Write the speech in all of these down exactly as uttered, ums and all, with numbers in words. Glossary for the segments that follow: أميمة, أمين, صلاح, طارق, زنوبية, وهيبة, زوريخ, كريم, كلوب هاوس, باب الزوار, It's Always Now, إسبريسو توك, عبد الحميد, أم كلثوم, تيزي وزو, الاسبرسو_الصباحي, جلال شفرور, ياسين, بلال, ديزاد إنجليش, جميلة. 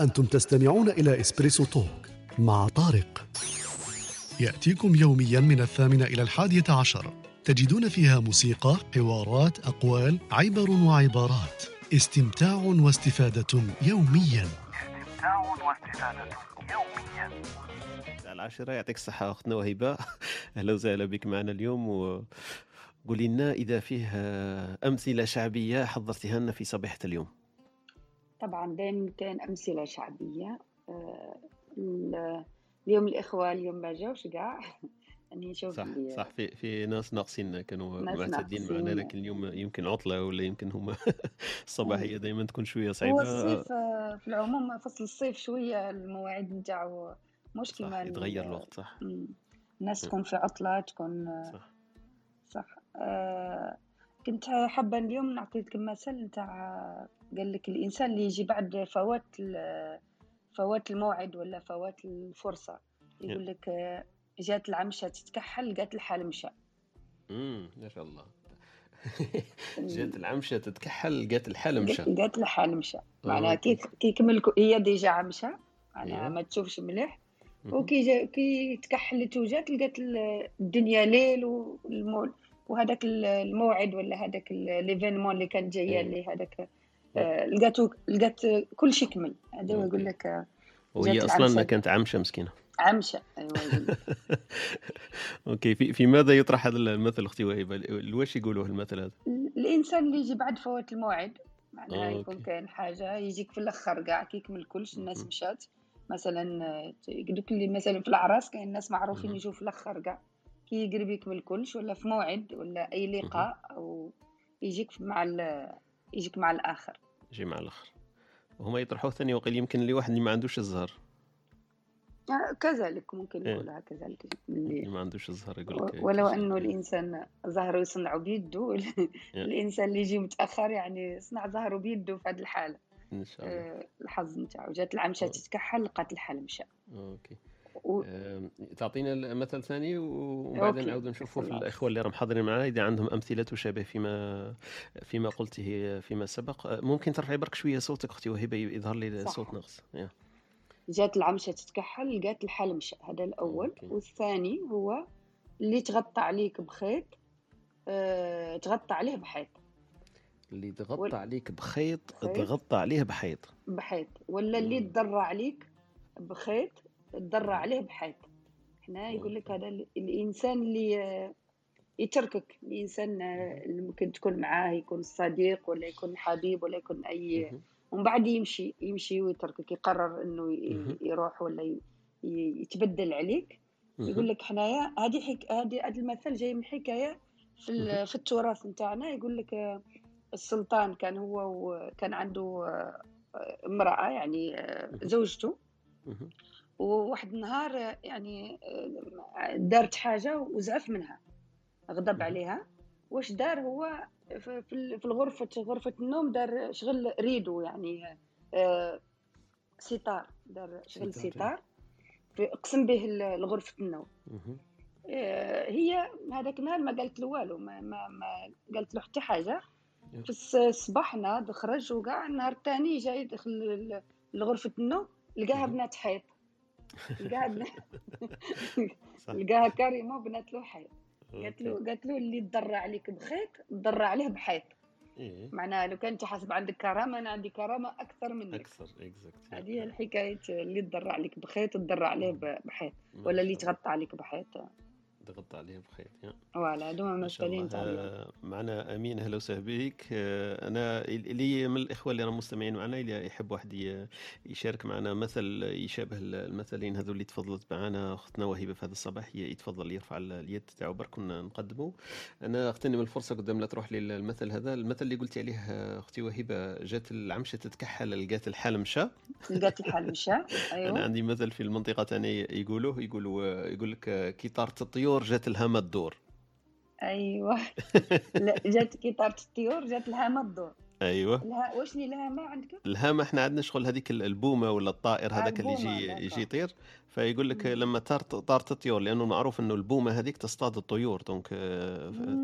أنتم تستمعون إلى إسبريسو توك مع طارق، يأتيكم يومياً من الثامنة إلى الحادية عشر. تجدون فيها موسيقى، حوارات، أقوال، عبر وعبارات. استمتاع واستفادة يومياً. استمتاع واستفادة يومياً. العاشرة، يعطيك الصحة أختنا وهيبة، أهلا وسهلا بك معنا اليوم. و قولي لنا إذا فيه أمثلة شعبية حضرتها لنا في صبيحة اليوم. طبعا دائما كان أمثلة شعبية. اليوم الإخوة اليوم ما جاوش كاع، يعني شوف صح صح في في ناس ناقصين كانوا معتادين معنا، لكن اليوم يمكن عطلة ولا يمكن هما الصباحية دائما تكون شوية صعبة. هو الصيف في العموم فصل الصيف شوية المواعيد نتاعو مشكلة، يتغير الوقت صح، الناس تكون في عطلة تكون صح صح. آه كنت حابه اليوم نعطيك مثال تاع قال لك الانسان اللي يجي بعد فوات فوات الموعد ولا فوات الفرصه، يقول لك آه جات العمشه تتكحل لقات الحال مشى. امم ما شاء الله. جات العمشه تتكحل لقات الحال مشى، لقات الحال مشى معناها كي كيكمل هي ديجا عمشه معناها ما تشوفش مليح، وكي كي تكحلت وجات لقات الدنيا ليل والمول، وهذاك الموعد ولا هذاك ليفينمون اللي كان جايه اللي هذاك لقاتو لقات كل شيء كمل. هذا هو يقول لك وهي اصلا كانت عمشه مسكينه عمشه. ايوا اوكي، في في ماذا يطرح هذا المثل اختي وهيبه؟ واش يقولوه المثل هذا؟ الانسان اللي يجي بعد فوات الموعد معناها يكون كاين حاجه يجيك في الاخر كاع كيكمل كلش، الناس مشات مثلا دوك اللي مثلا في العراس كاين الناس معروفين يجوا في الاخر كاع كي يقرب يكمل كلش ولا في موعد ولا اي لقاء او يجيك مع يجيك مع الاخر يجي مع الاخر. وهما يطرحوه ثاني وقيل يمكن لواحد اللي ما عندوش الزهر كذلك، ممكن نقولها كذلك اللي ما عندوش الزهر يقول لك ولو انه الانسان زهره يصنعه بيده. الانسان اللي يجي متاخر يعني صنع زهره بيده في هذه الحاله ان شاء الله. الحظ نتاعو جات العمشه تتكحل لقات الحال مشى. اوكي و... تعطينا مثل ثاني وبعد نعود نشوفوا في الإخوة اللي راهم حاضرين معنا إذا عندهم أمثلة تشابه فيما فيما قلته فيما سبق. ممكن ترفعي برك شوية صوتك أختي وهبة، يظهر لي صوت نقص. جات العمشة تتكحل لقات الحال مشى، هذا الأول. أوكي. والثاني هو اللي تغطى عليك بخيط أه... تغطى عليه بحيط، اللي تغطى وال... عليك بخيط خيط. تغطى عليه بحيط بحيط ولا اللي تضرع عليك بخيط تضرع عليه بحيط. احنا يقول لك هذا الانسان اللي يتركك، الانسان اللي ممكن تكون معاه يكون صديق ولا يكون حبيب ولا يكون اي، ومن بعد يمشي يمشي ويتركك، يقرر انه يروح ولا يتبدل عليك. يقول لك حنايا هذه حك... هذه هذا المثل جاي من حكايه في في التراث نتاعنا. يقول لك السلطان كان هو وكان عنده امراه يعني زوجته، وواحد النهار يعني دارت حاجه وزعف منها، غضب عليها. واش دار هو في الغرفه غرفه النوم دار شغل ريدو يعني ستار، دار شغل ستار قسم به الغرفه النوم. هي هذاك النهار ما قالت له والو، ما, ما, ما قالت له حتى حاجه. في الصباح ناض خرج وكاع، النهار الثاني جاي دخل لغرفه النوم لقاها بنات حيط، لقاها لقاها كريمه بنات له حيط. قالت له قالت له اللي تضرع عليك بخيط تضرع عليه بحيط. معناها لو كان تحسب عندك كرامه انا عندي كرامه اكثر منك اكثر. اكزاكت، هذه هي الحكايه اللي تضرع عليك بخيط تضرع عليه بحيط ولا اللي تغطى عليك بحيط تغطى عليه بخيط. ولا هذوما مثالين تاع معنا. امين اهلا وسهلا بك. انا اللي من الاخوه اللي راهم مستمعين معنا اللي يحب واحد يشارك معنا مثل يشابه المثلين هذو اللي تفضلت معنا اختنا وهبه في هذا الصباح، يتفضل يرفع اليد تاعو برك نقدمه. انا اغتنم الفرصه قدام لا تروح لي المثل هذا، المثل اللي قلت عليه اختي وهبه جات العمشه تتكحل لقات الحال مشى. لقات الحال مشى. ايوه انا عندي مثل في المنطقه تاني يقولوه، يقولوا يقول لك كي طارت الطيور جات الهامة الدور. أيوة لا جات كي طارت الطيور جات الهامة الدور. أيوة لها... واش اللي الهامة عندك؟ الهامة احنا عندنا شغل هذيك البومة ولا الطائر هذاك اللي يجي يجي يطير، فيقول لك لما طار الطيور، لأنه معروف أنه البومة هذيك تصطاد الطيور، دونك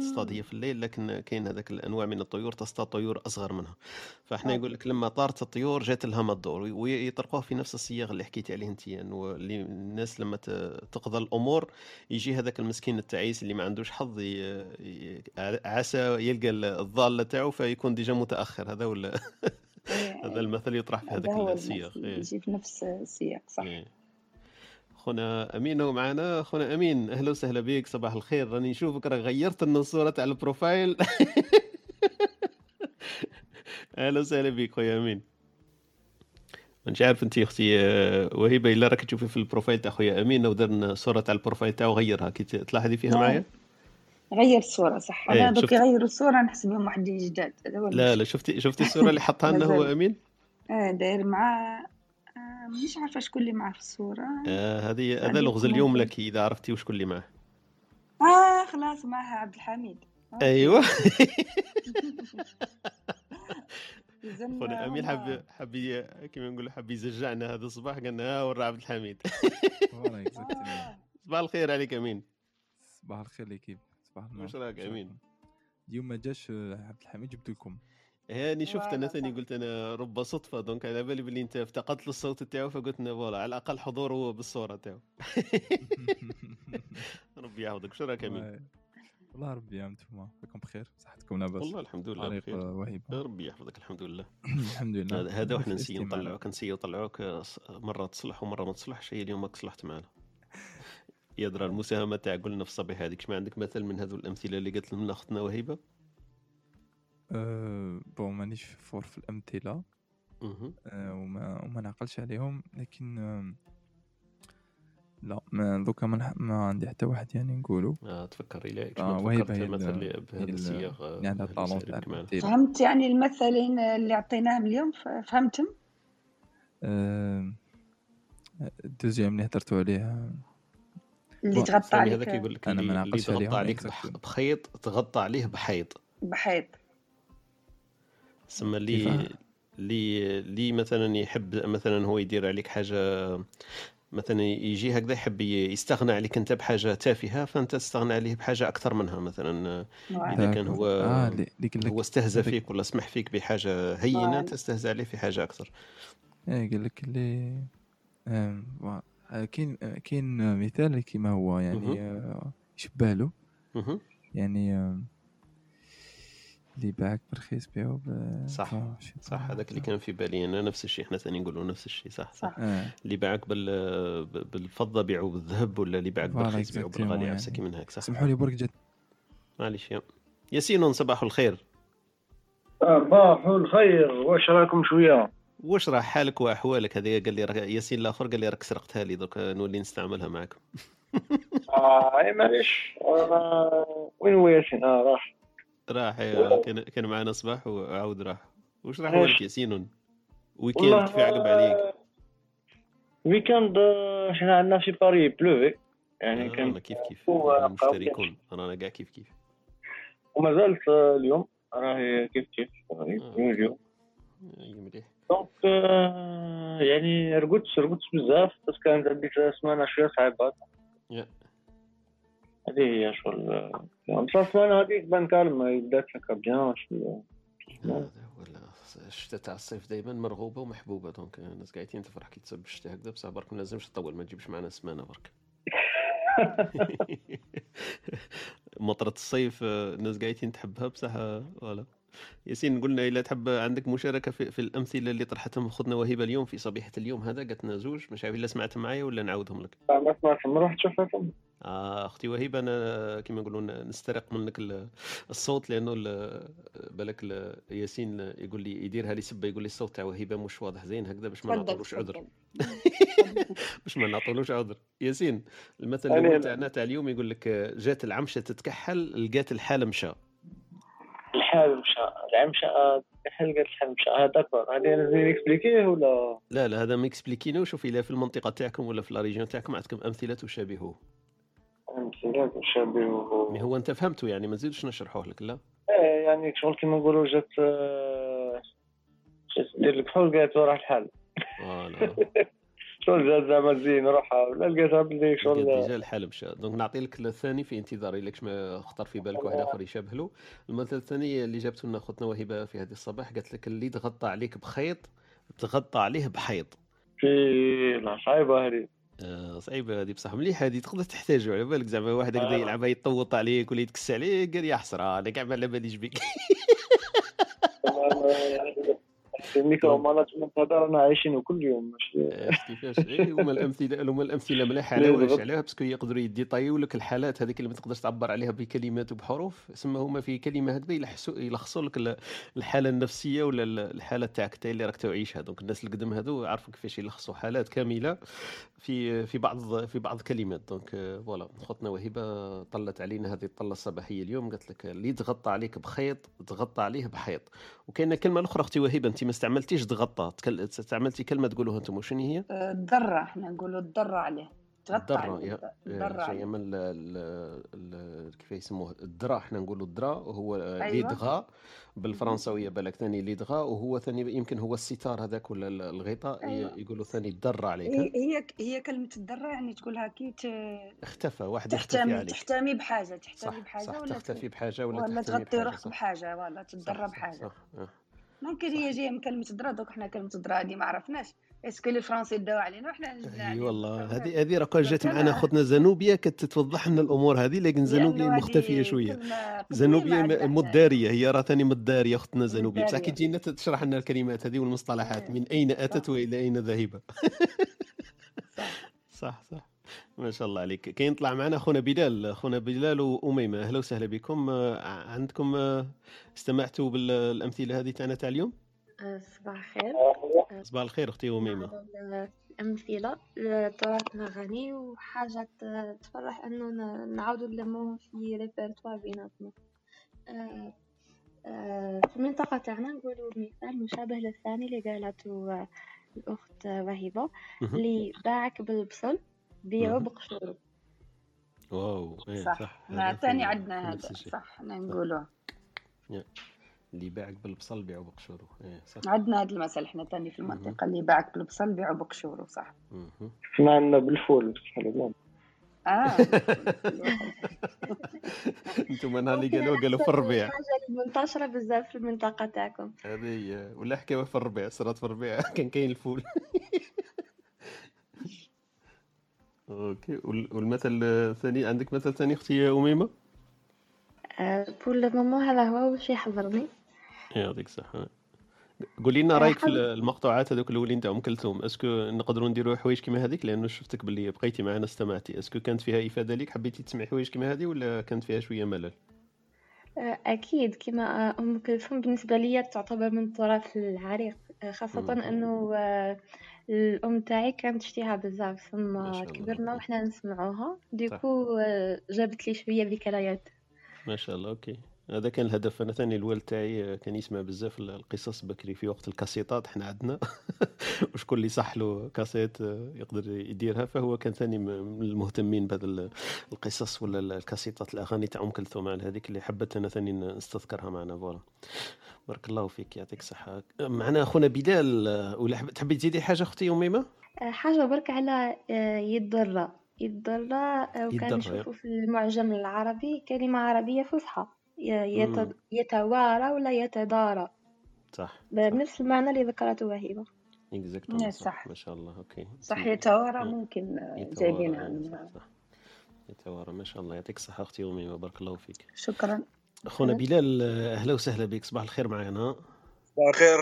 تصطاد هي في الليل، لكن كاين هذاك الأنواع من الطيور تصطاد طيور أصغر منها. فإحنا يقول لك لما طارت الطيور جات لها ما تدور، ويطرقوه في نفس الصياغ اللي حكيت عليه أنت، يعني اللي الناس لما تقضى الأمور يجي هذاك المسكين التعيس اللي ما عندوش حظ، عسى يلقى الضالة تاعو فيكون ديجا متأخر. هذا ولا هذا المثل يطرح في هذاك السياق، يجي في نفس السياق صح. خونا أمين ومعنا خونا أمين، أهلا وسهلا بيك، صباح الخير. راني نشوفك راه غيرت الصورة على البروفايل. أهلا وسهلا بيك خويا أمين. مانيش عارف أنت أختي وهيبة إلا راك تشوفي في البروفايل تاع خويا أمين، ودرنا صورة على البروفايل تاعو غيرها، كي تلاحظي فيها معايا غير الصورة صح. أنا دوك يغيروا الصورة نحسب لهم واحد جداد. لا لا شفتي شفتي الصورة اللي حطها لنا هو أمين، اه داير مع مش عارفه شكون اللي معاه في الصوره. آه هذه هذا لغز اليوم لك، اذا عرفتي وشكون اللي معاه. اه خلاص معها عبد الحميد. آه. ايوه. خونا امين حبي حبي كيما نقولوا حبي يزجعنا هذا الصباح، قالنا ورا عبد الحميد. صباح الخير عليك امين. صباح الخير ليكيب، صباح النور. واش راك امين؟ اليوم ما جاش عبد الحميد، جبت لكم. هاني شفت انا ثاني قلت انا رب صدفه، دونك على بالي بلي انت افتقدت الصوت تاعو، فقلت انا فوالا على الاقل حضوره بالصوره تاعو. ربي يعوضك. شو راك امين؟ والله ربي يعمتكم، راكم بخير، صحتكم لاباس؟ والله الحمد لله بخير، ربي يحفظك. الحمد لله الحمد لله. هذا وحنا نسيو نطلعوك نسيو نطلعوك مره تصلح ومره ما تصلحش. هي اليوم راك صلحت معنا، يدرى المساهمه تاع قلنا في الصبي هذيك. ما عندك مثل من هذو الامثله اللي قالت لنا اختنا وهيبه؟ أه بون مانيش فور في الأمثلة أه وما وما نعقلش عليهم، لكن أه لا ما دوكا ما, ما عندي حتى واحد يعني نقوله. آه تفكر إليك آه وهيبة مثل بهذا السياق يعني طالون. فهمت يعني المثلين اللي عطيناهم اليوم، فهمتم؟ أه الدوزيام اللي هدرتوا عليها اللي تغطى عليك، هذاك يقول لك اللي تغطى عليك بخيط تغطى عليه بحيط بحيط سما لي لي لي مثلا يحب مثلا هو يدير عليك حاجه، مثلا يجي هكذا يحب يستغنى عليك انت بحاجه تافهه، فانت تستغنى عليه بحاجه اكثر منها. مثلا اذا كان هو آه هو استهزأ فيك ولا سمح فيك بحاجه هينه، تستهزأ عليه في حاجه اكثر. اي قال لك اللي كاين كاين مثال كيما هو يعني يشبه له يعني اللي باك برخيص بيو ب... صح صح هذاك اللي كان في بالي انا، نفس الشيء احنا ثاني نقولوا نفس الشيء صح صح آه. اللي باعك بال... بالفضه بيعوا بالذهب، ولا اللي باعك برخيص بيعوا بالغالي، عفسه كي من هيك صح. سمحوا لي برك جد معليش. يا ياسين صباح الخير. صباح الخير، واش راكم شويه؟ واش راه حالك واحوالك؟ هذه قال لي رك... ياسين الاخر قال لي راك سرقتها لي، دوك نولي نستعملها معكم. اه اي معليش. وين هو ياسين؟ اه راح راح كان كان معنا صباح وعاود راح. واش راح لك ياسين؟ ويكند كيف عقب عليك؟ ويكند حنا عندنا في باريس بلوفي يعني آه كان كيف كيف المشتركون. انا كاع كيف كيف ومازالت اليوم راهي كيف كيف اليوم آه. مليح دونك يعني رقدت رقدت بزاف بس كانت عندي سمانه شويه صعيبات. هذه هي شغل السمانة هذيك بان كالما يبدأت لك بيان شوية. لا ولا الشتاء تاع الصيف دايما مرغوبة ومحبوبة، دونك الناس قاعدين تفرح كي تصب الشتاء هكذا، بصح برك ما لازمش تطول، ما تجيبش معنا سمانة برك. مطرة الصيف الناس قاعدين تحبها بصح ولا. ياسين قلنا إلا تحب عندك مشاركة في, في الأمثلة اللي طرحتهم خدنا وهيبة اليوم في صبيحة اليوم هذا، قلتنا زوج مش عارف إلا سمعت معايا ولا نعودهم لك. ما سمعتهم، روح تشوفهم. آه أختي وهيبة أنا كما يقولون نسترق منك الصوت، لأنه بالك ياسين يقول لي يديرها لي سبة، يقول لي الصوت تاع وهيبة مش واضح زين هكذا باش ما نعطولوش عذر. باش ما نعطولوش عذر. ياسين المثل اللي تاعنا تاع اليوم يقول لك جات العمشة تتكحل لقات الحال مشى. الحال مشى العمشة تتكحل لقات الحال مشى. هذاك هذا لازم نكسبليكيه ولا لا؟ لا هذا ما يكسبليكينو. شوف إلا في المنطقة تاعكم ولا في الريجيون تاعكم عندكم أمثلة تشابهه. ما هو انت فهمته يعني، ما نزيدش نشرحوه لك. لا ايه يعني شغل كيما نقولوا جات جات دير لك حول قالت وراح الحال. اه لا شغل جازة مزين روحها نلقاها بلي شغل ديجا الحلبشة. دونك نعطي لك الثاني في انتظار إلك ما خطر في بالك واحد آخر يشبه له. المثل الثاني اللي جابته لنا خوتنا وهيبة في هذه الصباح، قالت لك اللي تغطى عليك بخيط تغطى عليه بحيط. في صعيبة هذه آه صعيبة هذه بصح مليح هذه تقدر تحتاجه على بالك زعما واحد هكذا آه. يلعبها يتطوط عليك ولا يتكس عليك قال يا حسرة أنا كاع ما على باليش بك. الميكرو مانجمنت هذا رانا عايشينه كل يوم كيفاش غير هما الامثله هما الامثله مليحه على واش عليها باسكو يقدروا يديطايو لك الحالات هذيك اللي ما تقدرش تعبر عليها بكلمات وبحروف سما هما في كلمه هكذا يلحسوا يلخصوا لك الحاله النفسيه ولا الحاله تاعك تاع اللي راك تعيشها. دونك الناس اللي قدام هذو يعرفوا كيفاش يلخصوا حالات كامله في في بعض في بعض كلمات. دونك فوالا خطنا وهبه طلت علينا هذه الطله الصباحيه اليوم، قالت لك اللي تغطى عليك بخيط تغطى عليه بحيط. وكاينه كلمه اخرى اختي وهبه انت استعملتيش تغطى، استعملتي كلمه تقولوها انتم شنو هي؟ الضره، احنا نقولوا الضره عليه تغطى عليه الضره شيء من كيف يسموه الدرا، احنا نقولوا الدرا وهو اللي دغا بالفرنساويه بالك ثاني اللي دغا وهو ثاني يمكن هو الستار هذاك ولا الغطاء أيوة. يقولوا ثاني الضره عليك. هي هي كلمه الضره يعني تقولها كي اختفى واحد يختفي عليك، تحتمي بحاجه تحتمي بحاجه ولا تختفي بحاجه ولا تغطي روحك بحاجه ولا تتضرر بحاجه. ممكن هي جايه من كلمه درا، دوك حنا كلمه درا هذه ما عرفناش اسكو لي فرنسي داو علينا وحنا نجدنا. اي والله هذه هذه راه جات معنا اخوتنا زنوبية كتتوضح لنا الامور هذه، لكن زنوبية مختفيه شويه. زنوبية مداريه، هي راه ثاني مداريه اختنا زنوبية، بصح كي تجينا تشرح لنا الكلمات هذه والمصطلحات من اين اتت والى اين ذهبت. صح صح ما شاء الله عليك. كاين طلع معنا خونا بلال، خونا بلال وأميمة، أهلا وسهلا بكم. عندكم استمعتوا بالأمثلة هذه تاعنا تاع اليوم؟ صباح الخير. صباح الخير أختي أميمة. الأمثلة طراتنا غني وحاجة تفرح أنه نعاودوا نلموهم في ريبرتوار بيناتنا. في المنطقة تاعنا نقولوا مثال مشابه للثاني اللي قالته الأخت وهبة، اللي باعك بالبصل بيعوا بقشور. واو ايه صح, صح. ما ثاني عندنا هذا صح نقولوه اللي باعك بالبصل بيعوا بقشوره. ايه صح عندنا هذا المثل احنا ثاني في المنطقه اللي باعك بالبصل بيعوا بقشوره صح. احنا عندنا بالفول بصح اه انتم انا اللي قالوا قالوا في الربيع حاجه منتشره بزاف في المنطقه تاعكم هذه ولا حكايه في الربيع صارت في الربيع كان كاين الفول. اوكي والمثل الثاني عندك مثل ثاني اختي اميمه؟ بقول ماما هلا هو وش يحضرني يعطيك الصحه. قولي لنا رايك في المقطوعات هذوك الاولين تاع ام كلثوم، اسكو نقدروا نديروا حوايج كيما هذيك لانه شفتك باللي بقيتي معنا استمعتي، اسكو كانت فيها افاده ليك حبيتي تسمعي حوايج كيما هذه ولا كانت فيها شويه ملل؟ اكيد كيما ام كلثوم بالنسبه لي تعتبر من التراث العريق، خاصه م- انه الام تاعي كانت تشتيها بزاف ثم كبرنا وحنا نسمعوها ديكو جابت لي شويه ذكريات ما شاء الله. اوكي هذا كان الهدف. انا ثاني الوالد تاعي كان يسمع بزاف القصص بكري في وقت الكاسيطات حنا عندنا وشكون اللي صح له كاسيت يقدر يديرها، فهو كان ثاني من المهتمين بهذا القصص ولا الكاسيطات الاغاني تاع ام كلثوم هذيك اللي حبت انا ثاني نستذكرها معنا. فوالا بارك الله فيك يعطيك الصحه. معنا اخونا بلال، ولا تحبي تزيدي حاجه اختي اميمه؟ حاجه برك على يضره يضره وكان نشوفوا في المعجم العربي كلمه عربيه فصحى يتوارى ولا يتدارى صح بنفس المعنى اللي ذكرته وهيبة اكزاكتلي صح ما شاء الله. اوكي صح يتوارى ممكن جايبينها يتوارى ما شاء الله يعطيك الصحه اختي اميمه بارك الله فيك. شكرا اخونا بلال اهلا وسهلا بك صباح الخير معنا. صباح الخير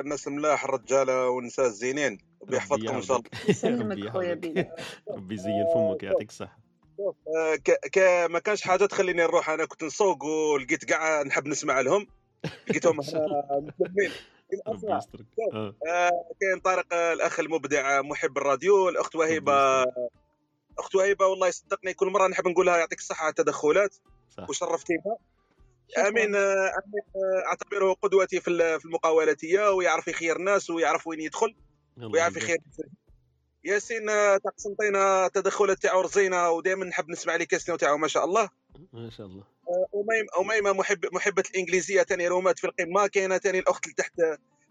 الناس ملاح الرجاله والنساء الزينين بيحفظكم ان شاء الله يسلمك خويا بلال ربي يزين فمك يعطيك الصحه. ك ما كانش حاجه تخليني نروح، انا كنت نسوق ولقيت كاع نحب نسمع لهم لقيتهم مكملين. كاين طارق الاخ المبدع محب الراديو، الاخت وهيبه اخت وهيبه والله يصدقني كل مره نحب نقولها يعطيك الصحه على التدخلات وشرفتينا. امين اعتبره قدوتي في في المقاولاتيه ويعرف يخير الناس ويعرف وين يدخل ويعرف يخير. ياسين تقسمطينا تدخلات تاعو رزينه ودائما نحب نسمع لي كاسنو تاعو ما شاء الله ما شاء الله. اميمه اميمه محب محبه الانجليزيه ثاني رومات في القمه. كاينه ثاني الاخت اللي تحت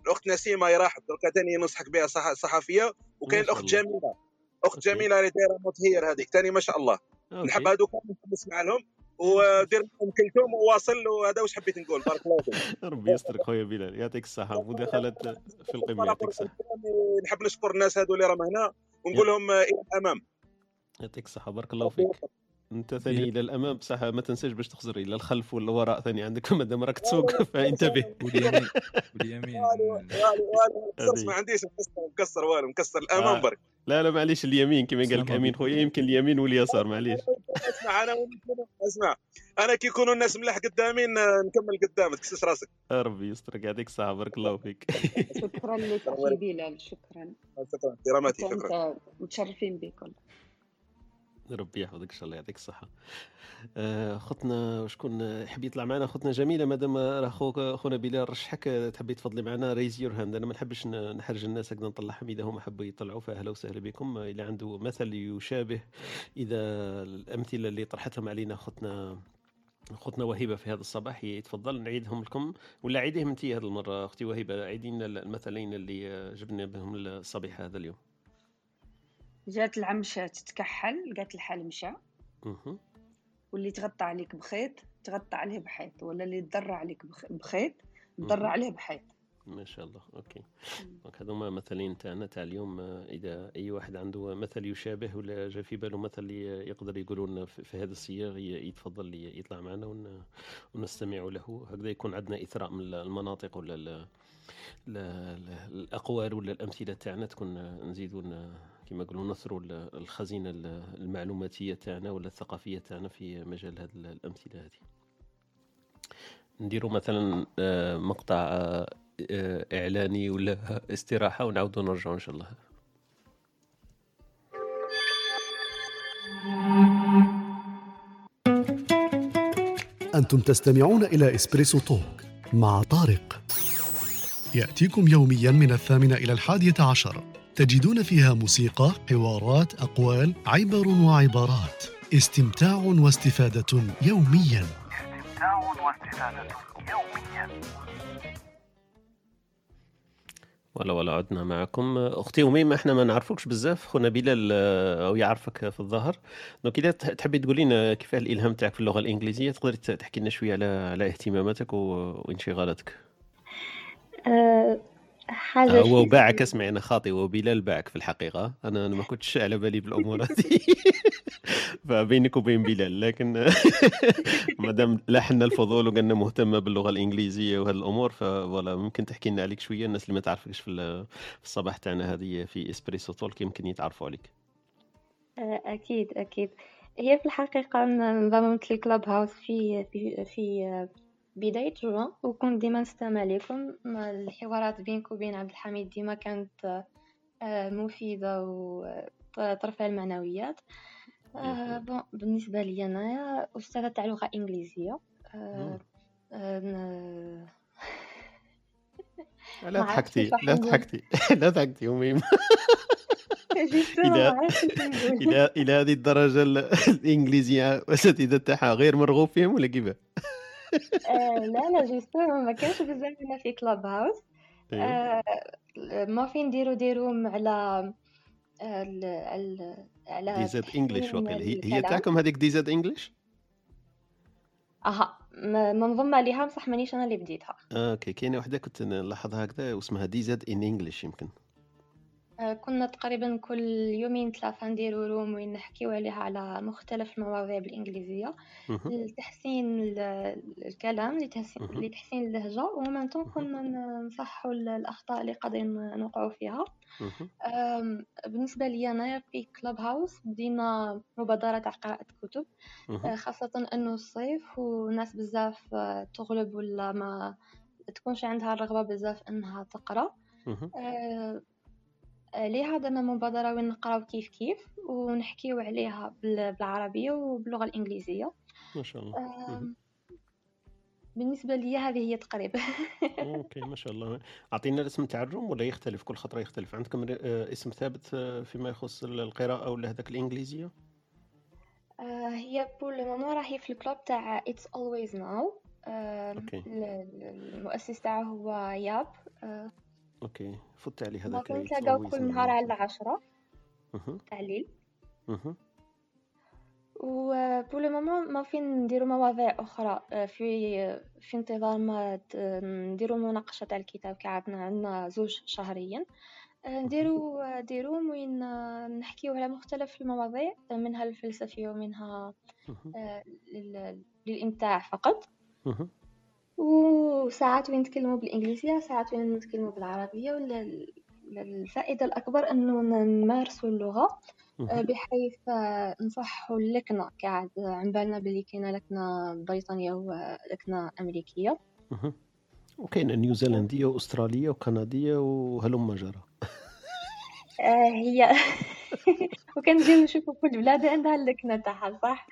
الاخت نسيمه راحت دركا ثاني ننصحك بها صحفيه، وكاين الاخت جميله، اخت جميله اللي دايره مطهير هذيك ثاني ما شاء الله. نحب هذوك نسمع لهم، ودير ام كلثوم وواصل، وهذا واش حبيت نقول. بارك الله فيك. ربي يسترك خويا بلال، يعطيك الصحه والمداخلات في القمه. يعطيك الصحه. نحب نشكر الناس هذو اللي راهم هنا ونقول لهم الى الامام. يعطيك الصحه بارك الله فيك. انت ثاني الى الامام بصح ما تنساش باش تخزر الى الخلف ولا الوراء ثاني عندك، مادام راك تسوق فانتبه. واليمين واليمين ما عنديش مكسر والو، مكسر الامام برك. لا لا معليش اليمين كما قال لك امين خويا، يمكن اليمين واليسار معليش. اسمع انا اسمع انا كي يكونوا الناس ملاح قدامي نكمل قدام، ما تكسش راسك. ربي يسترك يعطيك الصحه بارك الله فيك. شكرا لك اخي بلال، شكرا شكرا كرامتي، شكرا متشرفين بكم. ربي يحفظك ان شاء الله يعطيك الصحه. اختنا شكون حبي يطلع معنا؟ اختنا جميله، مادام راه خوك خونا بلال رشحك تحبي تفضلي معنا ريز يور هاند. انا ما نحبش نحرج الناس هكذا، نطلع حميده هما حبوا يطلعوا، فاهلا وسهلا بكم. اللي عنده مثل يشابه اذا الامثله اللي طرحتهم علينا اختنا اختنا وهيبه في هذا الصباح يتفضل نعيدهم لكم، ولا عيديهم انت هذه المره اختي وهيبه، عيدين المثلين اللي جبنا بهم الصبيحه هذا اليوم. جات العمشة تتكحل لقات الحال مشى، واللي تغطى عليك بخيط تغطى عليه بحيط، ولا اللي تضرع عليك بخيط تضرع عليه بحيط. ما شاء الله. اوكي دونك هذوما مثلين تاعنا تاع اليوم. اذا اي واحد عنده مثل يشابه ولا جا في باله مثل يقدر يقولون في هذا الصياغ يتفضل يطلع معنا ونستمع له، هكذا يكون عندنا اثراء من المناطق ولا ال ال الاقوال ولا الامثله تاعنا، تكون نزيدوا كما يقولوا نثروا الخزينه المعلوماتيه تاعنا ولا الثقافيه تاعنا في مجال هذه الامثله هذه. نديروا مثلا مقطع اعلاني ولا استراحه ونعاودوا نرجعوا ان شاء الله. انتم تستمعون الى إسبريسو توك مع طارق، ياتيكم يوميا من الثامنه الى الحادية عشر، تجدون فيها موسيقى، حوارات، أقوال، عبر وعبارات، استمتاع واستفادة يومياً. استمتاع واستفادة يومياً. ولا ولا عدنا معكم أختي أميمة. إحنا ما نعرفكش بزاف، خونا بلال أو يعرفك في الظهر، دونك إذا تحبي تقولين كيف الإلهام تاعك في اللغة الإنجليزية، تقدر تحكي لنا شوية على على اهتماماتك وانشغالاتك. أه... حاجه هو باعك. اسمعي انا خاطي، وبلال باعك في الحقيقه، انا ما كنتش على بالي بالامور هذه فبينك وبين بلال، لكن مادام لحنا الفضول وقلنا مهتمه باللغه الانجليزيه وهالامور فوالا ممكن تحكي لنا عليك شويه، الناس اللي ما تعرفكش في الصباح تاعنا هذه في إسبريسو تولك يمكن يتعرفوا عليك. اكيد اكيد هي في الحقيقه انضممت لكلوب هاوس في في في بداية جوان، وكنت ديما نستمع لكم. الحوارات بينك وبين عبد الحميد ديما كانت مفيدة وترفع المعنويات. بالنسبة لي أنا أستاذة تاع لغة إنجليزية. لا تضحكتي لا تضحكتي لا تضحكتي أميمة، إلى إلى إلى هذه الدرجة الإنجليزية أساتذة تاعها غير مرغوب فيهم ولا كيفاه؟ لا لا جيسون ما كانش بزاف هنا في كلوب هاوس. ما فين ديروا ديروهم على ال على ديزاد إنجليش. وقيل هي تاعكم هذيك ديزاد إنجليش؟ اها منظمه ليها بصح مانيش انا اللي بديتها. اوكي كاينه وحده كنت نلاحظها هكذا واسمها ديزاد إن إنجليش يمكن. كنا تقريبا كل يومين ثلاثه نديروا روم وين نحكيوا عليها على مختلف المواضيع بالانجليزيه لتحسين الكلام، لتحسين اللهجه، ومن ثم كنا نصحوا الاخطاء اللي قد نوقعوا فيها. بالنسبه لي انا في كلوب هاوس بدينا مبادره تاع قراءه كتب، خاصه انه الصيف وناس بزاف تغلب ولا ما تكونش عندها الرغبه بزاف انها تقرا. ليه هذا انا مبادره وين نقراو كيف كيف ونحكيو عليها بالعربيه وباللغه الانجليزيه ما شاء الله. آه بالنسبه لي هذه هي تقريبا. اوكي ما شاء الله. اعطينا الاسم تاع الروم ولا يختلف كل خطره يختلف؟ عندكم اسم ثابت فيما يخص القراءه ولا هذاك الانجليزيه؟ آه هي بول ماما راهي في الكلوب تاع It's Always Now. آه المؤسس تاعه هو ياب. آه اوكي فوت عليه هذاك. كنت نلقاو كل نهار على العشرة تاع الليل. و بو لو مومون ما فين نديرو مواضيع اخرى في في انتظار ما نديرو مناقشه تاع الكتاب كعادنا عندنا زوج شهريا نديرو ديروم وين نحكيو على مختلف المواضيع منها الفلسفيه ومنها للامتاع فقط وساعات وين نتكلموا بالانجليزيه ساعات وين نتكلموا بالعربيه ولا الفائده الاكبر انه نمارسوا اللغه بحيث نصحوا اللكنه كعاد عن بالنا بلي كاينه لكنه بريطانيه ولكنه امريكيه وكاينه نيوزيلنديه واستراليه وكنديه وهلم جرى هي وكنجيو نشوفوا كل بلاد عندها اللكنه تاعها صح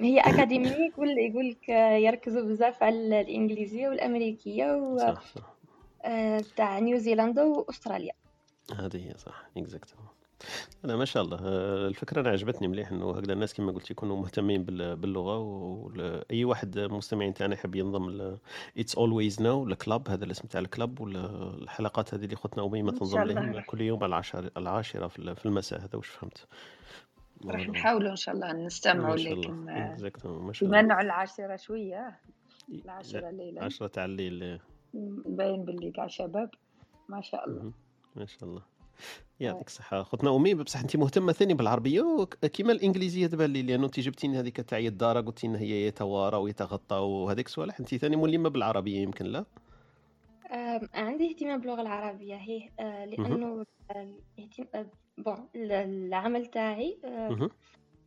هي اكاديميه كل يقول لك يركزوا بزاف على الانجليزيه والامريكيه و تاع نيوزيلندا واستراليا هذه هي صح اكزاكتومون انا ما شاء الله الفكره انا عجبتني مليح انه هكذا الناس كما قلت يكونوا مهتمين باللغه واي واحد مستمعين تاعنا يحب ينضم It's Always Now الكلاب هذا الاسم تاع الكلاب والحلقات هذه اللي اختنا اميمه تنضم لهم كل يوم العشر العاشره في المساء هذا واش فهمت راح نحاولوا ان شاء الله نستمعوا لكم نمنعوا العاشره شويه العاشره ليله عشرة تاع الليل باين باللي كاع شباب ما شاء الله ما شاء الله يعطيك الصحه خطنا امي بصح انت مهتمه ثاني بالعربيه كيما الانجليزيه تبان لي لانه انت جبتيني هذيك تاع الدار قلت لنا هي يتوارى ويتغطى وهذيك صوالح انت ثاني ملمه بالعربيه يمكن لا عندي اهتمام باللغه العربيه هي لانه بون العمل تاعي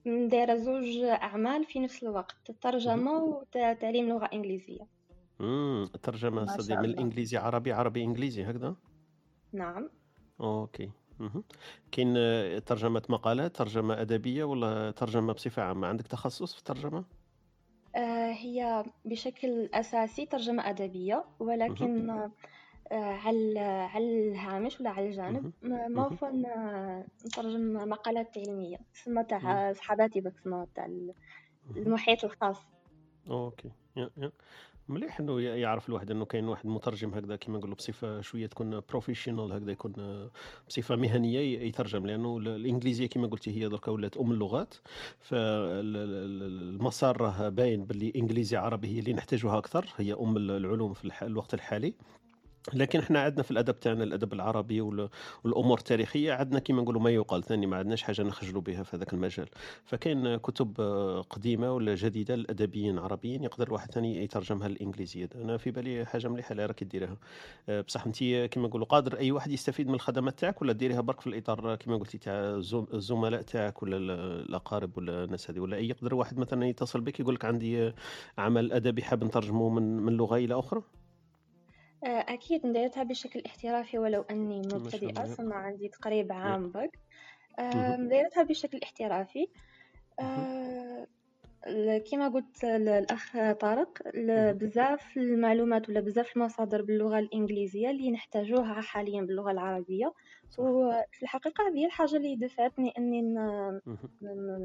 دايره زوج اعمال في نفس الوقت الترجمه وتعليم لغه انجليزيه امم الترجمه صدي من الانجليزي عربي عربي انجليزي هكذا نعم اوكي اها كاين ترجمه مقالات ترجمه ادبيه ولا ترجمه بصفه عامه عندك تخصص في الترجمه آه هي بشكل اساسي ترجمه ادبيه ولكن آه على على الهامش ولا على الجانب ممكن نترجم مقالات علميه تسمى تاع صحاباتي بسمه تاع المحيط الخاص اوكي يا يا مليح انه يعرف الواحد انه كاين واحد مترجم هكذا كيما نقولوا بصفه شويه تكون بروفيشنال هكذا يكون بصفه مهنيه يترجم لانه الانجليزيه كيما قلتي هي دركا ولات ام اللغات فالمسار راه باين باللي انجليزي عربي هي اللي نحتاجوها اكثر هي ام العلوم في الوقت الحالي لكن احنا عندنا في الادب تاعنا الادب العربي والامور التاريخيه عندنا كيما نقولوا ما يقال ثاني ما عندناش حاجه نخجلوا بها في هذاك المجال فكاين كتب قديمه ولا جديده للادبيين عربيين يقدر واحد ثاني يترجمها للانجليزيه انا في بالي حاجه مليحه اللي راك ديريها بصح انت كيما نقولوا قادر اي واحد يستفيد من الخدمات تاعك ولا ديريها برك في الاطار كيما قلتي تاع الزملاء تاعك ولا الاقارب ولا الناس هذه ولا اي يقدر واحد مثلا يتصل بك يقول لك عندي عمل ادبي حاب نترجمه من من لغه الى اخرى أكيد نديرتها بشكل احترافي ولو أني مبتدئة صنع عندي تقريبا عام بق نديرتها بشكل احترافي كما قلت الأخ طارق بزاف المعلومات ولا بزاف المصادر باللغة الإنجليزية اللي نحتاجوها حاليا باللغة العربية وفي الحقيقة هي الحاجة اللي دفعتني أني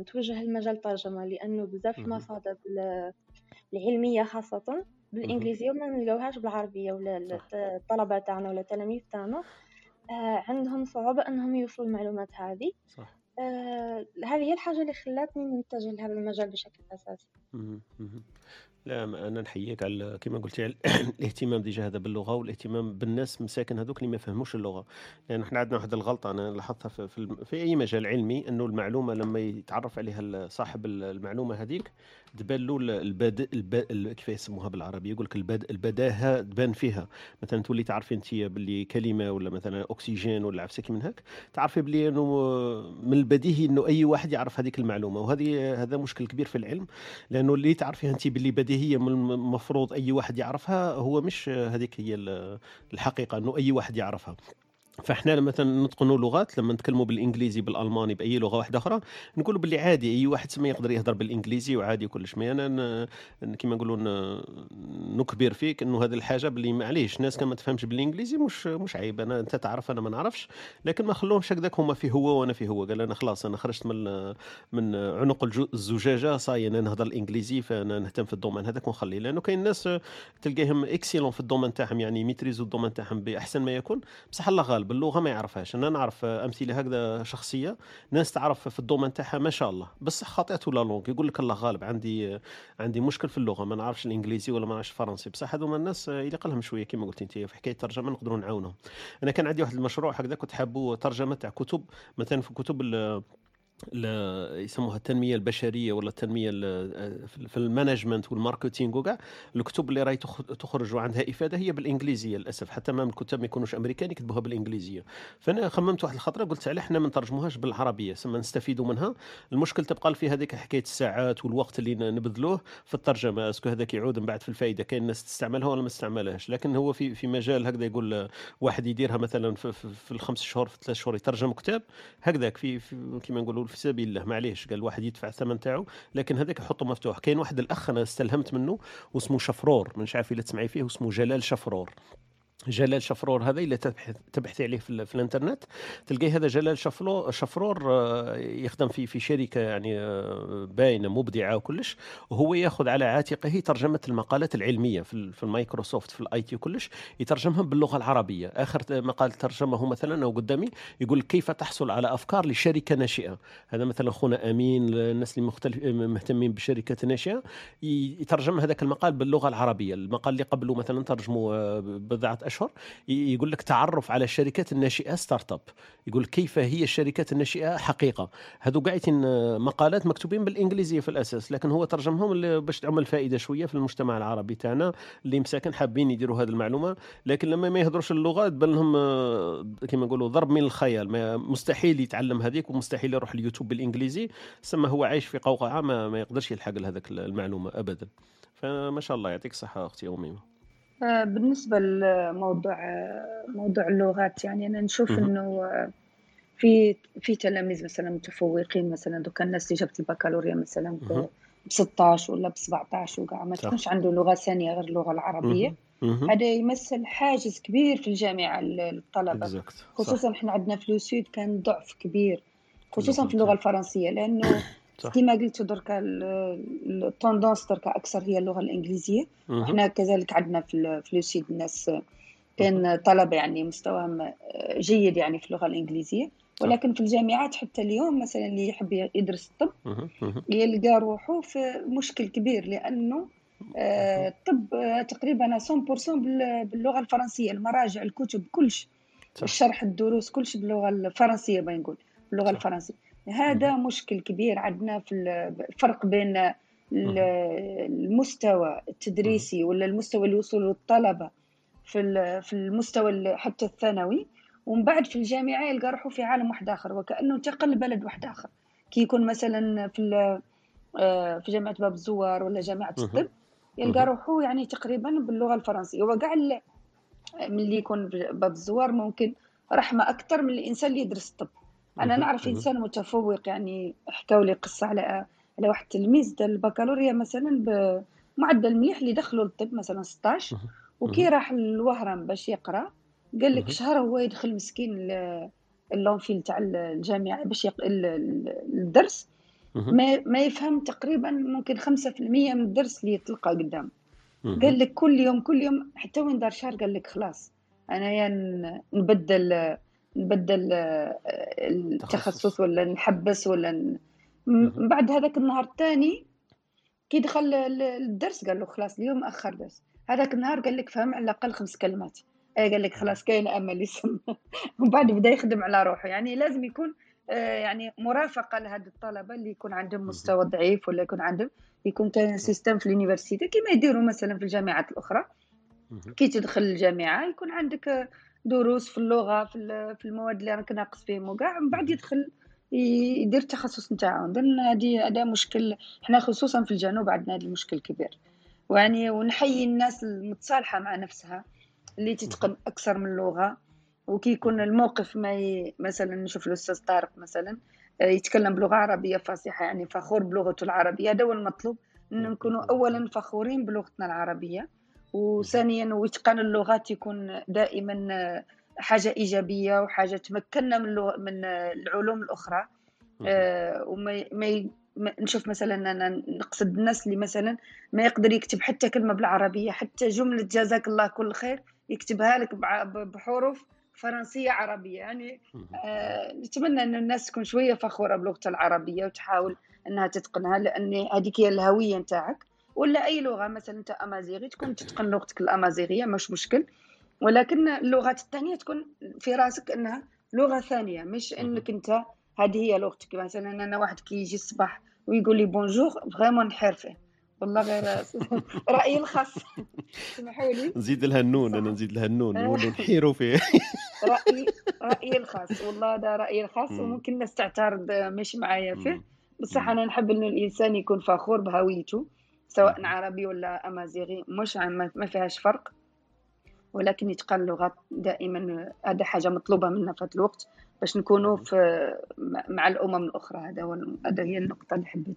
نتوجه المجال الترجمة لأنه بزاف المصادر العلمية خاصة بالانجليزيه وما نلقاوهاش بالعربيه ولا الطلبه تاعنا ولا التلاميذ تاعنا آه عندهم صعوبه انهم يوصلوا المعلومات هذه صح آه هذه هي الحاجه اللي خلاتني نتجه لهذا المجال بشكل اساسي لا انا نحييك على كما قلتي على الاهتمام ديجا هذا باللغه والاهتمام بالناس مساكن هذوك اللي ما فهموش اللغه لان احنا عندنا واحد الغلطه انا لاحظتها في, في, في اي مجال علمي انه المعلومه لما يتعرف عليها صاحب المعلومه هذيك تبان له البدء كيف يسموها بالعربي يقول لك البدء البداهه تبان فيها مثلا تولي تعرفي انت باللي كلمه ولا مثلا اكسجين ولا عفسك من هك تعرفي بلي انه من البديهي انه اي واحد يعرف هذيك المعلومه وهذه هذا مشكل كبير في العلم لانه اللي تعرفيها انت باللي هي من المفروض أي واحد يعرفها هو مش هذيك هي الحقيقة أنه أي واحد يعرفها فاحنا مثلا نتقنوا لغات لما نتكلموا بالانجليزي بالالماني باي لغه واحده اخرى نقولوا باللي عادي اي واحد سما يقدر يهضر بالانجليزي وعادي كلش. ما انا كيما نقولوا نكبر فيك انه هذه الحاجه باللي معليش الناس كان ما تفهمش بالانجليزي مش مش عيب، انا انت تعرف انا ما نعرفش، لكن ما خلوهمش هكذاك هما في هو وانا في هو. قال انا خلاص انا خرجت من من عنق الزجاجه صاي انا نهضر الانجليزي فانا نهتم في الدومين هذاك ونخليه، لانه كاين ناس تلقاهم اكسيلون في الدومين تاعهم يعني ميتريزو الدومين تاعهم باحسن ما يكون بصح الله غالب اللغه ما يعرفهاش. انا نعرف امثله هكذا شخصيه ناس تعرف في الدومين تاعها ما شاء الله بصح خطئت ولا لونغ يقول لك الله غالب عندي عندي مشكل في اللغه ما نعرفش الانجليزي ولا ما نعرفش الفرنسي، بصح هذوما الناس يليق لهم شويه كما قلت انت في حكايه الترجمه نقدروا نعاونهم. انا كان عندي واحد المشروع هكذا كنت حابه ترجمه تاع كتب مثلا في كتب يسموها التنميه البشريه ولا التنميه في المانجمنت والماركتينغ وكاع الكتب اللي راهي تخرج وعندها افاده هي بالانجليزيه للاسف، حتى ما من الكتاب ما يكونوش امريكان يكتبوها بالانجليزيه. فانا خممت واحد الخطره قلت على احنا ما نترجموهاش بالعربيه سما نستفيدوا منها. المشكل تبقى في هذيك حكايه الساعات والوقت اللي نبذلوه في الترجمه، اسكو هذاك يعود من بعد في الفائده كاين الناس تستعملها ولا ما تستعملهاش. لكن هو في في مجال هكذا يقول واحد يديرها مثلا في, في, في الخمس شهور في ثلاث شهور يترجم كتاب هكذاك في, في كما نقولوا في سبيل الله معليش قال واحد يدفع الثمن تاعو، لكن هذاك يحطه مفتوح. كاين واحد الاخ انا استلهمت منه واسمه شفرور مانيش عارف الا تسمعي فيه، واسمه جلال شفرور. جلال شفرور هذا اللي تبحث تبحثي عليه في, في الانترنت تلقاي هذا جلال شفرور يخدم في في شركه يعني باينه مبدعه وكلش، وهو ياخذ على عاتقه ترجمه المقالات العلميه في, في المايكروسوفت في الاي تي وكلش يترجمهم باللغه العربيه. اخر مقال ترجمه مثلا او قدامي يقول كيف تحصل على افكار لشركه ناشئه، هذا مثلا اخونا امين الناس اللي مختلف مهتمين بشركه ناشئه يترجم هذاك المقال باللغه العربيه. المقال اللي قبله مثلا ترجمه بضعه أشهر يقول لك تعرف على الشركات الناشئة ستارت اب، يقول كيف هي الشركات الناشئة حقيقة. هذو قاعدين مقالات مكتوبين بالإنجليزية في الأساس، لكن هو ترجمهم باش تعمل فائدة شوية في المجتمع العربي تاعنا اللي مساكن حابين يديروا هذه المعلومة، لكن لما ما يهدروش اللغة تبان لهم كما نقولوا ضرب من الخيال، مستحيل يتعلم هذيك ومستحيل يروح اليوتيوب بالإنجليزي سما هو عايش في قوقعة ما, ما يقدرش يلحق لهذيك المعلومة أبدا. فما شاء الله يعطيك الصحة أختي أميمة. بالنسبة لموضوع موضوع اللغات يعني أنا نشوف إنه في في تلاميذ مثلاً متفوقين مثلاً دوك الناس اللي جابت البكالوريا مثلاً بستاشر ولا بسبعتاشر وقاع ما تكونش عنده لغة ثانية غير اللغة العربية، هذا يمثل حاجز كبير في الجامعة للطلبة خصوصاً إحنا عندنا في السود كان ضعف كبير خصوصاً في اللغة الفرنسية، لأنه كما قلت دركا التوندونس دركا اكثر هي اللغه الانجليزيه. احنا كذلك عندنا في السود الناس كان طلبه يعني مستواهم جيد يعني في اللغه الانجليزيه، ولكن في الجامعات حتى اليوم مثلا اللي يحب يدرس الطب يلقى روحه في مشكل كبير، لانه الطب تقريبا مية بالمية باللغه الفرنسيه، المراجع الكتب كلش الشرح الدروس كلش باللغه الفرنسيه بنقول باللغه الفرنسيه. هذا مشكل كبير عندنا في الفرق بين المستوى التدريسي ولا المستوى اللي وصلوا الطلبة في في المستوى حتى الثانوي، ومن بعد في الجامعة يلقى روحه في عالم واحد آخر وكأنه انتقل بلد واحد آخر. كي يكون مثلا في في جامعة باب الزوار ولا جامعة الطب يلقى روحه يعني تقريبا باللغة الفرنسية، وقع من اللي يكون باب الزوار ممكن رحمة أكثر من الإنسان اللي يدرس الطب. أنا نعرف إنسان متفوق يعني حكاوا لي قصة على على واحد تلميذ دا البكالوريا مثلا بمعدل مليح اللي دخلوا للطب مثلا ستاشر، وكي راح لوهران باش يقرأ قال لك شهر هو يدخل مسكين اللونفيل تاع الجامعة باش الدرس ما ما يفهم تقريبا ممكن خمسة في المية من الدرس اللي يتلقى قدام. قال لك كل يوم كل يوم حتى وين دار شهر قال لك خلاص أنا يعني نبدل نبدل التخصص ولا نحبس ولا ن... من بعد هذاك النهار الثاني كي دخل الدرس قال له خلاص اليوم اخر درس، هذاك النهار قال لك فهم على الاقل خمس كلمات اي قال لك خلاص كاين امل يسمع ومن بعد بدا يخدم على روحه. يعني لازم يكون يعني مرافقه لهاد الطلبه اللي يكون عندهم مستوى ضعيف ولا يكون عندهم يكون كاين سيستم في اليونيفرسيتي كما يديروا مثلا في الجامعات الاخرى. كي تدخل الجامعه يكون عندك دروس في اللغه في في المواد اللي راك ناقص فيهم وكاع، من بعد يدخل يدير التخصص نتاعو. نظن هذه هذا مشكل حنا خصوصا في الجنوب عندنا هذا المشكل كبير، ويعني ونحيي الناس المتصالحه مع نفسها اللي تتقن اكثر من لغه وكي يكون الموقف ما ي... مثلا نشوف الأستاذ طارق مثلا يتكلم بلغة عربية فصيحة، يعني فخور بلغته العربية. هذا هو المطلوب، أن نكونوا أولا فخورين بلغتنا العربية، وثانيا وإتقان اللغات يكون دائما حاجة إيجابية وحاجة تمكننا من اللغ... من العلوم الأخرى. آه وما ما نشوف مثلا، أنا نقصد الناس اللي مثلا ما يقدر يكتب حتى كلمة بالعربية، حتى جملة جزاك الله كل خير يكتبها لك بحروف فرنسية عربية. يعني آه نتمنى أن الناس تكون شوية فخورة بلغتها العربية وتحاول أنها تتقنها، لأن هذيك هي الهوية نتاعك. ولا أي لغة، مثلا أنت أمازيغي تكون تتقن لغتك الأمازيغية مش مشكل، ولكن اللغات الثانية تكون في راسك أنها لغة ثانية، مش أنك أنت هذه هي لغتك. مثلا أنا واحد كي يجي الصباح ويقول لي بونجور فريمون نحير فيه، والله غير رأيي الخاص سمحوا لي نزيد لها النون، أنا نزيد لها النون نولوا نحيروا فيه. رأيي رأيي الخاص، والله هذا رأيي الخاص وممكن الناس تعترض مش معايا فيه، بصح أنا نحب أن الإنسان يكون فخور بهويته، سواء عربي ولا أمازيغي، مش ما فيهاش فرق، ولكن يتقن اللغات دائما. هذا حاجة مطلوبة منا في الوقت باش نكونوا في مع الأمم الأخرى. هذا هو، هذا هي النقطة اللي حبيت.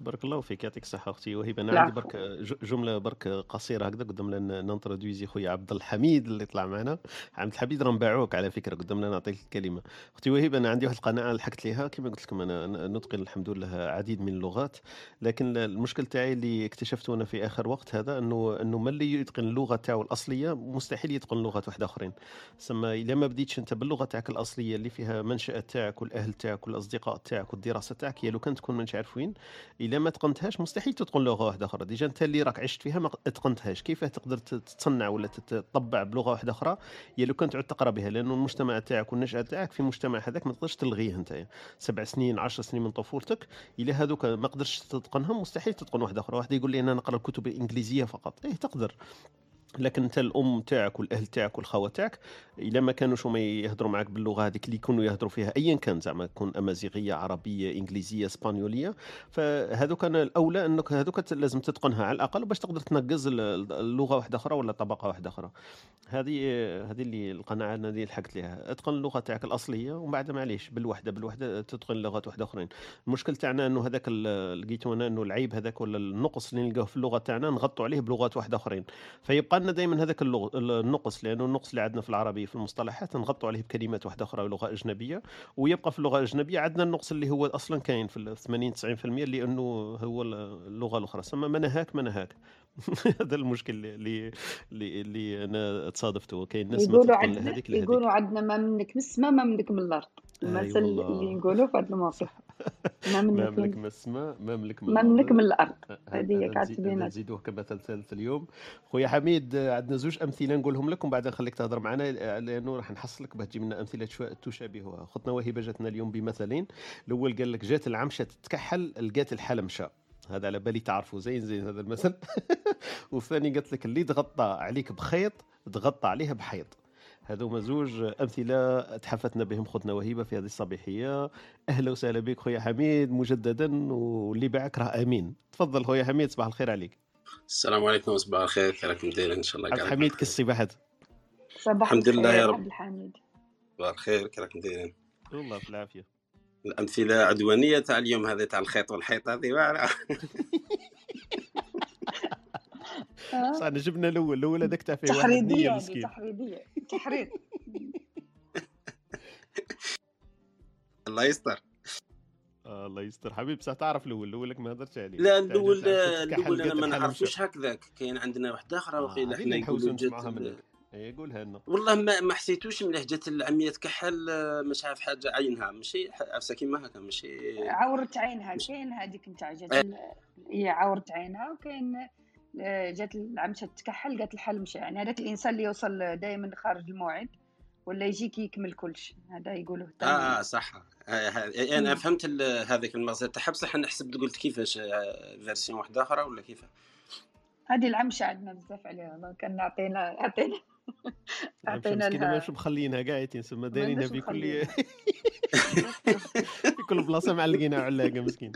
بارك الله فيك، يعطيك الصحة أختي وهيبة. أنا عندي برك جملة برك قصيرة هكذا قدام لنا ننتردويزي خويا عبد الحميد اللي طلع معنا. عبد الحميد راه نباعوك على فكرة، قدام لنا نعطيك الكلمة أختي وهيبة. أنا عندي واحد القناعة لحقت ليها، كما قلت لكم أنا نتقن الحمد لله عديد من اللغات، لكن المشكل تاعي اللي اكتشفته أنا في آخر وقت هذا أنه أنه من اللي يتقن اللغة تاعو الأصلية مستحيل يتقن لغات واحدة أخرين. سما إلا ما بديتش أنت باللغة تاعك الأصلية اللي فيها منشأ تاعك والأهل تاعك والأصدقاء تاعك والدراسة تاعك، هي لو كان تكون منش عارف وين، إلا ما تقنتهاش مستحيل تتقن لغة واحدة أخرى. ديجا أنت اللي راك عشت فيها ما تقنتهاش، كيف تقدر تتصنع ولا تطبع بلغة واحدة أخرى يا لو كان تعود تقرا بها؟ لأنه المجتمع تاعك والنشأة تاعك في مجتمع هذاك ما تقدرش تلغيه أنت. سبع سنين عشر سنين من طفولتك إلى هذوك ما قدرتش تتقنهم، مستحيل تتقن واحدة أخرى. واحد يقول لي أنا نقرأ الكتب الإنجليزية فقط، إيه تقدر، لكن انت الام تاعك والاهل تاعك والخوه تاعك الا ما كانوش هما يهضروا معاك باللغه هذيك اللي يكونوا يهضروا فيها ايا كان، زعما تكون امازيغيه عربيه انجليزيه اسبانيوليه، فهذوك انا الاولى انك هذوك لازم تتقنها على الاقل باش تقدر تنقز اللغه واحده اخرى ولا طبقه واحده اخرى. هذه هذه اللي القناعه انا اللي لحقت لها، اتقن اللغه تاعك الاصليه ومن بعد معليش بالوحده بالوحده تتقن لغات واحده اخرين. المشكل تاعنا انه هذاك لقيتو انا انه العيب هذاك ولا النقص اللي نلقاه في اللغه تاعنا نغطوا عليه بلغات واحده اخرين، فيبقى دائما هذاك النقص، لانه النقص اللي عندنا في العربيه في المصطلحات نغطوا عليه بكلمات واحده اخرى ولغه اجنبيه، ويبقى في اللغه الاجنبيه عندنا النقص اللي هو اصلا كاين في ثمانين تسعين بالمئة لانه هو اللغه الاخرى. سما ما نهاك ما نهاك هذا المشكل اللي اللي انا تصادفته. كاين ناس يقولوا عندنا يقولوا عندنا ما منك من السماء ما منك من الارض، المثل اللي نقولوا في هذا الموقف ما منك من السماء ما منك من الارض. هذه هي كاتبينها، نزيدوه كمثل ثالث اليوم. خويا حميد عندنا زوج امثله نقولهم لكم بعد نخليك تهضر معنا، لانه راح نحصلك باش تجيب لنا امثله تشابهها. خطنا وهبه جاتنا اليوم بمثلين. الاول قال لك جات العمشه تتكحل لقات الحلمشه، هذا على بالي تعرفوا زين زين هذا المثل والثاني قلت لك اللي تغطى عليك بخيط تغطى عليها بحيط. هذوما زوج امثله تحفتنا بهم خدنا وهيبه في هذه الصباحيه. اهلا وسهلا بك خويا حميد مجددا، واللي باعك راه امين. تفضل خويا حميد، صباح الخير عليك. السلام عليكم وصباح الخير، كيفكم دايرين؟ ان شاء الله. عبد الحميد كي الصباحات؟ الحمد لله يا رب. عبد الحميد صباح الخير، كيفكم دايرين؟ والله بالعافيه. الأمثلة عدوانية تاع اليوم هذا تاع الخيط والحيط هذه واعرة. صح جبنا الأول الأول هذاك تاع فيه تحريضية مسكين. تحريضية تحريض. الله يستر. الله يستر حبيب، بصح تعرف الأول الأول لك ما هضرتش عليه. لا الأول الأول أنا ما نعرفوش هكذاك، كاين عندنا واحدة أخرى وقيل إحنا نحوسوا معاها منك. يقولها لنا والله ما ما حسيتوش مليح. جات العميه تكحل مش عارف حاجه عينها، ماشي عفسه كيما هكا، ماشي عورت عينها. كاين هذيك نتاع جات هي عورت عينها، وكاين جات العمشه تكحل قالت الحلمشه. يعني هذاك الانسان اللي يوصل دائما خارج الموعد ولا يجي كي يكمل كلشي، هذا يقولوه تاني. اه صح انا فهمت هذاك المغزى تاع حبسه. نحسب قلت كيفاش فيرسيون واحده اخرى ولا كيفاه. هذه العمشه عندنا بزاف عليها، ما كان نعطينا عطينا عطينا لها كنا ماشي مخلينها قاعدين تما دايرينها في كل في كل بلاصه معلقينها علاقه مسكين.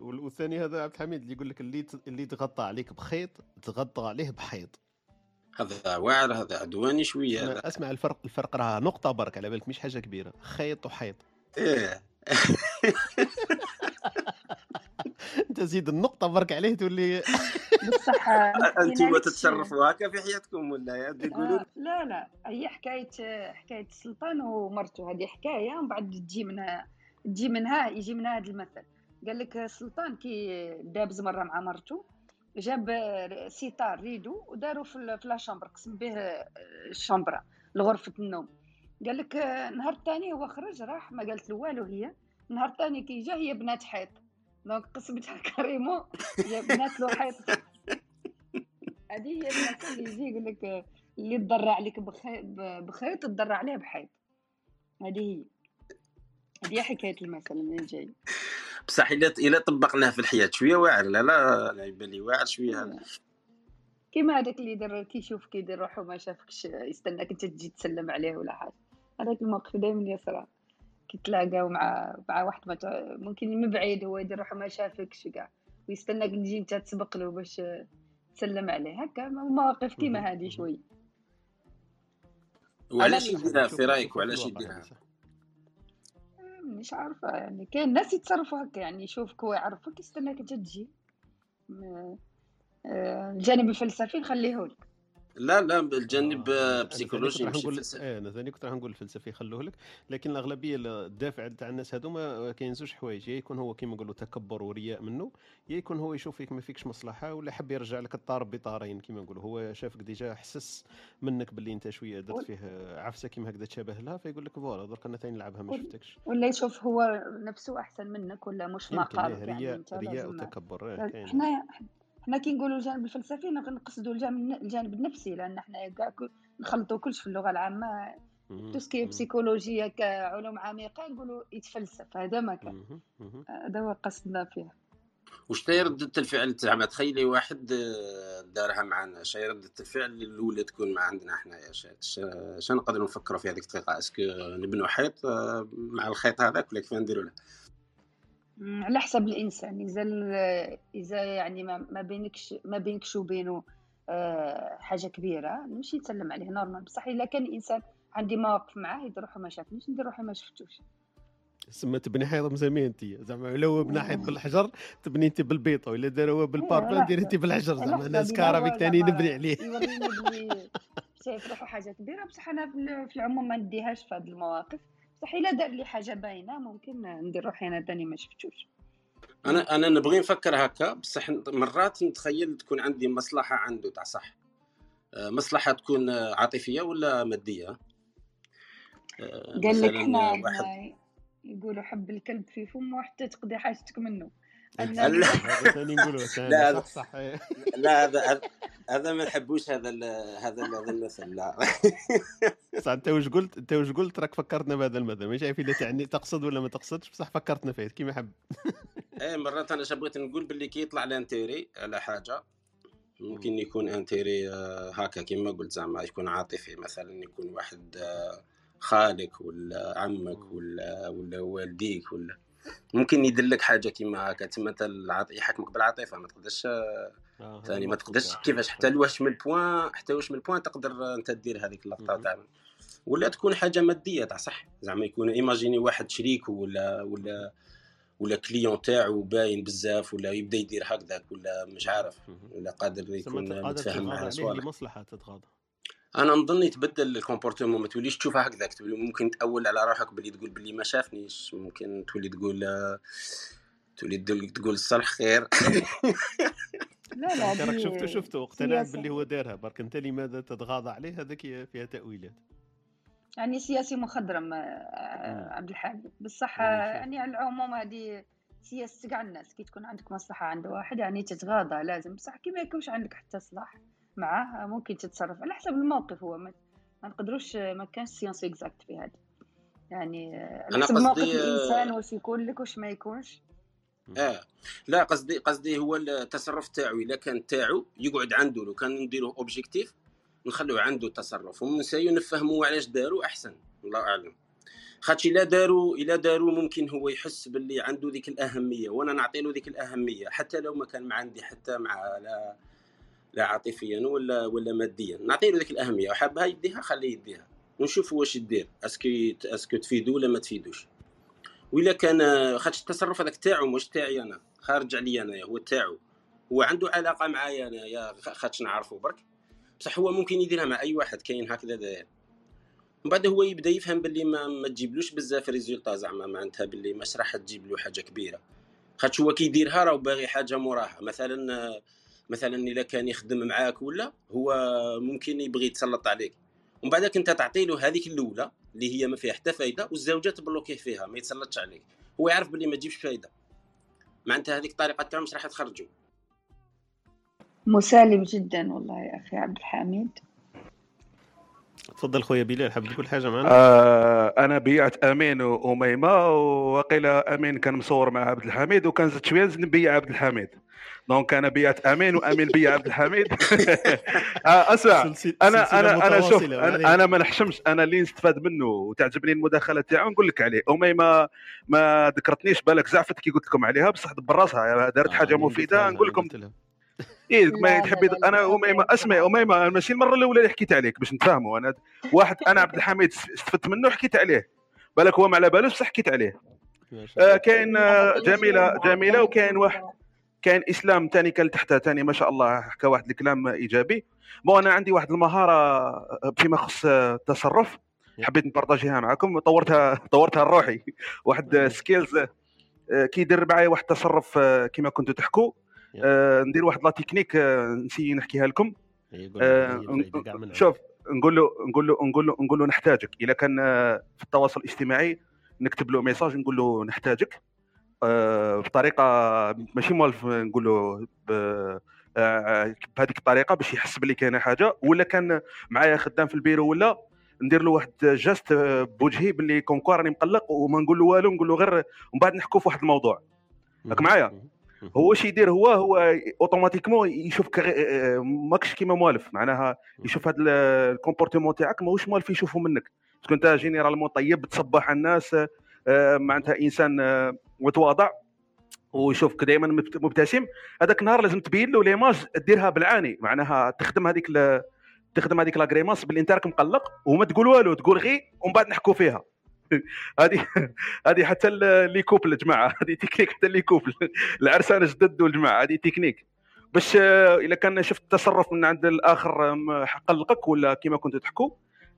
والثاني هذا عبد الحميد اللي يقول لك اللي اللي تغطى عليك بخيط تغطى عليه بحيط. هذا واعر، هذا عدواني شويه. أسمع, اسمع الفرق الفرق راه نقطه برك، على بالك مش حاجه كبيره، خيط وحيط. ايه انت زيد النقطه برك عليه تولي بالصح. انتوا تتصرفوا هكا في حياتكم ولا تقولوا؟ لا لا، هي حكايه حكايه السلطان ومرته، هذه حكايه ومن بعد تجي منها تجي منها يجي منها هذا المثل. قال لك السلطان كي دابز مره مع مرته، جاب سيطار ريدو وداروا في لاشامبر، قسم به الشامبرا لغرفه النوم. قال لك نهار الثاني هو خرج راح ما قالت له والو هي. نهار الثاني كي جا هي بنات حيط، دونك قسمتها كريمو هي بنات له حيط. هذه هي المثل اللي يجي يقول لك اللي تضرع عليك بخيط تضرع عليه بحيط. هذه هي هذه حكايه المثل اللي جاي بصح الا الا طبقناه في الحياه شويه واعر. لا لا لا يبان لي واعر شويه هذا، كيما هذاك اللي دار كيشوف كيدير روحو ما شافكش يستناك انت تجي تسلم عليه ولا حاجه. هذاك الموقف دائما يصرى كي تلاقاو مع مع واحد متع... ممكن من بعيد هو يدير روحو ما شافكش كاع ويستناك تجي انت تسبق له باش تسلم عليه. هكا مواقف كيما هذه شويه. وعلاش يديرها في رايك؟ وعلاش يديرها؟ مش عارفه يعني، كاين ناس يتصرفوا هكا، يعني يشوفك ويعرفك يستناك انت تجي. الجانب الفلسفي نخليه لك. لا لا، الجانب بسيكولوجي ماشي فلسفي. ايه انا ثاني كنت راح نقول الفلسفي خلوه لك، لكن الاغلبيه الدافع تاع الناس هذوما كاين زوج حوايج، يا يكون هو كيما نقولوا تكبر ورياء منه، يا يكون هو يشوف فيك ما فيكش مصلحه ولا حب يرجع لك الطارب بطارين. كيما نقولوا هو شافك ديجا حسس منك باللي انت شويه درت فيه عفسه كيما هكذا تشابه لها، فيقول لك فوالا درك انا ثاني نلعبها ما شفتكش، ولا يشوف هو نفسه احسن منك ولا مش مقابل. يعني رياء وتكبر كاين. حنا حنا كي نقولوا الجانب الفلسفي نقصدوا الجانب النفسي، لان حنا كاع نخلطوا كلش في اللغه العامه توسكي بسيكولوجيا كعلوم عميقه، نقولوا يتفلسف. هذا ما كان هذا هو قصدنا فيها. واش تاير ردة الفعل تاعنا؟ تخيلي واحد دارها معنا، شاي ردة الفعل الاولى تكون ما عندنا حنايا؟ شنو نقدروا نفكروا في هذيك الطريقه؟ اسكو نبنوا حيط مع الخيط هذاك ولا كيف نديروا له؟ على حسب الانسان. اذا اذا يعني ما بينكش ما بينكش وبينه حاجه كبيره نمشي نسلم عليه نورمال. بصح الا كان انسان عندي مواقف معاه يدير روحو ما شافنيش، ندير روحي ما شفتوش. سما تبني حيط مزيان انت زعما، ولا هو بنى حيط بالحجر تبني انت بالبيطو، ولا دار هو بالباربان دير انت بالحجر زعما. انا سكارابيك ثاني نبني عليه يوريني بلي شايف روحو حاجه كبيره. بصح انا في العموم ما نديهاش في هذه المواقف. صح الا دار لي حاجه باينه ممكن ندير روحي انا ثاني ما شفتوش. انا انا نبغي نفكر هكا، بصح مرات نتخيل تكون عندي مصلحه عنده تاع صح، مصلحه تكون عاطفيه ولا ماديه. قال لك حنا يقولوا حب الكلب في فمه حتى تقضي حاجتك منه. لا لا صح، لا هذا هذا ما نحبوش هذا هذا هذا المثل. لا صح، انت واش قلت انت واش قلت راك فكرتنا بهذا المثل، مش عارف الا تعني تقصد ولا ما تقصدش، بصح فكرتنا فيه كيما حب. ايه مرات انا شبغيت نقول باللي كي يطلع لانتيري على حاجه ممكن يكون انتيري هكا كيما قلت زعما يكون عاطفي، مثلا يكون واحد خالك ولا عمك ولا ولا والديك ولا ممكن يدلك حاجه كيما هكا. تما يحكمك بالعاطفه، ما تقدرش آه ثاني ما تقدرش كيفاش حتى لواش من البوان حتى واش من البوان تقدر انت دير هذيك اللقطه تاع. ولا تكون حاجه ماديه تاع صح زعما، يكون ايماجيني واحد شريك ولا ولا ولا كليون تاعو باين بزاف ولا يبدا يدير هكذاك ولا مش عارف ولا قادر يكون متفاهم معاه سوالف مصلحه تتغاضى. انا نظن يتبدل الكومبورتمون، ما توليش تشوفها هكذاك، تولي ممكن تاول على روحك باللي تقول باللي ما شافنيش، ممكن تولي تقول تولي تقول صالح خير. لا لا انت راك شفته شفته اقتنع باللي هو دارها برك، انت لماذا تتغاضى عليه؟ هذاك فيها تاويلات يعني سياسي مخضرم عبد الحميد. بصح يعني على العموم هذه سياسه كاع الناس، كي تكون عندك مصلحه عند واحد يعني تتغاضى لازم. بصح كي ما يكونش عندك حتى صلاح معاه ممكن تتصرف على حسب الموقف. هو ما نقدروش ما كانش سيونس اكزاكت في هذا، يعني على حسب موقف الانسان واش يكون لك واش ما يكونش. اه لا قصدي قصدي هو التصرف تاعو الا كان تاعو يقعد عنده، لو كان نديرو اوبجيكتيف نخلوه عنده التصرف ومنسايو نفهموا علاش داروا احسن. الله اعلم. خاطش الا داروا الا داروا ممكن هو يحس باللي عنده ذيك الاهميه وانا نعطي له ذيك الاهميه حتى لو ما كان ما عندي حتى مع لا لا عاطفيا ولا ولا ماديا نعطي له ذيك الاهميه وحابها يديها خليه يديها ونشوف واش يدير اسكو اسكو تفيدو ولا ما تفيدوش ولا كان خاطش التصرف هذاك تاعو مش تاعي انا خارج عليا انايا هو تاعو هو عنده علاقه معايا انا يا خاطش نعرفو برك بصح هو ممكن يديرها مع اي واحد كاين هكذا داير من بعد هو يبدا يفهم باللي ما, ما تجيبلوش بزاف ريزولطا زعما معناتها باللي ماش راح تجيب له حاجه كبيره خاطش هو كيديرها راه باغي حاجه موراها مثلا مثلا الا كان يخدم معاك ولا هو ممكن يبغي يتسلط عليك ومن بعدك انت تعطي له هذيك الاولى اللي هي ما فيها حتى فايده والزوجه تبلوكيه فيها ما يتسلطش عليك هو يعرف باللي ما تجيبش فايده معناتها هذيك الطريقه تاعو مش راح تخرجوا مسالم جدا والله يا اخي عبد الحميد. تفضل خويا بلال حاب تقول حاجه معنا. آه انا بيعت امين واميمه وقيله امين كان مصور مع عبد الحميد وكان زدت شويه نبيع عبد الحميد دونك انا بيعت امين وامين بيع عبد الحميد. آه اسمع انا انا انا شوف انا, أنا ما نحشمش انا اللي نستفاد منه وتعجبني المداخله تاعو نقول لك عليه. اميمه ما ذكرتنيش بالك زعفت كي قلت لكم عليها بصح دبر راسها دارت حاجه مفيده نقول لكم إيه ما تحبي أنا أميمة أسمع أميمة ماشي المرة الأولى اللي حكيت عليك باش نتفاهموا أنا واحد أنا عبد الحميد استفدت منه حكيت عليه بالك هو ما على بالوش بصح حكيت عليه. آه كاين جميلة جميلة وكاين واحد كاين إسلام تاني كل تحتها تاني ما شاء الله حكى واحد الكلام إيجابي. ما أنا عندي واحد المهارة فيما يخص التصرف حبيت نبارطاجيها معكم طورتها طورتها الروحي واحد سكيلز كيدير معايا واحد تصرف كما كنتوا تحكوا آه، ندير واحد لا تكنيك آه، نسي نحكيها لكم آه، شوف نقول له نقول له نقول له نقول له نحتاجك الا كان آه، في التواصل الاجتماعي نكتب له ميساج نقول له نحتاجك آه، بطريقه ماشي مالف نقول له آه، بهذيك الطريقه باش يحس بلي كاينه حاجه ولا كان معايا خدام في البيرو ولا ندير له واحد جاست بوجهي باللي كونكور راني مقلق وما نقول له والو نقول له غير ومن بعد نحكوا في واحد الموضوع راك معايا هو شي يدير هو هو اوتوماتيكمون يشوفك ماكش كيما موالف معناها يشوف هذا الكومبورتمون تاعك ماهوش موالف يشوفه منك باسكو انت جينيرالمون طيب تصبح الناس معناتها انسان متواضع ويشوفك دائما مبتسم هذاك النهار لازم تبين له ليماج ديرها بالعاني معناها تخدم هذيك تخدم هذيك لاغريماس باللي انت راك مقلق وما تقول والو تقول غير ومن بعد نحكوا فيها هذه هذه حتى اللي كوبل الجماعه هذه تكنيك حتى اللي كوبل العرسان جدد والجماعه هذه تكنيك باش الا كان شفت التصرف من عند الاخر قلقك ولا كما كنتوا تحكوا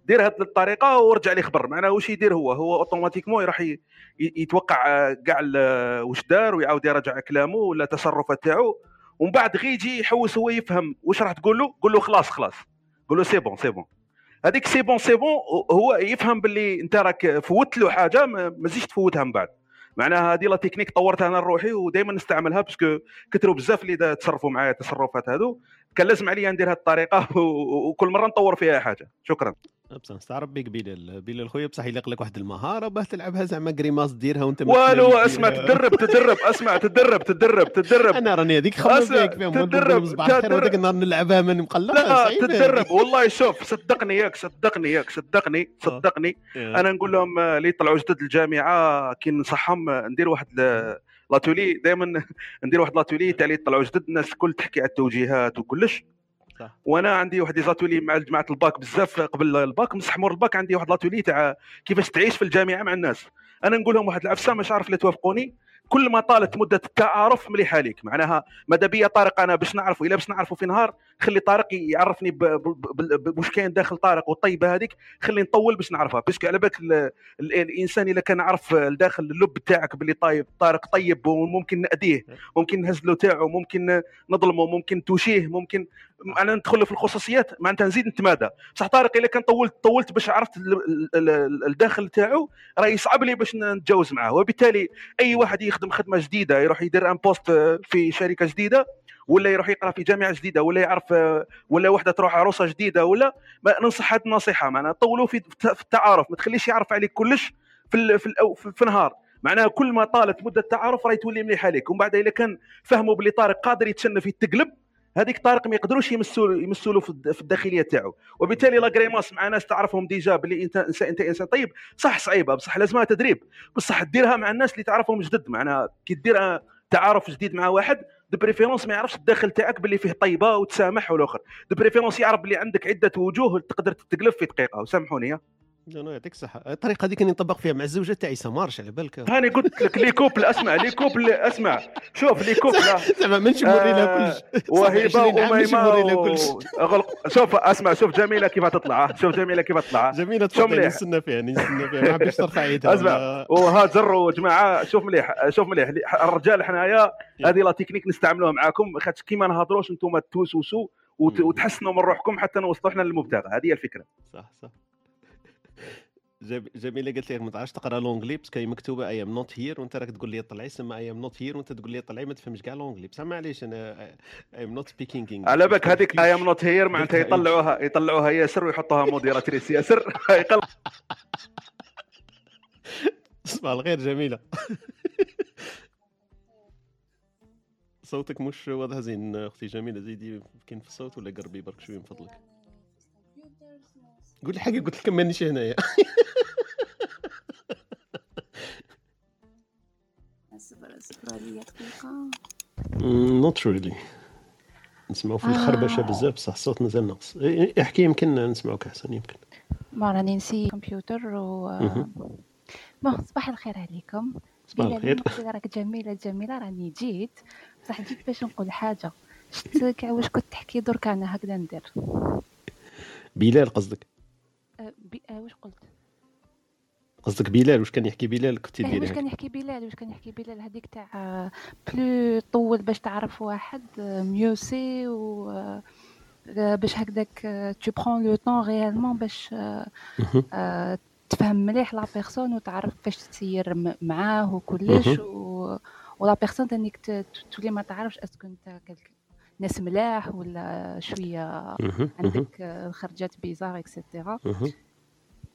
دير هذه الطريقه ورجع لي خبر معناه واش يدير هو هو اوتوماتيكمون راح يتوقع كاع واش دار ويعاود يراجع كلامه ولا تصرفه تاعو ومن بعد غير يجي يحوس هو يفهم واش راح تقول له قول له خلاص خلاص قول له سي بون سي بون هذيك سي بون سي بون هو يفهم باللي انت راك فوت له حاجه ما زيدش تفوتها من بعد معناها هذه لا تكنيك طورتها انا لروحي ودائما نستعملها باسكو كثروا بزاف اللي تصرفوا معايا التصرفات هذو كان لازم عليا ندير هذه الطريقه وكل مره نطور فيها حاجه. شكرا بصح نستعرب بك بلال بلال خويا بصح يليق لك واحد المهاره باه تلعبها زعما غريماس ديرها وانت والو اسمع تدرب تدرب اسمع تدرب تدرب تدرب انا راني هذيك خمس دقائق فيهم تدرب هذاك النهار نلعبها من مقلقه تدرب والله شوف صدقني ياك صدقني ياك صدقني صدقني انا نقول لهم اللي يطلعوا جدد الجامعه كي نصحهم ندير واحد لاتولي دائما ندير واحد لاتولي تاع اللي يطلعوا جدد الناس الكل تحكي على التوجيهات وكلش وانا عندي واحد لاتولي مع جماعه الباك بزاف قبل الباك مسح مور الباك عندي واحد لاتولي تاع كيفاش تعيش في الجامعه مع الناس انا نقول لهم واحد العفسه مش عارف اللي توافقوني كل ما طالت مده التعارف مليح عليك معناها ماذا بيا طارق انا باش نعرفه الا باش نعرفه في نهار خلي طارق يعرفني بوش كاين داخل طارق والطيبه هذيك خلي نطول باش نعرفها باسكو على بالك الانسان الا كان عرف لداخل اللب تاعك باللي طيب طارق طيب وممكن نأديه ممكن نهز له تاعو ممكن نظلمه ممكن توشيه ممكن انا ندخل في الخصوصيات معناتها نزيد نتمادى بصح طارق الا كان طولت طولت باش عرفت الداخل تاعو راه يصعب لي باش نتجاوز معاه وبالتالي اي واحد يخدم خدمه جديده يروح يدير ان بوست في شركه جديده ولا يروح يقرا في جامعه جديده ولا يعرف ولا وحده تروح عروسه جديده ولا ننصح هذه النصيحه معناها طولوا في التعارف ما تخليش يعرف عليك كلش في في, في نهار معناها كل ما طالت مده التعارف راه يتولي مليح عليك ومن بعد الا كان فهموا بلي طارق قادر يتشنف يتقلب هذيك طارق ما يقدروش يمسوا يمسوا له في الداخليه تاعو، وبالتالي لاغريماس مع ناس تعرفهم ديجا بلي انت انسان انت انسان طيب صح صعيبه بصح لازمها تدريب، بصح ديرها مع الناس اللي تعرفهم جدد، معناها كي دير تعارف جديد مع واحد دو بريفيرونس ما يعرفش الداخل تاعك باللي فيه طيبه وتسامح والاخر، دو بريفيرونس يعرف باللي عندك عده وجوه تقدر تتقلب في دقيقه، وسامحوني انا يعطيك صح. الطريقه هذيك اللي نطبق فيها مع الزوجه تاعي سمارش على بالك، هاني قلت لك لي كوبل اسمع لي كوبل اسمع شوف لي كوبل زعما مانيش نوري لها كلش، وهيبه وميمه اغلق شوف اسمع شوف جميله كيف تطلع، شوف جميله كيف تطلع جميله تطلع نستنى فيها نستنى فيها ما حبيتش ترفع يدها اسمع وها جروا جماعه شوف مليح شوف مليح الرجال حنايا هذه لا تكنيك نستعملوها معاكم خاطر كيما نهضروش نتوما توسوسوا وتحسنوا من روحكم حتى نوصلوا حنا للمبتغى، هذه هي الفكره. صح صح جميله قالت لي ما تعرفش تقرا لونغلي باسكو هي مكتوبه اي ام نوت هير وانت راك تقول لي طلعي سما اي ام نوت هير وانت تقول لي طلعي ما تفهمش كاع لونغلي بصح معليش انا اي ام نوت سبيكينغ انجلش على بالك هذيك اي ام نوت هير معناتها يطلعوها يطلعوها ياسر ويحطوها مديره تريس ياسر يقلق اسمع الغير جميله صوتك مش واضح زين اختي جميله زيدي كاين في الصوت ولا قربي برك شويه من فضلك قول لي حاجه قلت لك مانيش هنايا اصبر اصبر عليا دقيقه نوت ريلي نسمعوا في الخربشه بزاف بصح الصوت مازال ناقص احكي يمكن نسمعوك احسن يمكن ما راني نسي كمبيوتر و بون صباح الخير عليكم صباح الخير راك جميله جميله راني جيت بصح جيت باش نقول حاجه شفت كاع واش كنت تحكي درك انا هكذا ندير بلال قصدك أه بي... أه واش قلت قصدك بلال واش كان يحكي بلال كنت ديري واش كان يحكي بلال واش كان يحكي بلال هذيك تاع بلو طول باش تعرف واحد ميوسي و باش هكذاك تو برون لو طون ريالمون باش تفهم مليح لا بيرسون وتعرف كيفاش تسير معاه وكلش و ولا بيرسون انك تولي ما تعرفش اسكو انت كلك ناس ملاح ولا شويه عندك خرجات بيزار اكسترا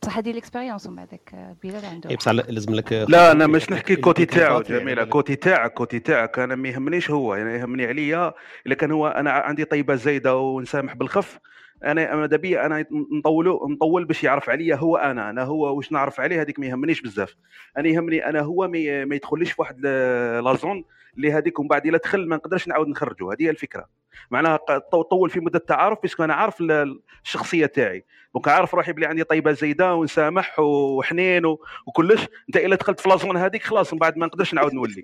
بصح هذه الاكسبيريونس مع داك بلال عنده اي بصح لازم لك لا انا مش نحكي كوتي تاعو جميله كوتي تاعك كوتي تاعك انا ما يهمنيش هو يعني يهمني عليا الا كان هو انا عندي طيبه زايده ونسامح بالخف انا ماذا بيا انا نطولو نطول باش يعرف عليا هو انا انا هو واش نعرف عليه هذيك ما يهمنيش بزاف انا يهمني انا هو ما يدخلش في واحد لازون اللي هذيك ومن بعد الا دخل ما نقدرش نعاود نخرجه هذه هي الفكره معناها طول في مده التعارف باش انا عارف الشخصيه تاعي دونك عارف روحي بلي عندي طيبه زايده ونسامح وحنين وكلش انت الا دخلت في لازون هذيك خلاص من بعد ما نقدرش نعاود نولي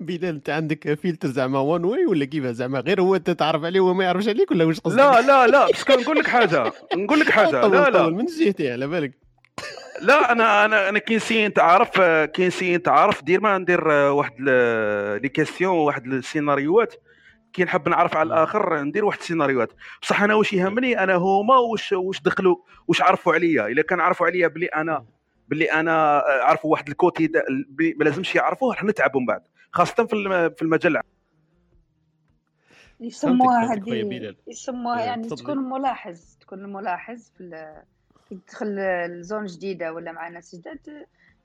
بلال انت عندك فلتر زعما وان واي ولا كيفاه زعما غير هو تتعرف عليه وما يعرفش عليك ولا واش قصدك لا لا لا بس كنقول لك حاجه نقول لك حاجه طول لا لا من جهتي على بالك لا انا انا انا كينسي نتعرف كينسي نتعرف ديما ندير واحد لي كيسيون واحد السيناريوهات كي نحب نعرف على الاخر ندير واحد السيناريوهات بصح انا واش يهمني انا هما واش واش دخلوا واش عرفوا عليا الا كان عرفوا عليا بلي انا بلي انا عرفوا واحد الكوتي ما لازمش يعرفوه راح نتعبوا من بعد خاصه في في المجال يسموها هذه يسموها يعني تكون ملاحظ تكون ملاحظ في تدخل لزون جديده ولا مع ناس جداد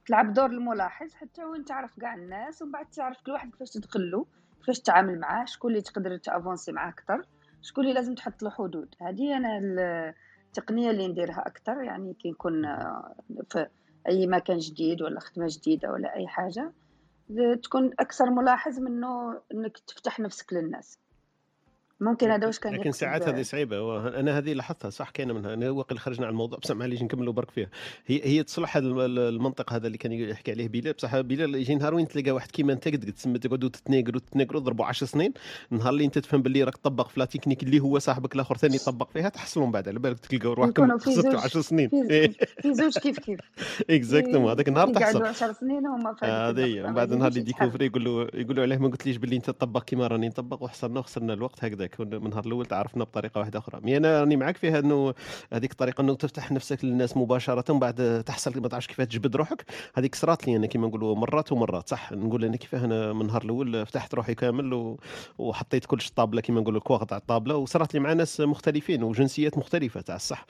تلعب دور الملاحظ حتى وين تعرف كاع الناس ومن بعد تعرف كل واحد كيفاش تدخل له كيفاش تتعامل معاه شكون اللي تقدر تافونسي معاه اكثر شكون اللي لازم تحط له حدود هذه انا التقنيه اللي نديرها اكثر يعني كي نكون في اي مكان جديد ولا خدمه جديده ولا اي حاجه تكون اكثر ملاحظ منه انك تفتح نفسك للناس ممكن هذا واش كان لكن ساعات هذه صعيبه انا هذه لاحظتها صح كاينه منها انا وقت خرجنا على الموضوع بصح معليش نكملوا برك فيها هي هي تصلح هذا المنطق هذا اللي كان يحكي عليه بلال بصح بلال يجي نهار وين تلقى واحد كيما انت قد تسمى تقعدوا تتناقروا تتناقروا ضربوا عشر سنين نهار اللي انت تفهم باللي راك طبق في لا تكنيك اللي هو صاحبك الاخر ثاني طبق فيها تحصلوا من بعد على بالك تلقاو روحكم خسرتوا عشر سنين في زوج كيف كيف اكزاكتومون هذاك النهار تحصل عشر سنين هما هذه من بعد نهار اللي ديكوفري يقولوا يقولوا عليه ما قلتليش باللي انت تطبق كيما راني نطبق وحصلنا خسرنا الوقت هكذا كنا من نهار الاول تعرفنا بطريقه واحده اخرى مي انا راني معاك فيها انه هذيك الطريقه انه تفتح نفسك للناس مباشره بعد تحصل ما تعرفش كيف تجبد روحك هذيك صرات لي انا كيما نقولوا مرات ومرات صح نقول انا كيفاه انا من نهار الاول فتحت روحي كامل و... وحطيت كلش الطابله كيما نقولوا الكواغط على الطابله وصرات لي مع ناس مختلفين وجنسيات مختلفه تاع الصح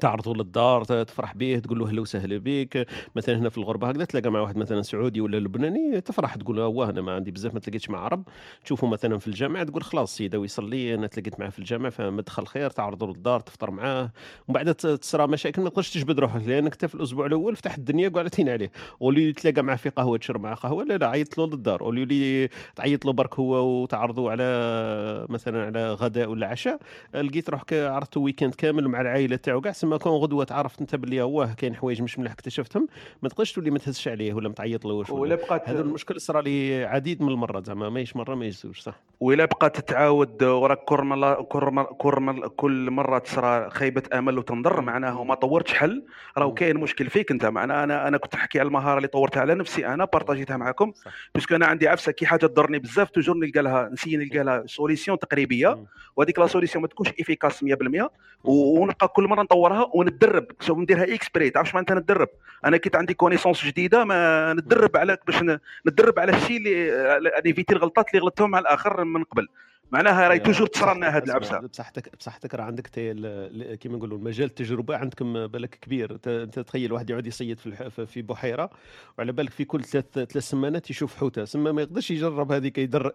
تعرضوا للدار، تفرح به، تقول له اهلا وسهلا بك. مثلا هنا في الغربه هكذا تلاقى مع واحد مثلا سعودي ولا لبناني، تفرح تقول له واه انا ما عندي بزاف ما تلاقيتش مع عرب، تشوفه مثلا في الجامع تقول خلاص سيده ويصلي، انا تلاقيت معاه في الجامع فمدخل خير، تعرضوا للدار، تفطر معاه، ومن بعد تصرى مشاكل ما تقدرش تجبد روحك، لانك حتى في الاسبوع الاول فتح الدنيا كاع على عليه، واللي تلاقى معاه في قهوه تشرب معاه قهوه، لا لا عيط له للدار، واللي تعيط له برك هو وتعرضوا على مثلا على غداء ولا عشاء، لقيت روحك عرضت ويكند كامل مع العائله تاعو كاع. سما كون غدوه تعرفت انت باللي واه كاين حوايج مش مليح اكتشفتهم، ما تبقاش تولي ما تهزش عليه ولا ما تعيطلوش، ولا بقات هذا المشكل صرا لي عديد من المرات، زعما ماهيش مره ما يجوش صح، ولا بقات تتعاود وراك كرمل كرمل كرمل كل مره تصرى خيبه امل وتنضر، معناه ما طورتش حل، راهو كاين مشكل فيك انت. معناه انا انا كنت نحكي على المهاره اللي طورتها على نفسي، انا بارطاجيتها معكم باسكو انا عندي عفسه كي حاجه تضرني بزاف توجور نلقى لها نسي نلقى لها سوليسيون تقريبيه، وهذيك لا سوليسيون ما تكونش افيكاس مية بالمية، ونبقى كل مره نطورها وندرب، شوف نديرها اكسبري، تعرفش معناتها نتدرب، انا كيت عندي كونيسونس جديده ما نتدرب على باش نتدرب على الشيء اللي انفيتي الغلطات اللي غلطتهم مع الاخر من قبل، معناها راهي توجور تصرى لنا هذه العبسه. بصحتك بصحتك راه عندك كيما نقولوا المجال التجربه عندكم بالك كبير، انت تخيل واحد يعود يصيد في في بحيره وعلى بالك في كل ثلاث ثلاث سمانات يشوف حوته، سما ما يقدرش يجرب هذيك يدر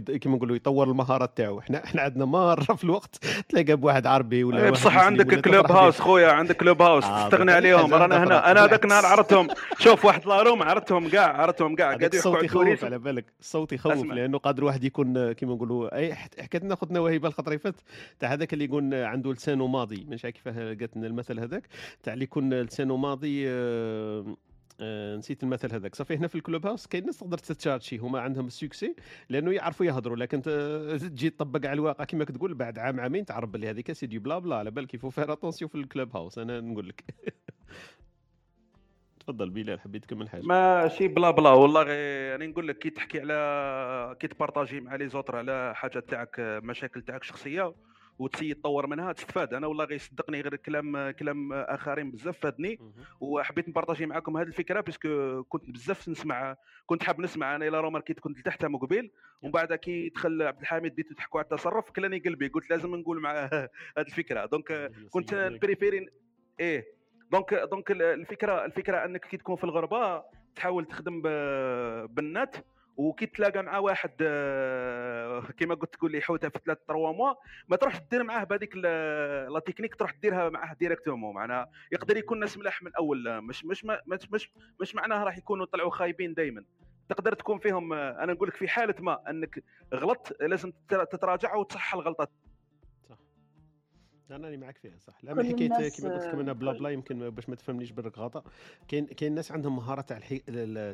كيما نقولوا يطور المهاره تاعو. احنا احنا عندنا مره في الوقت تلاقى بواحد عربي ولا بصح عندك كلوب هاوس خويا، عندك كلوب هاوس تستغنى عليهم، رانا هنا انا هذاك النهار عرضتهم، شوف واحد لاروم عرضتهم كاع عرضتهم كاع قاعدين يحكوا على على بالك الصوت يخوف، لانه قادر واحد يكون ما نقولوا اي حكيتنا خدنا وهيبه الخطريفات تاع هذاك اللي يقول عنده لسانه ماضي، مش عارف كيفاه لقاتنا المثل هذاك تاع اللي يكون لسانه ماضي، آه آه نسيت المثل هذاك. صافي هنا في الكلوب هاوس كاين ناس تقدر تتشارجي، هما عندهم السوكسي لانه يعرفوا يهضروا، لكن تجي تطبق على الواقع كما كتقول بعد عام عامين تعرف بلي هذيك سي دي بلا بلا، على بالك يفو فير اتونسيون في الكلوب هاوس. انا نقول لك تفضل بلال، حبيت كمل حاجه ماشي بلا بلا والله غير انا نقول لك كي تحكي على كي تبارطاجي مع لي زوتر على حاجه تاعك مشاكل تاعك شخصيه وتسي تطور منها تستفاد. انا والله غير صدقني غير كلام كلام اخرين بزاف فادني، وحبيت نبارطاجي معكم هذه الفكره باسكو كنت بزاف نسمع، كنت حاب نسمع انا الى رومار كنت كنت لتحتها مقبل، ومن بعد كي دخل عبد الحميد بديتوا تحكوا على التصرف كلاني قلبي قلت لازم نقول مع هذه الفكره، دونك كنت بريفيرين ايه دونك دونك الفكره الفكره انك كي تكون في الغربه تحاول تخدم بالنت، وكي تلاقى مع واحد كما قلت تقول لي حوته في ثلاثة تروا موا ما تروحش دير معاه بهذيك لا تكنيك، تروح ديرها معاه ديريكتومون، معناها يقدر يكون ناس ملاح من الاول، مش مش مش مش, مش معناها راح يكونوا طلعوا خايبين دائما، تقدر تكون فيهم. انا نقول لك في حاله ما انك غلطت لازم تتراجع وتصحح الغلطات، انا اللي معك فيها صح. لما حكيت كيما قلت لكم انا بلا بلا يمكن باش ما تفهمنيش برك غلطه، كاين كاين ناس عندهم مهاره تاع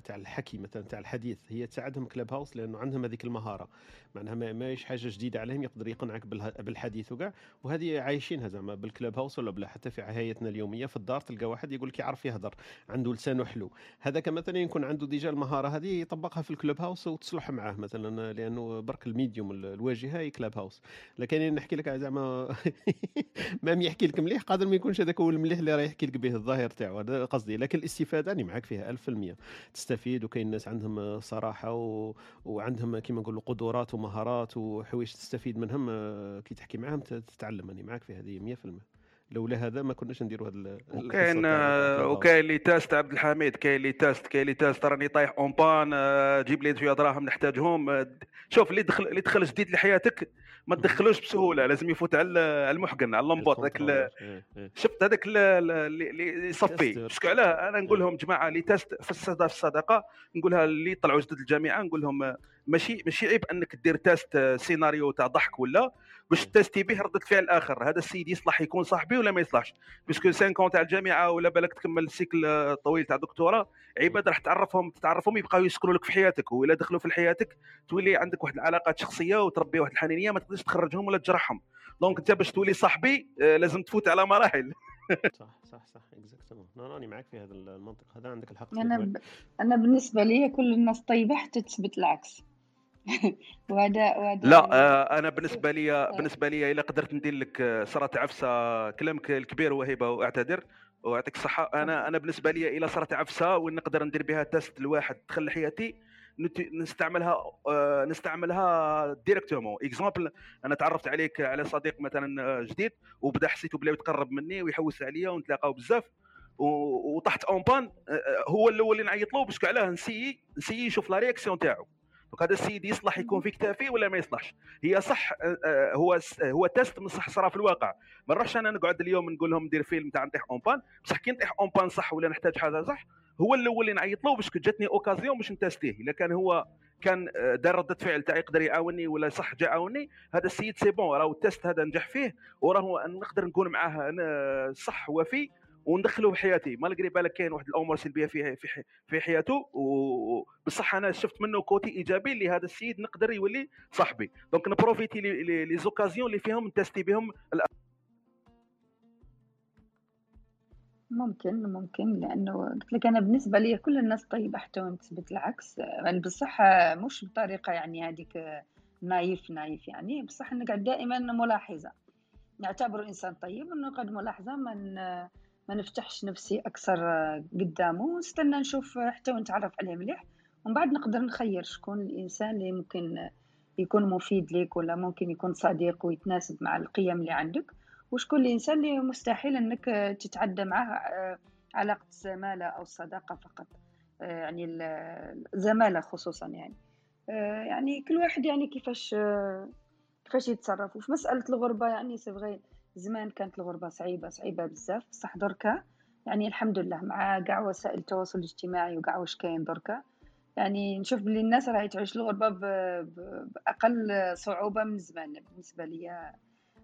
تاع الحكي مثلا تاع الحديث، هي تساعدهم كلوب هاوس لانه عندهم هذيك المهاره، معناها ماهيش حاجه جديده عليهم، يقدر يقنعك بالحديث وكاع، وهذه عايشينها زعما بالكلوب هاوس ولا بلا. حتى في حياتنا اليوميه في الدار تلقى واحد يقول لك يعرف يهضر، عنده لسانه حلو، هذاك مثلا يكون عنده ديجا المهاره هذه يطبقها في الكلوب هاوس وتصلح معاه مثلا، لانه برك الميديوم الواجهه هي كلوب هاوس. لكن نحكي لك زعما مام يحكي لك مليح قادر ما يكونش هذاك هو المليح اللي راه يحكي لك به الظاهر تاعو، هذا قصدي. لكن الاستفاده انا معاك فيها ألف بالمية، تستفيد، وكاين ناس عندهم صراحه و... وعندهم كيما نقولوا قدرات ومهارات وحوايج تستفيد منهم كي تحكي معاهم تتعلم. انا معاك في هذه مية بالمية، لولا هذا ما كناش نديروا هذا. وكاين وكاين اللي تاست عبد الحميد، كاين اللي تاست كاين اللي تاست راني طايح اون بان، جيب لي شويه دراهم نحتاجهم. شوف اللي دخل اللي دخل جديد لحياتك ما تدخلوش بسهوله، لازم يفوت على المحقن على اللمبوط هذاك، شفت هذاك اللي يصفي باسكو علاه. انا نقول لهم جماعه اللي تاست في الصدقه في الصدقه نقولها، اللي طلعوا جدد الجامعه نقول لهم ماشي ماشي عيب انك دير تاست سيناريو تاع ضحك ولا باش تاستي به ردة فعل اخر، هذا السيد يصلح يكون صاحبي ولا ما يصلحش، باسكو خمسين تاع الجامعه ولا بالك تكمل السيكل الطويل تاع الدكتوراه عباد راح تعرفهم تتعرفهم يبقاو يسكنوا لك في حياتك، ولا دخلوا في حياتك تولي عندك واحد العلاقات شخصيه وتربي واحد الحنينيه ما تقدرش تخرجهم ولا تجرحهم. دونك انت باش تولي صاحبي لازم تفوت على مراحل. صح صح صح اكزاكتومون، راني معاك في هذا المنطق هذا، عندك الحق. انا انا بالنسبه لي كل الناس طيبه حتى تثبت العكس. وهذا وهذا لا آه انا بالنسبه لي بالنسبه لي الا قدرت ندير لك صرات عفسه كلامك الكبير وهيبه واعتذر ويعطيك الصحه. انا انا بالنسبه لي الا صرات عفسه ونقدر ندير بها تست لواحد دخل حياتي نستعملها نستعملها ديريكتومون. اكزامبل انا تعرفت عليك على صديق مثلا جديد وبدا حسيته بلي يتقرب مني ويحوس عليا ونتلاقاو بزاف وطحت اون بان، هو الاول اللي نعيط له باش كعلاه نسيي نسيي نشوف لا رياكسيون تاعو. دونك هذا السيد يصلح يكون في كتافي ولا ما يصلحش؟ هي صح هو هو تيست من صح صرا في الواقع. ما نروحش انا نقعد اليوم نقول لهم ندير فيلم تاع نطيح اون بان، بصح كي نطيح اون بان صح ولا نحتاج حاجه صح هو الاول اللي نعيط له باش جاتني اوكازيون باش نتستيه. الا كان هو كان دار رده فعل تاع يقدر يعاوني ولا صح جا عاوني، هذا السيد سي بون راهو التيست هذا نجح فيه وراه نقدر نكون معاه انا صح وفي وندخلوا بحياتي. مالغري بالك كاين واحد الامور سلبيه فيه في في حياته، وبصح انا شفت منه كوتي ايجابي اللي هذا السيد نقدر يولي صاحبي. دونك نبروفيتي لي زوكازيون اللي فيهم نتستي بهم. ممكن ممكن لانه قلت لك انا بالنسبه لي كل الناس طيبه حتى وين تثبت العكس. يعني بصح مش بطريقه يعني هذيك نايف نايف يعني، بصح نقعد دائما ملاحظه، نعتبره انسان طيب ونقعد ملاحظه من ما نفتحش نفسي اكثر قدامه ونستنى نشوف حتى ونتعرف عليه مليح ومن بعد نقدر نخير شكون الانسان اللي ممكن يكون مفيد ليك ولا ممكن يكون صديق ويتناسب مع القيم اللي عندك، وشكون الانسان اللي مستحيل انك تتعدى معه علاقه زماله او صداقه فقط، يعني الزماله خصوصا. يعني يعني كل واحد يعني كيفاش كيفاش يتصرف. وفي مساله الغربه يعني صغير زمان كانت الغربة صعيبة صعيبة بزاف، بصح دركا يعني الحمد لله مع كاع وسائل التواصل الاجتماعي وكاع واش كاين دركا يعني نشوف بلي الناس راهي تعيش الغربة بأقل صعوبة من زمان. بالنسبة لي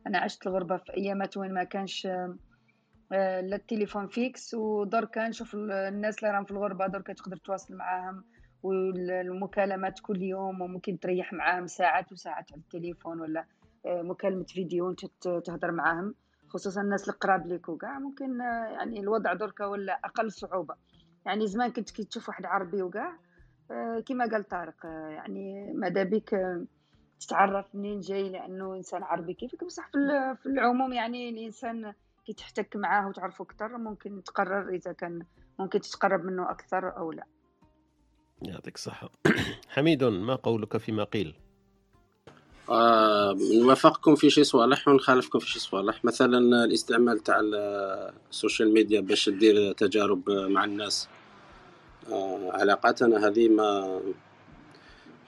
أنا عشت الغربة في أيامات وين ما كانش لا التليفون فيكس، ودركا نشوف الناس اللي راهم في الغربة دركا تقدر تواصل معاهم والمكالمات كل يوم وممكن تريح معاهم ساعات وساعات على التليفون ولا مكالمة فيديو تهدر معهم، خصوصا الناس القراب ليك وكاع ممكن يعني الوضع دركا ولا أقل صعوبة. يعني زمان كنت كي تشوف واحد عربي وكاع كما قال طارق يعني ماذا بك تتعرف منين جاي لأنه إنسان عربي كيفك، بصح في العموم يعني الإنسان كي تحتك معاه وتعرفه أكثر ممكن تقرر إذا كان ممكن تتقرب منه أكثر أو لا. يعطيك الصحة. حميد، ما قولك فيما قيل؟ آه، نوافقكم في شي صوالح ونخالفكم في شي صوالح. مثلا الاستعمال تاع السوشيال ميديا باش دير تجارب مع الناس، آه، علاقاتنا هذه ما,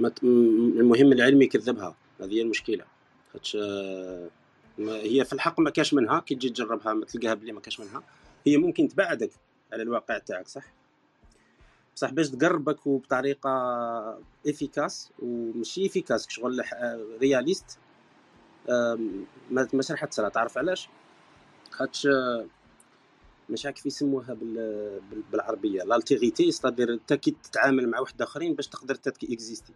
ما المهم العلمي كذبها، هذه هي المشكله. آه، هي في الحق ما كاش منها، كي تجي تجربها ما تلقاها بلي ما كاش منها، هي ممكن تبعدك على الواقع تاعك صح بصح باش تقربك وبطريقه افيكاس وماشي افيكاس شغل رياليست ما ماشي راح تصرا. تعرف علاش؟ خاطش مش هاك يسموها بالعربيه لالتيغيتي، استادير انت كي تتعامل مع واحد اخرين باش تقدر تاتكي اكزيستي.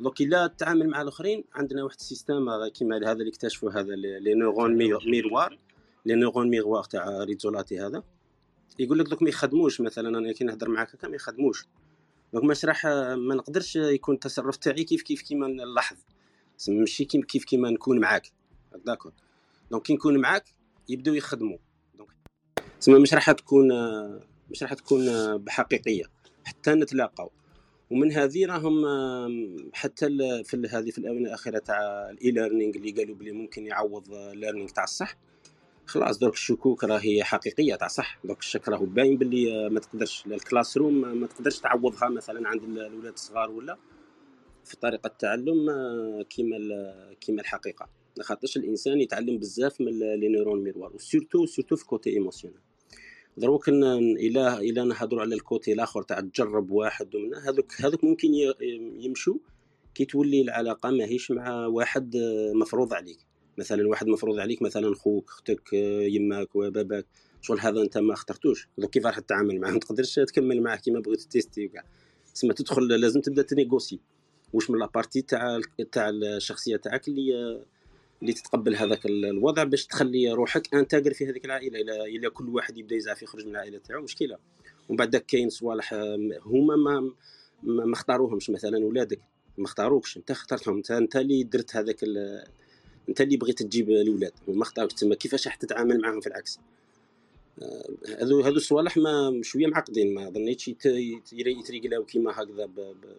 دونك الا تتعامل مع الاخرين عندنا واحد السيستم كيما هذا اللي اكتشفوا هذا لي نيورون ميروار لي نيورون ميروار تاع ريزولاتي، هذا يقول لك دوك ما يخدموش. مثلا انا كي نهضر معاك هكا ما يخدموش، دونك ماش راح ما نقدرش يكون التصرف تاعي كيف كيف كيما نلاحظ ماشي كيف كيف كيما نكون معاك داكور. دونك كي نكون معاك يبداو يخدموا، دونك تسمى مش راح تكون مش راح تكون بحقيقيه حتى نتلاقاو. ومن هذه راهم حتى في هذه في الاونه الاخيره تاع الاي ليرنينغ اللي قالوا بلي ممكن يعوض ليرنينغ تاع الصح، خلاص دوك الشكوك راهي حقيقيه تاع صح. دوك الشك راهو باين باللي ما تقدرش الكلاس روم ما تقدرش تعوضها مثلا عند الاولاد الصغار ولا في طريقه التعلم كيما كيما الحقيقه، خاطرش الانسان يتعلم بزاف من لي نيرون ميروار وسورتو سورتو في كوتي ايموسيونال. دروك الى الى نهضروا على الكوتي الاخر تاع تجرب واحد ومن هذوك هذوك ممكن يمشوا كي تولي العلاقه ماهيش مع واحد مفروض عليك. مثلا واحد مفروض عليك مثلا خوك اختك يماك وباباك شغل هذا انت ما اخترتوش، دونك كيف راح تتعامل معاه؟ ما تقدرش تكمل معاه كيما بغيت تيستي وكاع، تسمى تدخل لازم تبدا تنيغوسي واش من لابارتي تاع تاع الشخصيه تاعك اللي اللي تتقبل هذاك الوضع باش تخلي روحك انتاجر في هذيك العائله. الا الا كل واحد يبدا يزعف يخرج من العائله تاعو مشكله. ومن بعد كاين صوالح هما ما ما اختاروهمش، مثلا ولادك ما اختاروكش انت اخترتهم، انت انت اللي درت هذاك انت اللي بغيت تجيب الاولاد وما اختارك، تما كيفاش راح تتعامل معاهم في العكس. هذو هذو الصوالح ما مشويه معقدين، ما ظنيتش يتريقلاو كيما هكذا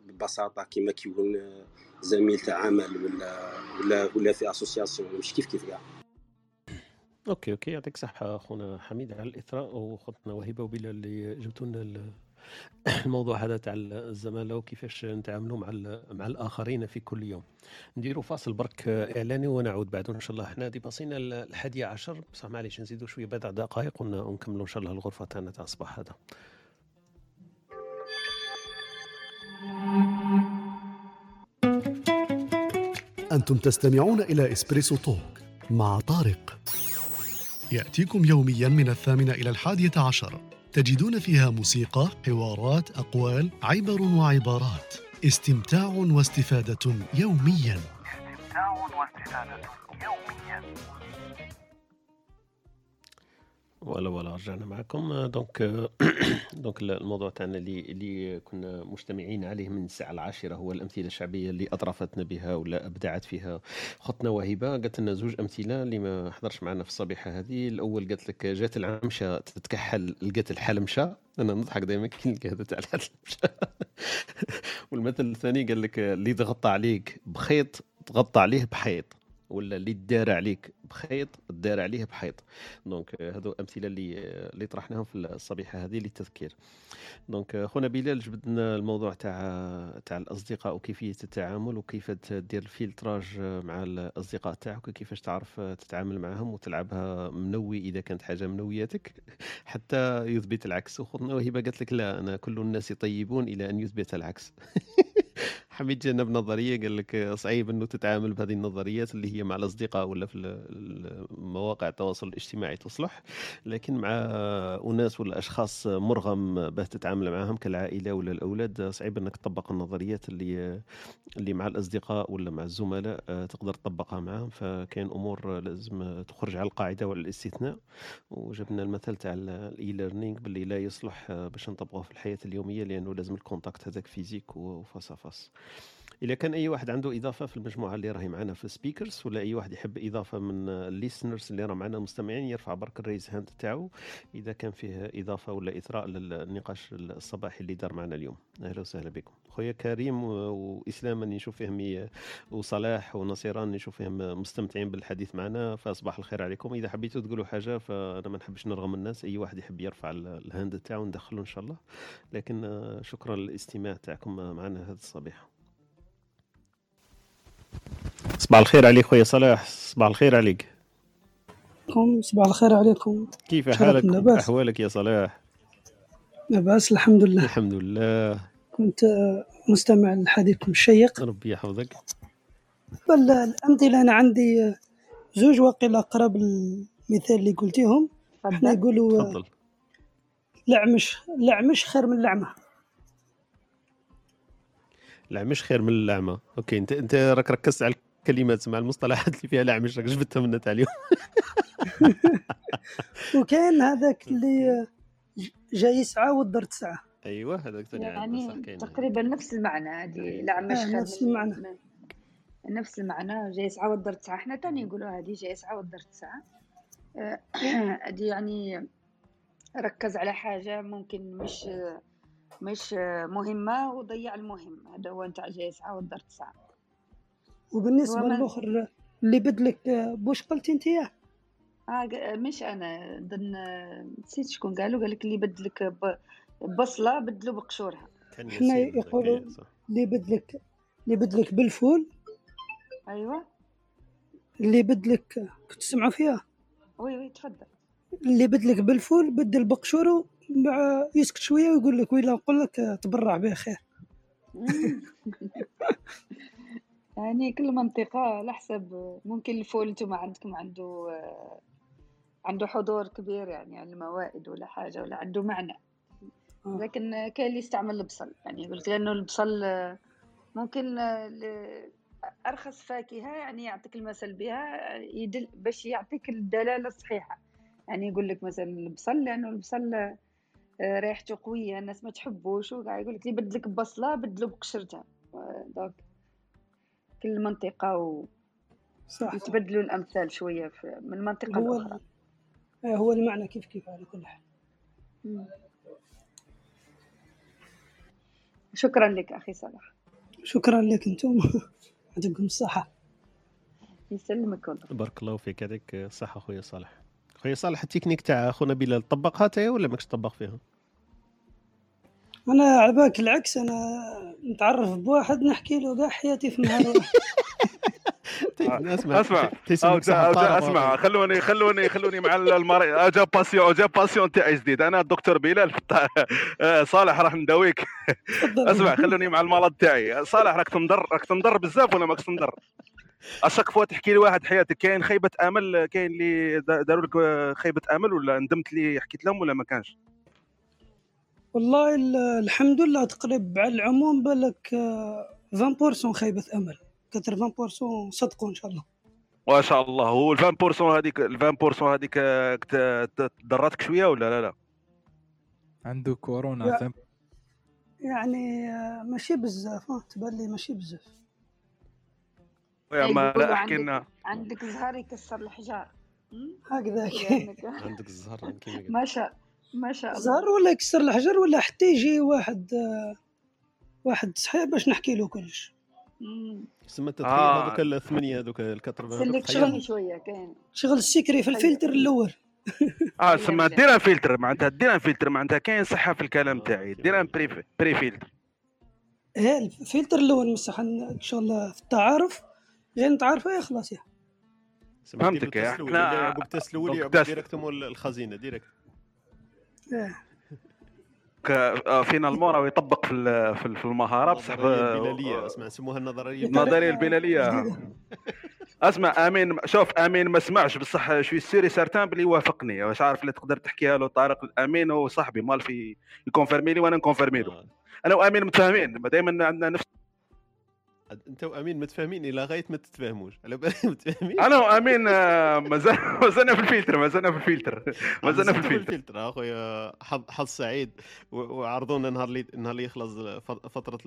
ببساطه كيما كيكون زميل تاع عمل ولا ولا ولا في اسوسياسيون، مش كيف كيف كاع. اوكي اوكي يعطيك الصحه خونا حميد على الاثراء وخطنا وهبه وبلال اللي جبتوا لنا الموضوع هذا تاع الزماله وكيفاش نتعاملوا مع مع الاخرين في كل يوم. نديروا فاصل برك اعلاني ونعود بعد ان شاء الله. حنا دي باصينا الحادية عشر بصح معليش نزيدوا شويه بضع دقائق ونكملوا ان شاء الله الغرفه تاعنا تاع الصباح هذا. انتم تستمعون الى إسبريسو توك مع طارق، يأتيكم يومياً من الثامنة إلى الحادية عشر، تجدون فيها موسيقى، حوارات، أقوال، عبر وعبارات، استمتاع واستفادة يومياً. استمتاع واستفادة يومياً. ولا ولا رجعنا معكم. دونك دونك الموضوع تاعنا اللي اللي كنا مجتمعين عليه من الساعه العاشرة هو الامثله الشعبيه اللي اطرفتنا بها ولا ابدعت فيها خطنا وهبه. قالت لنا زوج امثله اللي ما حضرش معنا في الصبيحه هذه. الاول قالت لك جات العمشه تتكحل لقيت الحلمشه. انا نضحك دائما كي نلقى هذا تاع الحلمشه. والمثل الثاني قال لك اللي تغطى عليك بخيط تغطى عليه بحيط، ولا اللي تدار عليك بخيط تدار عليه بحيط. دونك هذو امثله اللي اللي طرحناهم في الصبيحه هذه للتذكير. دونك خونا بلال جبدنا الموضوع تاع تاع الاصدقاء وكيفيه التعامل وكيف تدير الفلتراج مع الاصدقاء تاعك وكيفاش تعرف تتعامل معهم وتلعبها منوي اذا كانت حاجه منوياتك حتى يثبت العكس. وخونا وهبه قالت لك لا انا كل الناس طيبون الى ان يثبت العكس. حميد جانا بنظريه قال لك صعيب انه تتعامل بهذه النظريات اللي هي مع الاصدقاء ولا في مواقع التواصل الاجتماعي تصلح، لكن مع اناس ولا اشخاص مرغم باه تتعامل معهم كالعائله ولا الاولاد صعيب انك تطبق النظريات اللي اللي مع الاصدقاء ولا مع الزملاء تقدر تطبقها معهم. فكاين امور لازم تخرج على القاعده ولا الاستثناء. وجبنا المثل تاع الاي ليرنينغ باللي لا يصلح باش نطبقوه في الحياه اليوميه لانه لازم الكونتاكت هذاك فيزيك وفاس فاس. إذا كان أي واحد عنده إضافة في المجموعة اللي راهي معنا في سبيكرز ولا أي واحد يحب إضافة من الليسنرز اللي راهي معنا مستمعين يرفع برك الريز هاند تاعو إذا كان فيه إضافة ولا إثراء للنقاش الصباحي اللي دار معنا اليوم. أهلا وسهلا بكم خويا كريم وإسلام نشوف فيهم وصلاح ونصيران نشوف فيهم مستمتعين بالحديث معنا، فأصبح الخير عليكم. إذا حبيتوا تقولوا حاجة فأنا ما نحبش نرغم الناس، أي واحد يحب يرفع الهاند تاعو وندخله إن شاء الله. لكن شكرا للاستماع تاعكم معنا هذا الصباح. صباح الخير عليك خويا صلاح. صباح الخير عليك. صباح الخير عليكم. كيف حالك احوالك يا صلاح؟ لاباس الحمد لله الحمد لله. كنت مستمع لحديثكم الشيق ربي يحفظك. والله الامثله انا عندي زوج واقيلا اقرب المثال اللي قلتيهم. احنا نقولوا لعمش لعمش خير من لعمه. لعمش خير من اللعمه. اوكي انت انت راك ركزت على الكلمات مع المصطلحات اللي فيها لعمش راك جبتها من تاع اليوم. وكان هذاك اللي جاي ساعه والدر تسعه. ايوه هذاك ثاني يعني تقريبا نفس المعنى. هذه لعمش خير نفس المعنى نفس المعنى جاي ساعه والدر تسعه. احنا ثاني نقولوا هذه جاي ساعه والدر تسعه. هذه يعني ركز على حاجه ممكن مش مش مهمة وضيع المهم. هذا هو نتاع جاي ساعة والدار تسعة. وبالنسبة للأخر اللي بدلك بوش قلت انتياه آه مش أنا ضمن نسيت شكون قالوا قالك اللي بدلك ببصلة بدلوا بقشورها. إحنا يقولوا اللي بدلك اللي بدلك بالفول. أيوة اللي بدلك كنت سمعوا فيها. وي وي تفضل. اللي بدلك بالفول بدل بقشوره يسكت شويه ويقول لك ويلا نقول لك تبرع به خير. يعني كل منطقه على حسب. ممكن الفول انتم عندكم عنده عنده حضور كبير يعني على الموائد ولا حاجه ولا عنده معنى، لكن كاين اللي يستعمل البصل يعني قلت لانه البصل ممكن ارخص فاكهه يعني يعطيك المثل بها يدل باش يعطيك الدلاله الصحيحه. يعني يقول لك مثلا البصل لانه البصل ريحته قويه الناس ما تحبوش وكاع يقول لك لي بدلك ببصله بدلو بقشرتها. دونك كل منطقه و... يتبدلوا الامثال شويه من منطقه لاخرى. هو المعنى كيف كيف على كل حال. شكرا لك أخي صلاح. شكرا لك أنتم، يعطيكم الصحة. يسلمك والله. بارك الله فيك، يعطيك الصحة خويا صالح. خويا صالح التكنيك تاع خونا بلال طبقها تاهي ولا ماكش تطبق فيها؟ أنا على بالك العكس، أنا نتعرف بواحد نحكي له كاع حياتي في نهار واحد. اسمع اسمع اسمع خلوني خلوني خلوني مع المريض. جا باسيون جا باسيون تاعي جديد، انا الدكتور بلال صالح راح نداويك. اسمع خلوني مع المرض تاعي. صالح راك تنضر راك تنضر بزاف ولا ماكش تنضر؟ اشك فوا تحكي لي واحد حياتك كاين خيبه امل، كاين اللي داروا لك خيبه امل ولا ندمت لي حكيت لهم ولا ما كانش؟ والله الحمد لله تقريب على العموم بالك عشرين بالمية خيبه امل، عشرين بالمية صدقوا ان شاء الله. وان شاء الله. هو عشرين بالمية هذيك عشرين بالمية هذيك ضرتك شويه ولا لا؟ لا عنده كورونا يعني, يعني ماشي بزاف، تبان لي ماشي بزاف. ويا ما لا احكي لنا عندك زهر يكسر الحجار هكذا. عندك الزهر يمكن ما شاء ما شاء الله زهر ولا يكسر الحجر ولا حتى يجي واحد واحد صحيح باش نحكي له كلش. سما تتخيل هذوك الثمانيه هذوك الكتربه هذوك شغل شويه كاين شغل السكري في الفلتر الاول. اه سما ديرها فلتر معناتها ديرها فلتر معناتها كاين صحه في الكلام تاعي، ديرها بري بري فلتر. اه الفلتر الاول مسح ان شاء الله في التعارف غير نتعارفوا يا خلاص يا فهمتك. احنا بوك تسلو لي ديريكتوم الخزينه ديريكت. اه فينا المورا يطبق في في المهاره بصح البلاليه. اسمع سموها النظريه النظريه البلاليه. اسمع امين شوف امين ما سمعش بصح شوي سيري سارتان بلي وافقني، واش عارف اللي تقدر تحكيها له طارق. الامين هو صاحبي مال في يكونفيرمي لي وانا نكونفيرمي له. انا وامين متفاهمين دائما عندنا نفس. انت وامين متفاهمين الى غايه ما تتفاهموش على بالي متفاهمين. انا وامين مازال مازلنا في الفلتر مازلنا في الفلتر مازلنا في الفلتر. اخويا حظ سعيد وعرضونا نهار اللي نهار اللي يخلص فتره.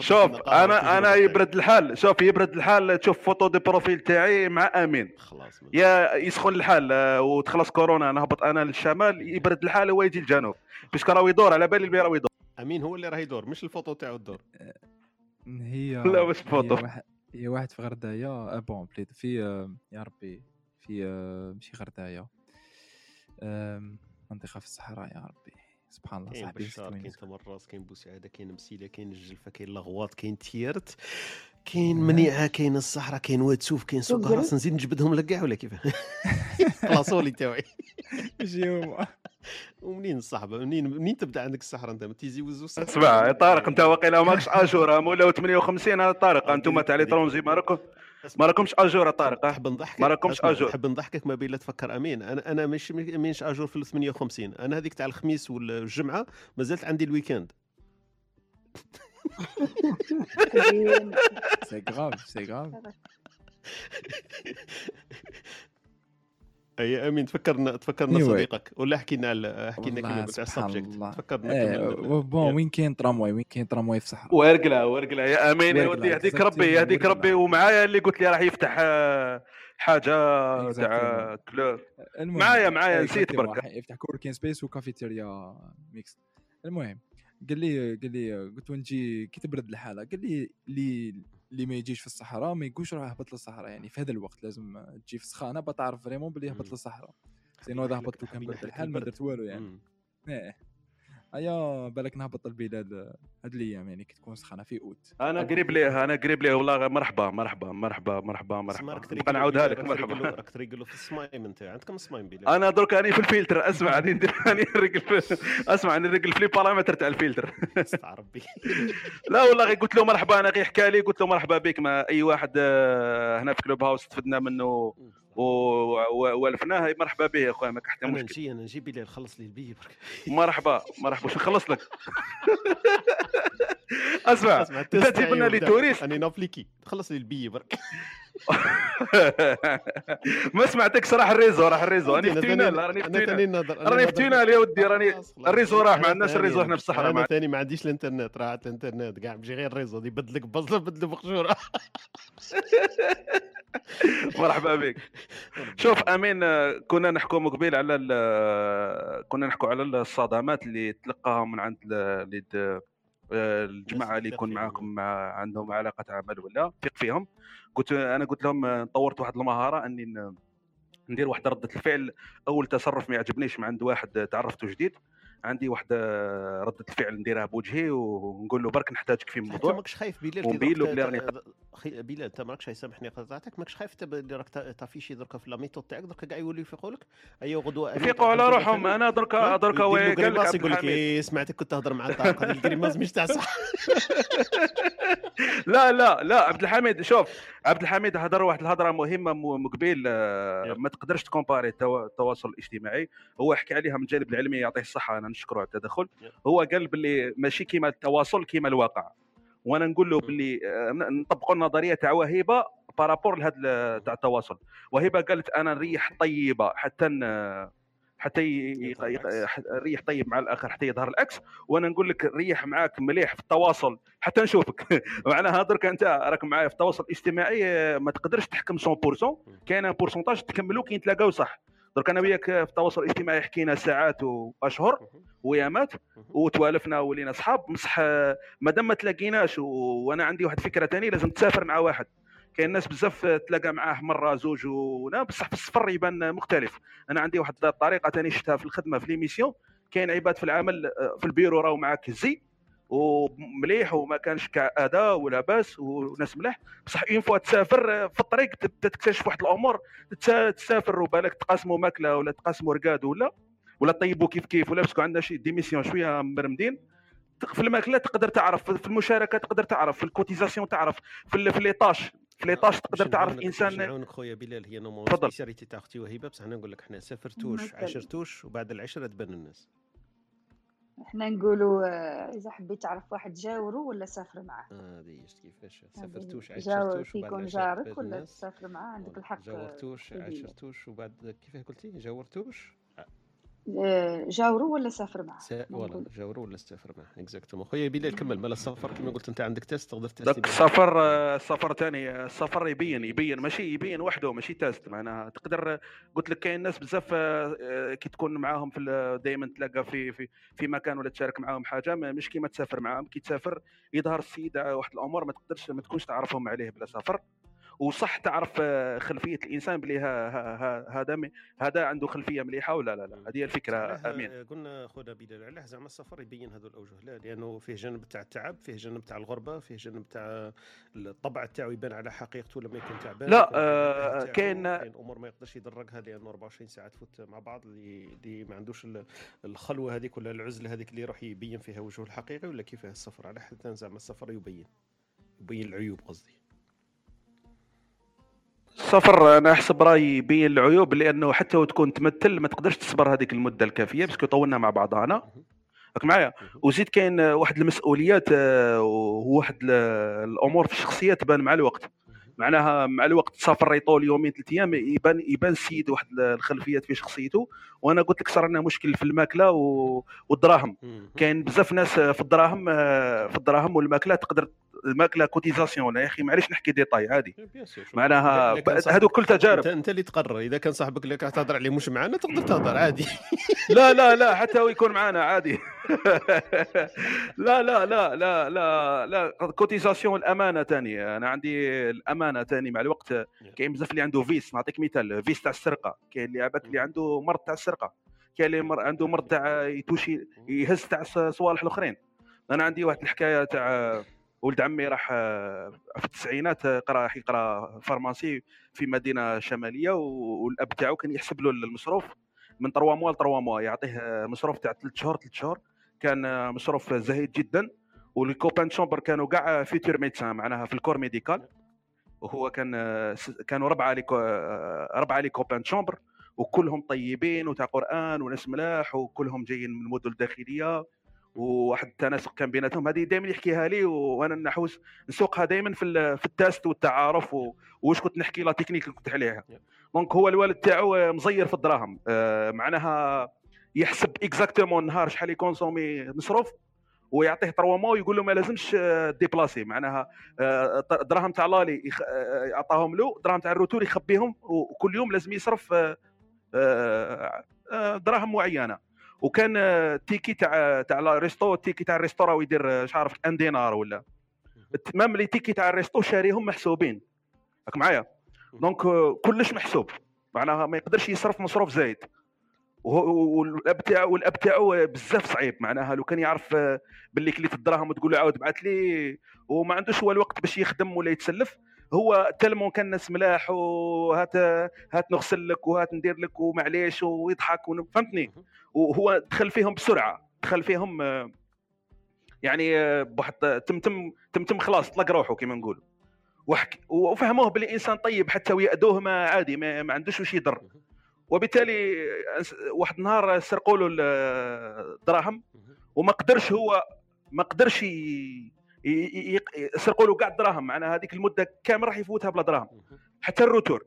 شوف انا انا يبرد الحال شوف يبرد الحال تشوف فوتو دي بروفيل تاعي مع امين خلاص يا يسخن الحال وتخلص كورونا نهبط انا للشمال يبرد الحال هو يجي الجنوب باش كراو يدور على بالي اللي راهو يدور. امين هو اللي راه يدور مش الفوتو تاعو الدور. هي لا واش فوتو واحد هي واحد في غرداية بون بليت في يا ربي في ماشي غرداية منطقة في الصحراء يا ربي سبحان الله. صاحبي كاين بشار كاين تمراس كاين بوسعادة كاين مسيلة كاين الجلفة كاين لغواط كاين تيرت كاين منيعة كاين الصحراء كاين واد سوف كاين سوق راس. نزيد نجبدهم لك كاع ولا كيف؟ خلاصولي تاوعي جيهم. ومنين الصحبه منين منين تبدا عندك الصحراء انت تيزي وزو؟ اسمع طارق انت واقيلا ماكش اجوره مولاو ثمانية وخمسين هذا طارق انتم تاع لي ترونجي ما راكم ما راكمش اجوره طارق. نحب نضحكك ما راكمش اجور نحب نضحكك ما بين لا تفكر امين. انا انا ماشي مانيش اجور في ثمانية وخمسين، انا هذيك تاع الخميس والجمعه مازالت عندي الويكاند. سي غراف سي غراف اي امين. تفكرنا تفكرنا صديقك ولا حكينا على حكينا كلمه تاع السبجكت تفكرنا بون. وين كاين ترامواي وين كاين ترامواي في الصحراء ورقله ورقله يا امين يودي يهديك ربي يهديك ربي. ومعايا اللي قلت لي راح يفتح حاجه تاع كلوب معايا معايا نسيت برك يفتح كوركين سبيس وكافيتيريا ميكس. المهم قال لي قال لي قلت له نجي كي تبرد الحاله. قال لي لي اللي ما يجيش في الصحراء ما يقولش راه هبط للصحراء، يعني في هذا الوقت لازم تجي في سخانه با تعرف فريمون بلي هبط للصحراء لانه اذا هبط كان برد الحال ما درت والو يعني. ايه ايا بالك نهبط البلاد هاد الايام يعني كي تكون سخانه في اوت. انا قريب ليه انا قريب ليه والله. مرحبا مرحبا مرحبا مرحبا مرحبا نعاودها لك مرحبا. راك تريقل له في السمايم انت عندكم سمايم بلاد. انا درك راني في الفلتر اسمع راني نرقل اسمع نرقل في البارامتر تاع الفلتر استع ربي. لا والله غير قلت له مرحبا انا غير حكى لي قلت له مرحبا بك ما اي واحد هنا في كلوب هاوس استفدنا منه وولفناها و... مرحبا به اخويا ما كحتى مشكل. انا نجي انا نجيب لي نخلص لي البي برك مرحبا مرحبا واش نخلص لك. اسمع انت تجيب لنا لي توريست انا نافليكي تخلص لي البي برك ما سمعتك صراحه. الريزو راح الريزو راني فتينا راني فتينا راني فتينا يا ودي راني الريزو راح ما عندناش الريزو هنا في الصحراء. انا ثاني ما عنديش الانترنت راه الانترنت كاع ماشي غير الريزو دي بدلك بزله بدل بقشوره. مرحبا بك. شوف امين كنا نحكوا قبيل على كنا نحكوا على الصدمات اللي تلقاها من عند اللي الجماعه اللي يكون معاكم مع عندهم علاقه عمل ولا ثق فيهم. قلت انا قلت لهم طورت واحد المهاره اني ندير واحد رده الفعل اول تصرف ما يعجبنيش مع عند واحد تعرفته جديد عندي واحد رده الفعل نديرها بوجهي ونقول له برك نحتاجك في موضوع. انت ماكش خايف بلال بلال بلال انت ماكش يسامحني قطعتك ماكش خايف اللي راك طافي شي درك في لا ميثود تاعك درك كاع يوليو يفيقوا لك اي غدوه يفيقوا على روحهم. انا درك درك وي قال لك يقول لك سمعتك كنت تهضر مع طارق هذا الكريماز مش تاع صح. لا لا لا عبد الحميد شوف عبد الحميد هضر واحد الهضره مهمه مقبل ما تقدرش تكومباري التواصل الاجتماعي. هو حكى عليها من الجانب العلمي يعطيه الصحه انا نشكره على التدخل. هو قال باللي ماشي كيما التواصل كيما الواقع وانا نقول له باللي نطبقوا النظريه تاع وهيبه بارابور لهذا تاع التواصل. وهيبه قالت انا ريح طيبه حتى حتى ريح طيب مع الاخر حتى يظهر العكس وانا نقول لك ريح معاك مليح في التواصل حتى نشوفك. معناها درك انت راك معايا في التواصل الاجتماعي ما تقدرش تحكم مية بالمية كاين ان بورسونتاج تكملوا كي نتلاقاو صح. درك انا وياك في التواصل الاجتماعي حكينا ساعات واشهر وايامات وتوالفنا ولينا صحاب بصح مادام ما تلاقيناش. وانا عندي واحد فكره ثاني لازم تسافر مع واحد كاين ناس بزاف تلاقى معاه مره زوج ولا بصح في السفر يبان مختلف. انا عندي واحد الطريقه ثاني شفتها في الخدمه في ليميسيون كاين عباد في العمل في البيرو راهو معاك زي ومليح وما كانش كأداء ولا باس وناس مليح بصح اون فوا تسافر في الطريق تكتشف واحد الامور. تسافر وبالك تقاسموا ماكله ولا تقاسموا رقاد ولا ولا طيبوا كيف كيف ولا باسكو عندنا شي ديميسيون شويه مرمدين في الماكله تقدر تعرف في المشاركه تقدر تعرف في الكوتيزاسيون تعرف في في ليطاش في ليطاش تقدر تعرف انسان. نعاونك خويا بلال هي نومو سيريتي تاع اختي وهيبه بصح انا نقول لك حنا سافرتوش عشرتوش وبعد العشره تبان الناس. احنا نقولوا اذا حبيت تعرف واحد جاورو ولا سافر معاه هذه آه كيفاش سافرتوش عشرتوش وبعد جارك ولا تسافر معاه عندك الحق جاورتوش عشرتوش وبعد كيفاه قلتي جاورتوش جاورو ولا سافر معاه سا... والله جاورو ولا سافر معاه اكزاكتومون. خويا بلال كمل مال السفر كما قلت انت عندك تيست تقدر تيست السفر السفر ثاني السفر يبين يبين ماشي يبين وحده ماشي تيست معناها تقدر قلت لك كاين ناس بزاف كي تكون معاهم في دائما تلاقى في في في مكان ولا تشارك معاهم حاجه مش كيما تسافر معاهم. كي تسافر يظهر السيد واحد الامور ما تقدرش ما تكونش تعرفهم عليه بلا سفر وصح تعرف خلفيه الانسان بلي هذا هذا عنده خلفيه مليحه ولا لا لا. هذه الفكره امين. قلنا خويا بلال علاه زعما السفر يبين هذو الاوجه لا لانه فيه جانب تاع التعب فيه جانب تاع الغربه فيه جانب تاع الطبع تاعو يبان على حقيقته لما يكون تعبان لا آه كاين امور ما يقدرش يدركها لانه أربعة وعشرين ساعه تفوت مع بعض اللي ما عندوش الخلوه هذيك ولا العزله هذيك اللي يروح يبين فيها وجهه الحقيقي ولا كيفاه السفر على حتى زعما السفر يبين يبين العيوب قصدي السفر. انا احسب رايي بين العيوب لانه حتى وتكون تمثل ما تقدرش تصبر هذيك المده الكافيه باسكو طولنا مع بعضنا راك معايا. وزيد كاين واحد المسؤوليات وواحد الامور في الشخصيه تبان مع الوقت معناها مع الوقت سافر يطول يومين ثلاث ايام يبان يبان السيد واحد الخلفيات في شخصيته. وانا قلت لك صار لنا مشكل في الماكله والدراهم كاين بزاف ناس في الدراهم في الدراهم والماكله تقدر الماكله كوتيزاسيون يا اخي معليش نحكي ديطاي عادي معناها هذو كل تجارب انت اللي تقرر اذا كان صاحبك اللي راح تهضر عليه مش معنا تقدر تهضر عادي. لا لا لا حتى هو يكون معنا عادي. لا لا لا لا لا لا كوتيزاسيون الامانه ثاني انا عندي الامانه ثاني مع الوقت كاين بزاف اللي عنده فيس. نعطيك مثال فيس تاع السرقه كاين اللي عباك اللي عنده مرض تاع السرقه كاين اللي مر... عنده مرض تاع يتوشي يهز تاع صوالح الاخرين. انا عندي واحد الحكايه تاع ولد عمي راح في التسعينات قرا يقرا فارماسي في مدينه شماليه والاب تاعو كان يحسب له المصروف من ثلاثة موا ل ثلاثة موا يعطيه مصروف تاع ثلاث شهور ثلاث شهور كان مصروف زهيد جدا. والكوبان شومبر كانوا كاع فيتور ميدسان معناها في الكور ميديكال وهو كان كانوا ربعه ربعه لي كوبان شومبر وكلهم طيبين وتاع قران وناس ملاح وكلهم جايين من المدن الداخليه وواحد التناسق كان بيناتهم. هذه دائما يحكيها لي وانا نحوس نسوقها دائما في في التاست والتعارف واش كنت نحكي لا تكنيك اللي كنت عليها. دونك هو الوالد تاعو مزير في الدراهم، معناها يحسب اكزاكتومون النهار شحال يكونسومي مصروف ويعطيه ثلاثة آلاف ويقول له ما لازمش ديبلاسي، معناها دراهم تاع لالي عطاهم له، دراهم تاع الروتور يخبيهم، وكل يوم لازم يصرف دراهم معينه. وكان تيكي تاع تاع الريستو، تيكي تاع الريستورا ويدير مش عارف ان دينار ولا تمام، لي تيكي تاع الريستو شاريهم محسوبين راك معايا. دونك كلش محسوب، معناها ما يقدرش يصرف مصروف زايد. والاب تاعو والاب تاعو بزاف صعيب، معناها لو كان يعرف باللي كليت الدراهم وتقول له عاود بعث لي، وما عندوش هو الوقت باش يخدم ولا يتسلف. هو تلمون كان ناس ملاح وهات هات نغسل لك وهات ندير لك ومعليش ويضحك ون... فهمتني. وهو دخل فيهم بسرعه، دخل فيهم يعني بحط تمتم تمتم خلاص طلق روحه كما نقول، وحكي وفهموه بلي انسان طيب حتى ويأدوه ما عادي، ما, ما عندوش واش يضر. وبالتالي واحد النهار سرقوا له الدراهم وما قدرش هو ما قدرش ي... يسرقوا له كاع الدراهم، معناها هذيك المده كامل راح يفوتها بلا دراهم حتى الروتور.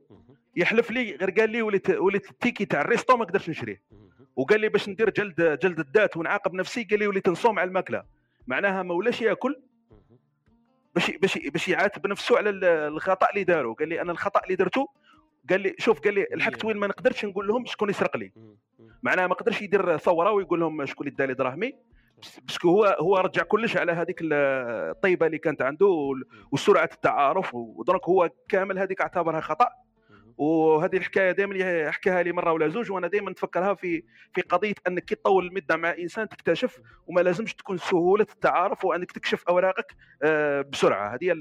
يحلف لي غير قال لي وليت وليت التيكي تاع الريستو ما قدرتش نشريه، وقال لي باش ندير جلد جلد الذات ونعاقب نفسي، قال لي وليت نصوم على الماكله، معناها ما ولاش ياكل باش باش باش يعاتب نفسه على الخطا اللي دارو. قال لي انا الخطا اللي درته، قال لي شوف، قال لي الحقت وين ما نقدرش نقول لهم شكون يسرق لي، معناها ما قدرش يدير ثوره ويقول لهم شكون اللي دالي دراهمي، باسكو هو هو رجع كلش على هذيك الطيبه اللي كانت عنده وسرعه التعارف. ودرك هو كامل هذيك اعتبرها خطا. وهذه الحكايه دائما يحكيها لي مره ولا زوج، وانا دائما نفكرها في في قضيه انك كي تطول المده مع انسان تكتشف، وما لازمش تكون سهوله التعارف وانك تكشف اوراقك بسرعه. هذه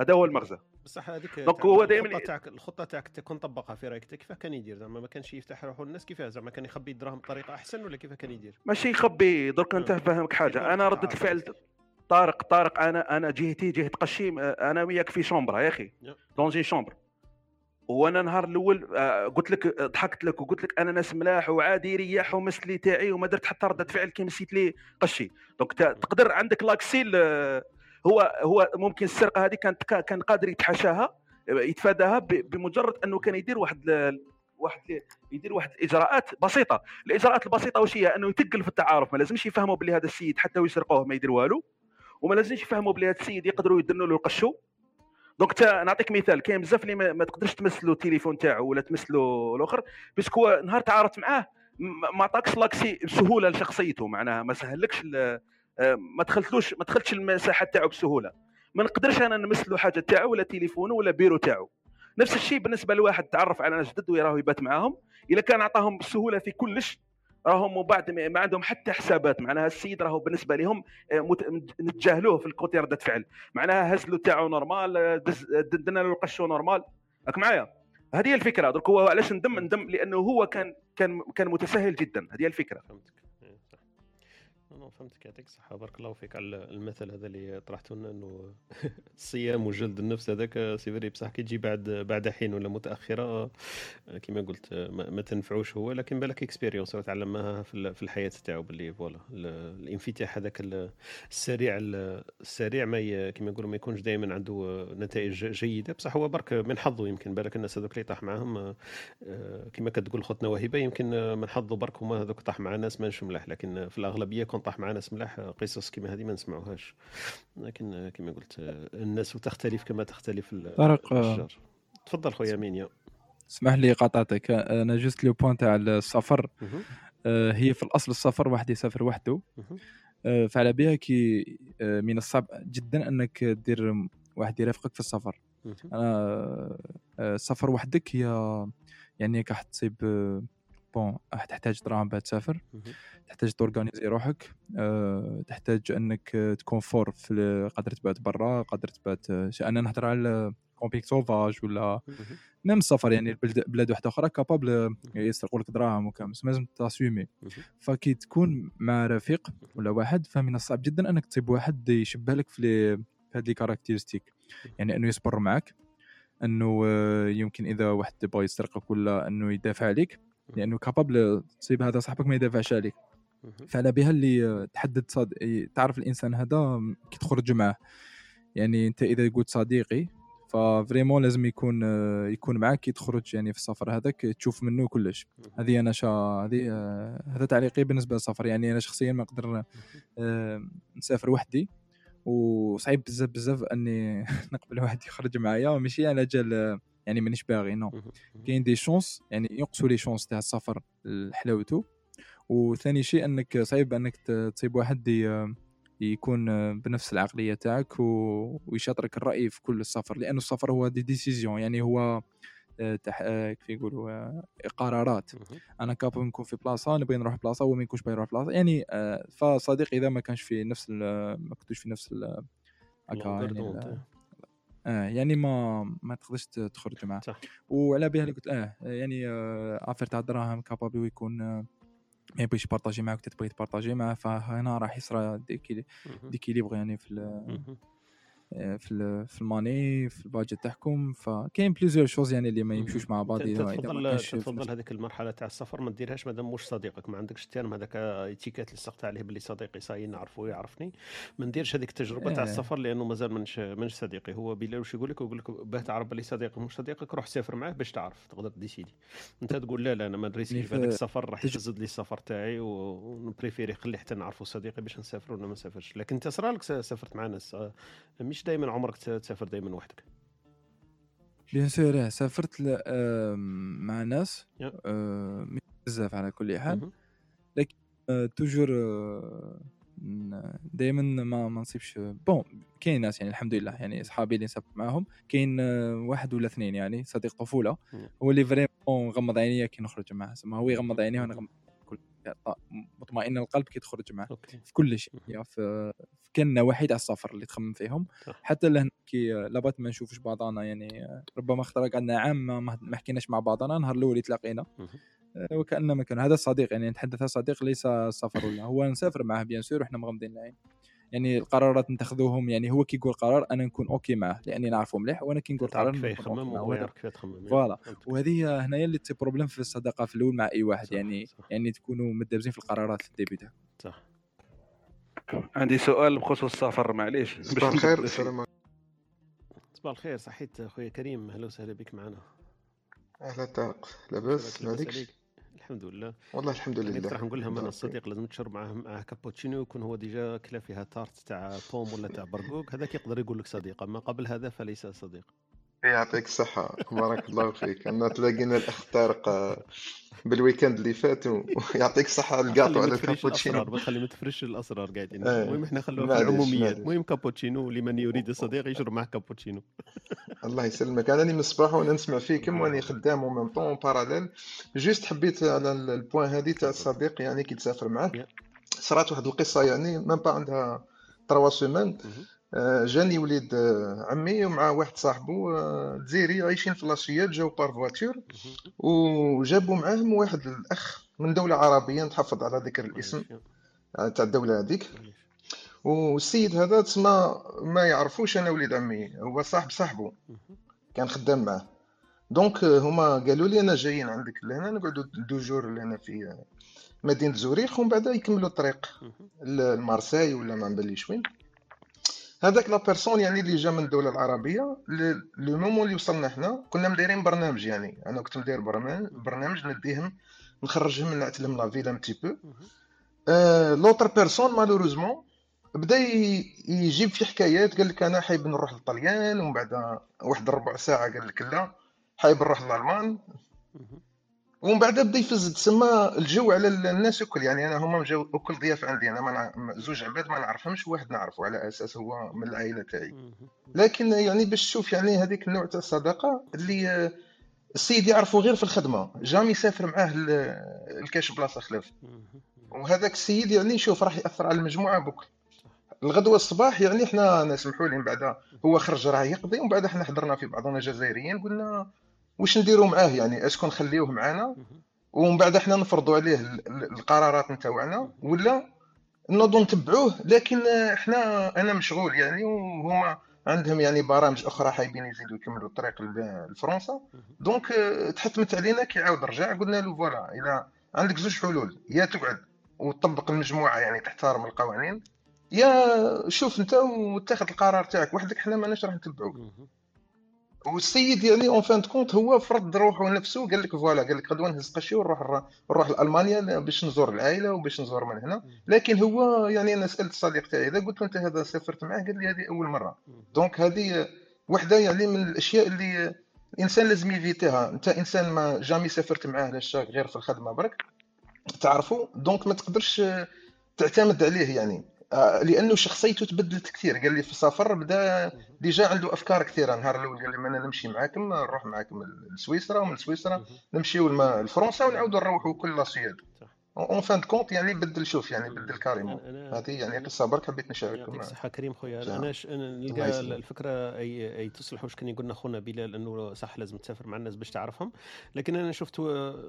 هذا هو المغزى بصح. هذيك الخطه تاعك الخطه تاعك تكون طبقها في رايك كيف كان يدير؟ زعما ما كانش يفتح روحه للناس كيف زعما كان يخبي الدراهم بطريقه احسن ولا كيف كان يدير؟ ماشي يخبي درك انت فاهمك حاجه. انا ردت الفعل طارق طارق انا انا جهتي جهه قشي، انا وياك في شومبر يا اخي دونجي شومبر، وانا نهار الاول قلت لك ضحكت لك وقلت لك انا ناس ملاح وعادي رياح ومسلي تاعي وما درت حتى رده فعل كي مسيت لي قشي. دونك تقدر عندك لاكسيل. هو هو ممكن السرقه هذه كانت كان قادر يتحاشاها يتفاداها بمجرد انه كان يدير واحد واحد يدير واحد الاجراءات بسيطه. الاجراءات البسيطه واش هي؟ انه يتقل في التعارف، ما لازمش يفهموا بلي هذا السيد حتى ويسرقوه ما يدير والو، وما لازمش يفهموا بلي هذا السيد يقدروا يدنوا له القشو. دونك نعطيك مثال، كاين بزاف اللي ما تقدرش تمسلو التليفون تاعو ولا تمسلو الاخر، باسكو نهار تعارفت معاه ما عطاكش لاكسي بسهوله لشخصيته، معناها ما سهلكش ما دخلتلوش ما دخلتش المساحه تاعو بسهوله. ما نقدرش انا نمسلو حاجه تاعو ولا تليفونه ولا بيرو تاعو. نفس الشيء بالنسبه لواحد تعرف على ناس جدد ويراهو يبات معاهم، الا كان عطاهم بسهوله في كلش راهم وبعد ما عندهم حتى حسابات، معناها السيد راهو بالنسبه لهم نتجاهلوه في الكوتي رده فعل، معناها هزلو تاعو نورمال، دنا له القشو نورمال راك معايا. هذه هي الفكره. درك هو علاش ندم ندم لانه هو كان كان كان متساهل جدا. هذه هي الفكره. انا فهمتك يعطيك الصحه بارك الله فيك على المثل هذا اللي طرحته لنا انه الصيام وجلد النفس هذاك سيفري، بصح كي تجي بعد بعد حين ولا متاخره كما قلت ما تنفعوش هو، لكن بالك اكسبيريونس تعلمها في الحياه تاعو باللي فوالا الانفتاح هذاك السريع السريع ما كما يقولوا ما يكونش دائما عنده نتائج جيده. بصح هو برك من حظه، يمكن بالك الناس هذوك اللي طاح معاهم كما كتقول خطنا وهيبه يمكن من حظه برك هما هذوك طاح مع ناس مانش ملاح، لكن في الاغلبيه طاح معنا سملاح قصص كما هذه ما نسمعوهاش. لكن كما قلت الناس تختلف كما تختلف الأشجار. تفضل خويا أمين. اسمح لي قاطعتك، انا جست لو بوان تاع السفر. هي في الاصل السفر واحد يسافر وحده، فعلى بها كي من الصعب جدا انك دير واحد يرافقك في السفر. انا السفر وحدك هي يعني كحتصيب بون تحتاج دراهم باش تسافر، تحتاج تورغانيزي روحك، أه، تحتاج انك تكون فور في قدرة تبات برا، قدرة تبات شي. انا نهضر على كومبيك سوفاج ولا نم السفر يعني البلد بلاد وحده اخرى كابابل يسرقوا لك دراهم وكامل، لازم تاسومي. فكي تكون مع رفيق ولا واحد فمن الصعب جدا انك تصيب واحد يشبه لك في هذه الكاركتيرستيك، يعني انه يصبر معك، انه يمكن اذا واحد باغي يسرقك ولا انه يدافع عليك، لانه كابابل تصيب هذا صاحبك ما يدافعش عليك. فعلى بها اللي تحدد صاد... تعرف الانسان هذا كي تخرج معه. يعني انت اذا قلت صديقي ففريمون لازم يكون يكون معاك كي تخرج يعني في السفر هذاك تشوف منه كلش. هذه انا شا هذه هذا تعليقي بالنسبه للسفر. يعني انا شخصيا ما نقدر نسافر وحدي وصعيب بزاف بزاف اني نقبل واحد يخرج معايا ومشي على جال يعني مانيش باغي نو. كاين دي شونس يعني ينقصوا لي شونس تاع السفر لحلاوته. وثاني شيء انك صعيب انك تصيب واحد يكون بنفس العقليه تاعك ويشاطرك الراي في كل السفر، لانه السفر هو دي ديسيزيون يعني هو كيف يقولوا قرارات. انا كابو نكون في بلاصه نبغي نروح بلاصه وما يكونش باغي يروح بلاصه يعني. فصديق اذا ما كانش في نفس ما كنتوش في نفس يعني اه يعني ما ما تقدرش تخرج معاه. وعلى بها اللي قلت اه يعني افير تاع الدراهم كابابي ويكون ما يبغيش بارطاجي معاك تبغي تبارطاجي معاه. فهنا راح يصرا ديكي ديكيليبر يعني في في في الماني في الباجت تاعكم. فكاين بليزيور شوز يعني اللي ما يمشوش مع بعض. تفضل تفضل هذيك المرحله تاع السفر ما ديرهاش مادام مش صديقك، ما عندكش التيرم هذاك ايتيكات اللي سقط عليه بلي صديقي صاي نعرفه يعرفني. ما نديرش هذيك التجربه تاع السفر لانه مازال منش منش صديقي. هو بلال واش يقول لك يقول لك باه تعرف بلي صديقك مش صديقك روح سافر معاه باش تعرف تقدر ديسيدي. انت تقول لا لا انا ما دريسكي في هذاك السفر راح يزيد لي السفر تاعي ونبريفيري خلي حتى نعرفوا صديقي باش نسافروا ولا ما نسافرش. لكن انت صرا لك سافرت مع ناس مش دائما عمرك تسافر دائما وحدك. بيان سور سافرت مع ناس بزاف على كل حال، لكن توجور دائما ما ما نصيبش بون. كاين ناس يعني الحمد لله يعني اصحابي اللي نسافر معهم كاين واحد ولا اثنين يعني صديق طفوله هو اللي فريمون غمض عينيه كي نخرج معاه. سما هو يغمض عينيه وانا غمض مطمئن القلب كي تخرج معه في كل شيء. يعني في كنا واحد على السفر اللي تخمم فيهم حتى لهنا كي لابات ما نشوفش بعضنا. يعني ربما اخترق عندنا عام ما حكيناش مع بعضنا نهار الاول تلاقينا وكأننا ما كان. هذا الصديق يعني نتحدث صديق ليس سفر ولا هو نسافر معه بيان سور وحنا مغمضين العين. يعني القرارات نتخذوهم يعني هو كي يقول قرار انا نكون اوكي معه لاني نعرفه مليح وانا كي نقول قرار نخمم وهو يعرف كيف تخمم فوالا. وهذه هنايا اللي تي بروبليم في الصداقه في الاول مع اي واحد. صح يعني صح. يعني تكونوا مدبزين في القرارات في الديبي تاعك. صح. عندي سؤال بخصوص السفر معليش. صباح الخير. السلام عليكم. صباح الخير. صحيت اخويا كريم اهلا وسهلا بك معنا. اهلا طارق لاباس عليك. الحمد لله والله الحمد لله. نقدر نقول لهم انا الصديق لازم تشرب معاه مع كابوتشينو يكون هو ديجا كلا فيها تارت تاع بوم ولا تاع برقوق هذا يقدر يقول لك صديق، اما قبل هذا فليس صديق. يعطيك الصحه بارك الله فيك. انا تلاقينا الاخ طارق بالويكند اللي فات ويعطيك الصحه القاطو على الكابوتشينو بخلي ما تفرش الاسرار قاعدين. المهم احنا خلوها في العموميات. المهم كابوتشينو لمن يريد صديق يشرب معه كابوتشينو. الله يسلمك. انا من الصباح وانا نسمع فيكم وانا خدام او ميم طون باراليل. جوست حبيت على البوين هذه تاع الصديق يعني كي تسافر معاه صرات واحد القصه يعني ما با عندها ثلاث سيمين. جاني وليد عمي ومع واحد صاحبه دزيري عايشين في لاشيات جاو بار فواتور وجابوا معاهم واحد الاخ من دوله عربيه نحافظ على ذكر الاسم تاع الدوله هذيك. والسيد هذا تسمى ما يعرفوش انا وليد عمي هو صاحب صاحبه كان خدام معاه. دونك هما قالوا لي انا جايين عندك لهنا نقعدوا دو جور لهنا في مدينه زوريخ ومن بعد يكملوا الطريق لمارساي ولا ما نبليش وين. هذاك لا بيرسون يعني اللي جا من الدوله العربيه لو مومون اللي وصلنا حنا كنا مديرين برنامج. يعني انا كنت ندير برنامج نديهم نخرجهم من نعتلهم لا فيلا ان تي بو. لوتر بيرسون مالوروزمون بدا يجيب في حكايات قال لك انا حايب نروح للطليان ومن بعد واحد ربع ساعه قال لك لا حايب نروح للالمان ومن بعد بدا يفز تسمى الجو على الناس الكل. يعني انا هما مجاو كل ضياف عندي انا ما زوج عباد ما نعرفهمش واحد نعرفه على اساس هو من العائله تاعي. لكن يعني باش تشوف يعني هذيك النوع تاع الصداقه اللي السيد يعرفه غير في الخدمه جامي يسافر معاه الكاش بلاصه خلاف. وهذاك السيد يعني شوف راح ياثر على المجموعه بكل الغدوه الصباح. يعني احنا نسمحوا لي من بعد هو خرج راه يقضي ومن بعد احنا حضرنا في بعضنا جزائريين قلنا واش نديروا معاه يعني اش كون نخليوه معنا ومن بعد احنا نفرضوا عليه القرارات نتاعنا ولا نوضوا نتبعوه. لكن احنا انا مشغول يعني وهما عندهم يعني برامج اخرى حايبين يزيدوا يكملوا الطريق لفرنسا. دونك تحتمت علينا كيعاود رجع قلنا له فوالا الى عندك زوج حلول يا تقعد وتطبق المجموعه يعني تحترم القوانين، يا شوف انت وتاخذ القرار تاعك وحدك، حنا ماناش راح نتبعوك. والسيد يعني اون فان كونت هو فرض روحه نفسه، قال لك فوالا، قال لك غدوه نهز قشي ونروح نروح لالمانيا باش نزور العائله وباش نزور من هنا. لكن هو يعني انا سالت الصديق تاعي اذا قلت له انت هذا سافرت معاه، قال لي هذه اول مره. دونك هذه وحده يعني من الاشياء اللي الانسان لازم يفيتيها. انت انسان ما جامي سافرت معاه لا شاك غير في الخدمه برك تعرفوا، دونك ما تقدرش تعتمد عليه يعني، لانه شخصيته تبدلت كثير. قال لي في السفر بدا ديجا عنده افكار كثيره. النهار الاول قال لي انا نمشي معاكم، نروح معاكم لسويسرا، ومن سويسرا نمشيو لفرنسا ونعاودوا نروحوا كل لا سياد اون فان كونت يعني بدل. شوف يعني بدل كاريمون. هذه يعني قصه برك حبيت نشارككم. يعطيك الصحه كريم خويا. انا نلقى الفكره اي, أي تصلح واش كان يقولنا خونا بلال، انه صح لازم تسافر مع الناس باش تعرفهم. لكن انا شفت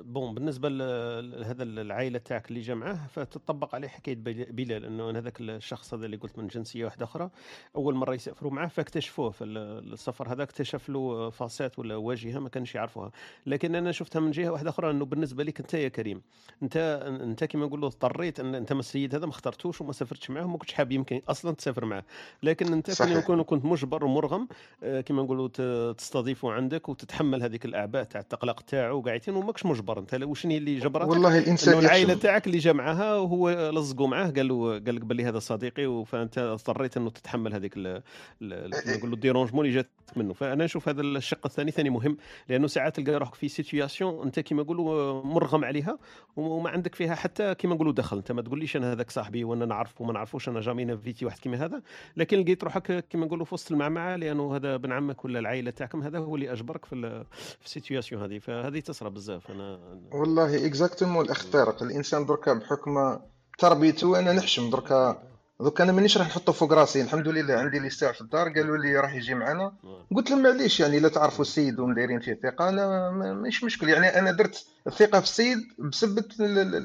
بون بالنسبه لهذا العائله تاعك اللي جا معاه، فتطبق عليه حكايه بلال، انه هذاك الشخص هذا اللي قلت من جنسيه واحده اخرى اول مره يسافروا معاه فاكتشفوه في السفر هذا، اكتشف له فاصات ولا واجهه ما كانش يعرفوها. لكن انا شفتها من جهه واحده اخرى، انه بالنسبه لك انت يا كريم، انت انت كما نقولوا اضطريت ان انت من السيد هذا ما اخترتوش وما سافرتش معاه، ما كنتش حاب يمكن اصلا تسافر معاه. لكن انت كون كنت مجبر ومرغم كما نقولوا تستضيفه عندك وتتحمل هذيك الاعباء تاع التقلق تاعو قاعدين، وماكش مجبر انت. وشني اللي جبرتك؟ والله الانسان العائله تاعك اللي جا معاها وهو لصقوا معاه، قالوا قال لك بلي هذا صديقي، فانت اضطريت انه تتحمل هذيك كما نقولوا الديرونجمون اللي جات منه. فانا نشوف هذا الشق الثاني ثاني مهم، لانه ساعات تلقى روحك في سيتوياسيون انت كما نقولوا مرغم عليها وما عندك فيها حتى كما نقولوا دخل. انت ما تقوليش انا هذاك صاحبي وانا نعرفه وما نعرفوش، انا جامي نفيتي واحد كيما هذا. لكن لقيت روحك كما نقولوا في وسط المعمعه، لانه هذا بن عمك ولا العائله تاعكم هذا هو اللي اجبرك في السيتوياسيون هذه. فهذه تسرى بزاف. انا والله اكزاكتومون الاخ طارق، الانسان دركا بحكم تربيته انا نحشم دركا دوك انا مانيش راح نحطو فوق راسي. الحمد لله عندي لي ستار في الدار قالوا لي راح يجي معنا، قلت لهم معليش يعني لا تعرفوا السيد ومدايرين فيه ثقه انا ماشي مشكل. يعني انا درت الثقه في السيد بسبب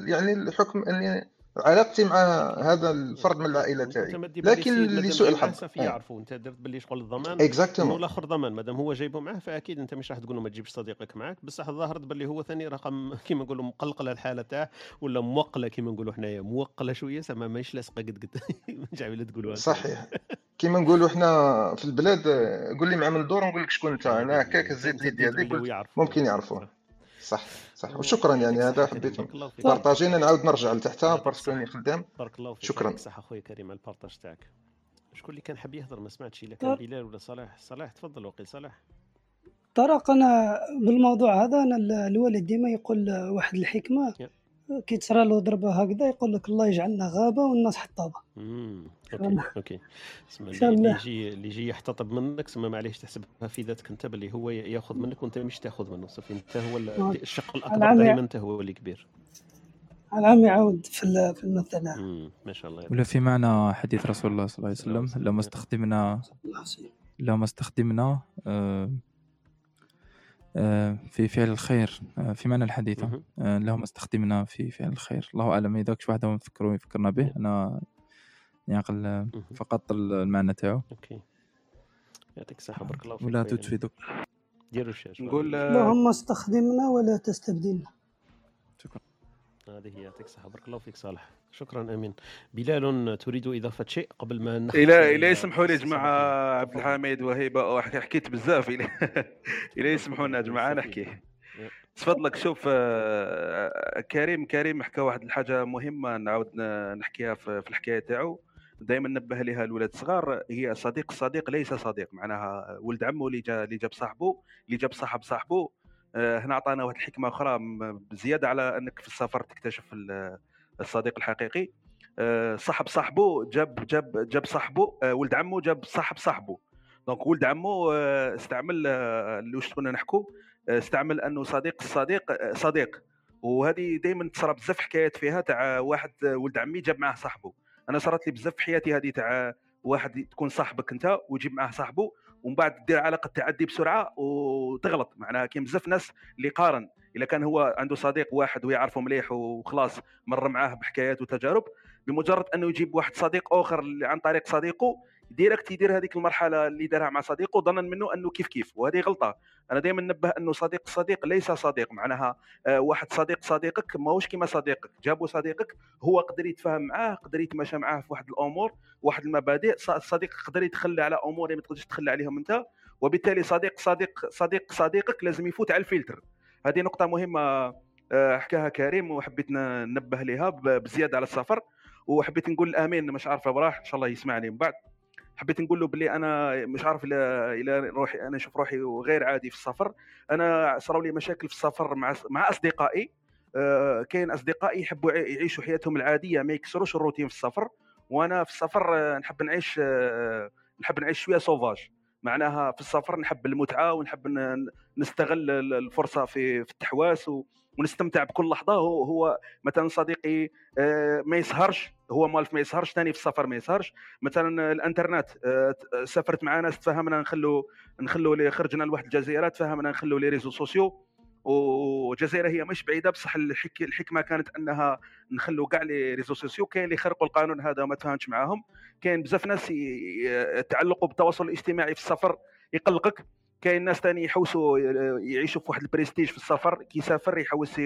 يعني الحكم اني علاقتي مع هذا الفرد من العائله تاعي. لكن لسوء الحظ يعرفوا انت درت باللي شغل الضمان انه الاخر ضمان، مادام هو جايبه معاه فاكيد انت مش راح تقول ما تجيبش صديقك معاك. بصح ظهرت باللي هو ثاني رقم كيما نقولوا مقلقله الحاله تاعه، ولا موقله كيما نقولوا حنايا، موقله شويه سما ماهيش لاصقه قد قد مش عارف تقولوها صحيح كيما نقولوا حنا في البلاد. قول لي مع من الدور نقول لك شكون انت، انا هكاك زيد زيد هذيك ممكن يعرفوه. صح صح. وشكرا يعني هذا حبيت بارطاجينا. نعاود نرجع لتحت باسكو راني خدام. بارك الله فيك. شكرا صح اخويا كريم على البارطاج تاعك. شكون اللي كان حاب يهضر ما سمعتش، الا كان بلال ولا صلاح. صلاح تفضل. وقيل صلاح طارق انا بالموضوع هذا، انا الوالد ديما يقول واحد الحكمه كي تصرى له ضربه هكذا يقول لك الله يجعلنا غابه والناس حطابه. امم اوكي اوكي سما اللي يجي اللي يجي يحتطب منك سما معليش تحسبها في ذاتك انت باللي هو ياخذ منك وانت مش تاخذ منه. صافي انت هو الشق الاكبر دائما، انت هو اللي كبير. العام يعود في في المثل. امم ما شاء الله. ولا في معنى حديث رسول الله صلى الله عليه وسلم، لما استخدمنا لما استخدمنا آه في فعل الخير في معنى الحديثة لهم استخدمنا في فعل الخير. الله أعلم إذا كش واحدة ونفكروا يفكرنا به، أنا يعقل فقط المعنى تاعه. أوكي يعطيك الصحة بارك الله فيك. ولا تتفيدك ديروا الشاشة نقول لهم استخدمنا ولا تستبدلنا. شكرا. هذه هي. يعطيك الصحة بارك الله فيك صالح. شكرا أمين. بلال تريد إضافة شيء قبل ما نحن إلا إلا يسمحوا لي جماعة عبد الحميد وهيبة حكيت بزاف إلا إلا يسمحوا لنا جماعة نحكي تفضلك. شوف كريم كريم حكى واحد الحاجة مهمة نعاود نحكيها في الحكاية تاعو، دائما نبه لها الولاد الصغار، هي صديق صديق ليس صديق. معناها ولد عمو اللي جا اللي جاب صاحبه اللي جاب صاحب صاحبه هنا أعطانا واحد الحكمة أخرى بزيادة على أنك في السفر تكتشف الصديق الحقيقي. صاحب صاحبه جاب جاب جاب صاحبه ولد عمه جاب صاحب صاحبه. دونك ولد عمه استعمل اللي واش كنا نحكوا، استعمل انه صديق الصديق صديق. وهذه دائما تصرى بزاف حكايات فيها تاع واحد ولد عمي جاب معاه صاحبه. انا صارت لي بزاف في حياتي هذه تاع واحد تكون صاحبك انت ويجيب معاه صاحبه ومن بعد دير علاقه تعدي بسرعه وتغلط. معناها كاين بزاف ناس اللي قارن، إذا كان هو عنده صديق واحد ويعرفه مليح وخلاص مر معاه بحكايات وتجارب، بمجرد أنه يجيب واحد صديق آخر عن طريق صديقه ديريكت يدير هذيك المرحله اللي دارها مع صديقه ظنا منه انه كيف كيف، وهذه غلطه. انا دائما نبه انه صديق صديق ليس صديق، معناها واحد صديق صديقك ماهوش كيما صديقك، جابوا صديقك هو قدر يتفاهم معاه، قدر يتماشى معاه في واحد الامور واحد المبادئ، صديق قدر يتخلى على امور اللي ما تقدرش تتخلى عليهم انت، وبالتالي صديق صديق صديق صديقك لازم يفوت على الفلتر. هذه نقطه مهمه حكاها كريم وحبيت ننبه لها بزياده على السفر. وحبيت نقول لأمين مش عارف براح ان شاء الله يسمعني من بعد، حبيت نقول له بلي انا مش عارف الى روحي، انا نشوف روحي غير عادي في السفر. انا صاروا لي مشاكل في السفر مع مع اصدقائي، أه كاين اصدقائي يحبوا يعيشوا حياتهم العاديه ما يكسروش الروتين في السفر، وانا في السفر نحب نعيش نحب نعيش شويه سوفاج، معناها في السفر نحب المتعه ونحب نستغل الفرصه في في التحواس ونستمتع بكل لحظه. هو, هو مثلا صديقي ما يسهرش، هو مالف ما يسهرش ثاني في السفر ما يسهرش. مثلا الانترنت سافرت مع ناس تفاهمنا نخلو نخلو اللي خرجنا لواحد الجزيره تفاهمنا نخلو لي ريزو سوسيو، والجزيره هي مش بعيده بصح الحك... الحكمه كانت انها نخلو كاع لي ريزو سوسيو. كاين اللي خرقوا القانون هذا ما تفاهمش معاهم، كاين بزاف ناس يتعلقوا بالتواصل الاجتماعي في السفر يقلقك، كاين ناس ثاني يحوسوا يعيشوا في واحد البريستيج في السفر، كيسافر يحوس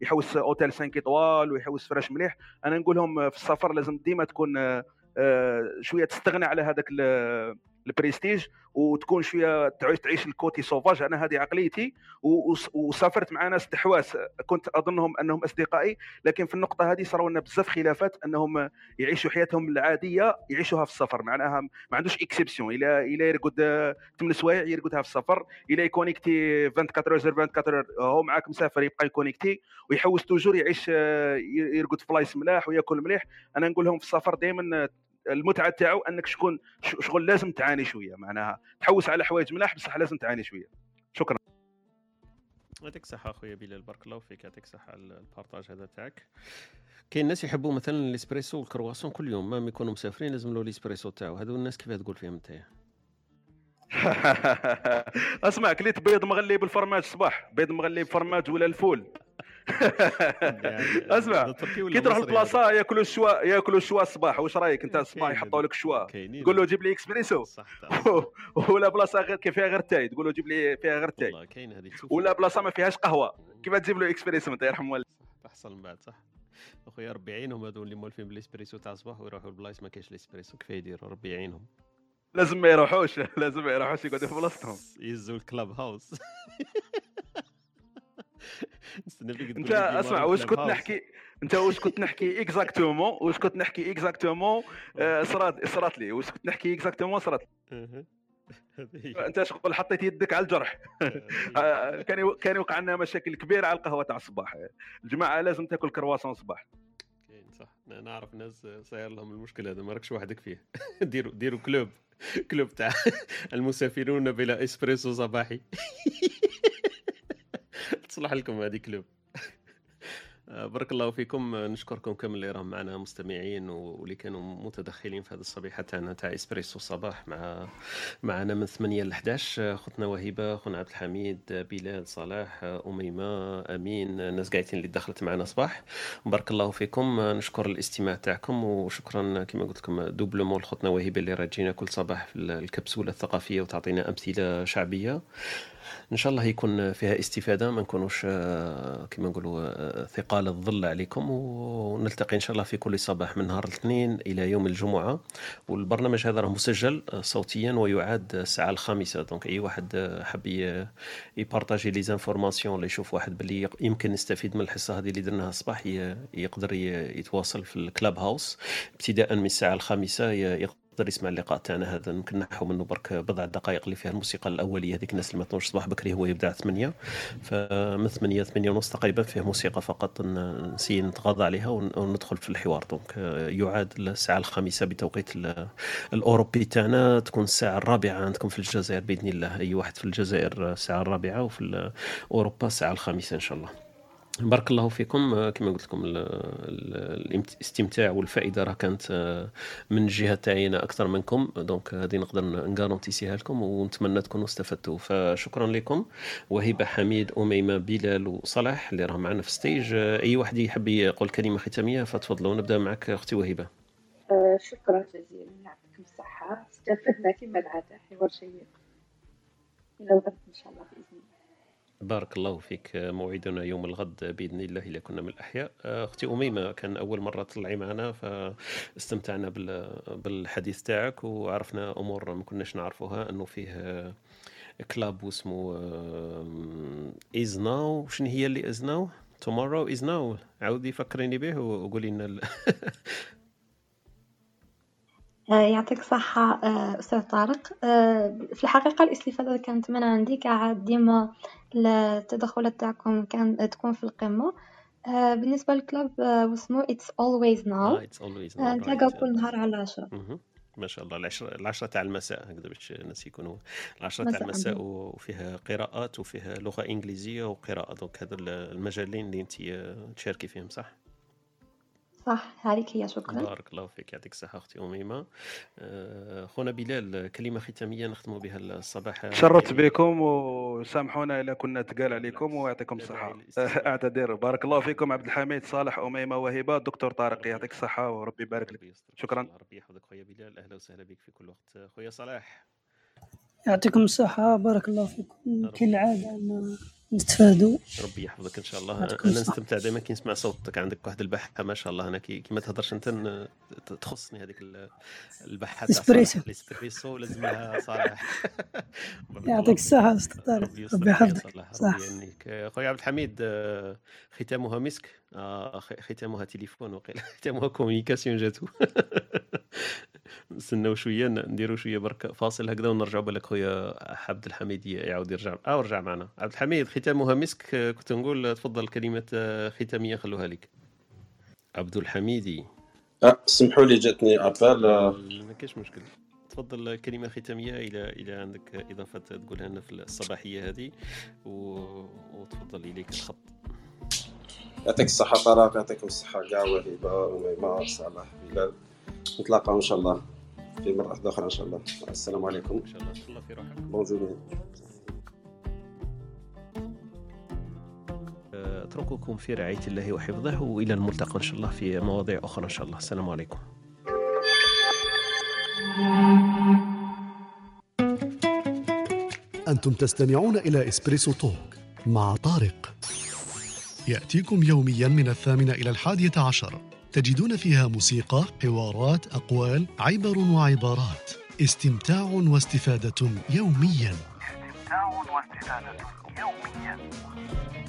يحوس اوتيل خمسة اطوال ويحوس فراش مليح. انا نقول لهم في السفر لازم ديما تكون شويه تستغنى على هذاك البريستيج وتكون شويه تعيش الكوتي سوفاج. انا هذه عقليتي، وسافرت مع ناس تحواس كنت اظنهم انهم اصدقائي، لكن في النقطه هذه صاروا لنا بزاف خلافات انهم يعيشوا حياتهم العاديه يعيشوها في السفر، معناها ما عندوش اكسبسيون، الا الا يرقد ثمانية سوايع يرقدها في السفر، الا يكونيكتي أربعة وعشرين ساعة هو معاك مسافر يبقى يكونيكتي ويحوس توجور يعيش يرقد في بلايص ملاح وياكل مليح. انا نقول لهم في السفر دائما المتعه تاعو انك شكون شغل لازم تعاني شويه، معناها تحوس على حوايج ملاح بصح لازم تعاني شويه. شكرا، يعطيك الصحه اخويا بلال، بارك الله فيك، يعطيك الصحه على البارطاج هذا تاعك. كاين ناس يحبوا مثلا الاسبريسو والكرواسون كل يوم، ما يكونوا مسافرين لازم له الاسبريسو تاعو، هذو الناس كيفاه تقول فيهم نتايا؟ اسمع كليت بيض مغلي بالفرماج الصباح، بيض مغلي بالفرماج ولا الفول اسمع كي تروح للبلاصه ياكلوا الشوا ياكلوا الشوا الصباح، واش رايك انت الصباح يحطوا لك الشوا تقول له جيب لي اكسبريسو، ولا بلاصه غير فيها غير تاي تقول له جيب لي فيها غير تاي، ولا بلاصه ما فيهاش قهوه كيف تجيب له اكسبريسو انت يرحم والديك؟ تحصل من بعد صح اخويا، ربي يعينهم هذو اللي مولفين بالاسبريسو تاع الصباح ويروحوا لبلايص ما كاينش الاسبريسو، كيف يديروا؟ ربي يعينهم، لازم ما يروحوش لازم ما يروحوش يقعدوا في بلاصتهم يزوا الكلوب هاوس. انت اسمع واش كنت نحكي انت واش كنت نحكي اكزاكتومون واش كنت نحكي اكزاكتومون صرات صرات لي واش كنت نحكي اكزاكتومون صرات انت شغل حطيت يدك على الجرح. كان كان وقع لنا مشاكل كبيره على القهوه تاع الصباح، الجماعه لازم تاكل كرواسون صباح. كاين صح، نعرف ناس صاير لهم المشكل هذا، ما راكش وحدك فيه. ديروا ديروا كلوب كلوب تاع المسافرون بلا اسبريسو صباحي، تصلح لكم هذه كلوب. بارك الله فيكم، نشكركم كامل اللي راهم معنا مستمعين واللي كانوا متدخلين في هذه الصبيحه تاعنا تاع اسبريسو صباح، مع معنا من ثمانية لحداش اختنا وهيبه، اخونا عبد الحميد، بلال، صلاح، اميمه، امين، الناس قاعدين اللي دخلت معنا صباح. بارك الله فيكم، نشكر الاستماع تاعكم، وشكرا كما قلت لكم دوبلومون لخوتنا وهيبه اللي راجينا كل صباح في الكبسوله الثقافيه وتعطينا امثله شعبيه ان شاء الله يكون فيها استفاده، ما نكونوش كما نقولوا ثقال الظل عليكم. ونلتقي ان شاء الله في كل صباح من نهار الاثنين الى يوم الجمعه، والبرنامج هذا راه مسجل صوتيا ويعاد الساعه الخامسة، دونك اي واحد حبي يبارطاجي لي زانفورماسيون اللي يشوف واحد بلي يمكن يستفيد من الحصه هذه اللي درناها الصباح، يقدر يتواصل في الكلاب هاوس ابتداء من الساعه الخامسة، تقدر يسمع اللقاء تاعنا هذا، ممكن نحو منه برك بضع دقائق اللي فيها الموسيقى الاوليه هذيك الناس اللي ما تنوش صباح بكري، هو يبدا ثمانية، فمن ثمانية ثمانية ونص تقريبا فيه موسيقى فقط نسي نتغاضى عليها وندخل في الحوار. دونك يعاد الساعه الخامسة بتوقيت الاوروبي تاعنا، تكون الساعه الرابعة عندكم في الجزائر باذن الله، اي واحد في الجزائر الساعه الرابعة وفي اوروبا الساعه الخامسة ان شاء الله. بارك الله فيكم، كما قلت لكم الاستمتاع والفائده راه كانت من جهه تاعينا اكثر منكم، دونك هذه نقدر نغارونتيسيها لكم ونتمنى تكونوا استفدتوا. فشكرا لكم وهبه، حميد، اميمه، بلال وصلاح اللي راهم معنا في ستيج. اي واحد يحب يقول كلمه ختاميه فتفضلوا، نبدا معك اختي وهبه. شكرا جزيلا، يعطيكم الصحة، استفدنا كما العادة، حوار شيق إلى الغد إن شاء الله بإذن الله. بارك الله فيك. موعدنا يوم الغد بإذن الله إذا كنا من الأحياء. أختي أميمة كان أول مرة تطلعي معنا فاستمتعنا بالحديث تاعك وعرفنا أمور ما كناش نعرفوها، أنه فيه كلاب اسمه Is Now. شنو هي اللي Is Now؟ Tomorrow Is Now. عاودي فكريني به وقولي لنا ال... يعطيك الصحة أستاذ طارق. في الحقيقة الاستفادة اللي كانت من عندي كعاد ديما التدخلات تاعكم كان تكون في القمة. بالنسبة للكلوب واسمه It's Always Now. It's Always Now. نتلاقاو كل نهار على العشرة. ما شاء الله العشرة العشرة تاع المساء هكذا باش الناس يكونوا العشرة تاع المساء أمين. وفيها قراءات وفيها لغة إنجليزية وقراءة، دونك هذو المجالين اللي أنت تشاركي فيهم صح؟ صح عليك يا شكرا. بارك الله فيك، يعطيك الصحة أختي أميمة. خونا بلال كلمة ختامية نختم بها الصباح. تشرفت بكم وسامحونا إلا كنا تقال عليكم ويعطيكم الصحة. أعتذر. بارك الله فيكم عبد الحميد صالح أميمة وهيبة دكتور طارق، يعطيك الصحة وربي يبارك لك. شكرا. ربي يحفظك خويا بلال، أهلا وسهلا بك في كل وقت. خويا صلاح يعطيكم الصحة، بارك الله فيكم كالعادة نستفادوا. ربي يحفظك ان شاء الله. انا نستمتع دائما كي نسمع صوتك، عندك واحد البحه ما شاء الله. انا كي ما تهضرش انت تخصني هذيك البحه تاع الاسبريسو الاسبريسو لازمها صالح. يعطيك الصحه استطار، ربي يحفظك. يعني خويا عبد الحميد ختامها مسك، ختامها تليفون وقيل ختامها كوميونيكاسيون جاتو. نستناو شويه نديرو شويه برك فاصل هكذا ونرجعوا بالك خويا عبد الحميد يعاود يرجع او رجع معنا عبد الحميد. ختامها مسك كنت نقول تفضل كلمه ختاميه خلوها لك عبد الحميدي. اه سمحوا لي جاتني عطال. ما كاينش مشكل، تفضل كلمه ختاميه الى الى عندك اضافه تقولها لنا في الصباحيه هذه و... وتفضل اليك الخط. يعطيك الصحه طارق، يعطيكم الصحه كاع وهبه وميمار صلاح بلال، نتلاقاو ان شاء الله في مرة واحدة أخرى إن شاء الله. السلام عليكم. إن شاء الله إن شاء الله في راحة. بونجور. أترككم في رعاية الله وحفظه وإلى الملتقى إن شاء الله في مواضيع أخرى إن شاء الله. السلام عليكم. أنتم تستمعون إلى إسبريسو توك مع طارق، يأتيكم يوميا من الثامنة إلى الحادية عشر. تجدون فيها موسيقى، حوارات، أقوال، عبر وعبارات. استمتاع واستفادة يومياً. استمتاع واستفادة يومياً.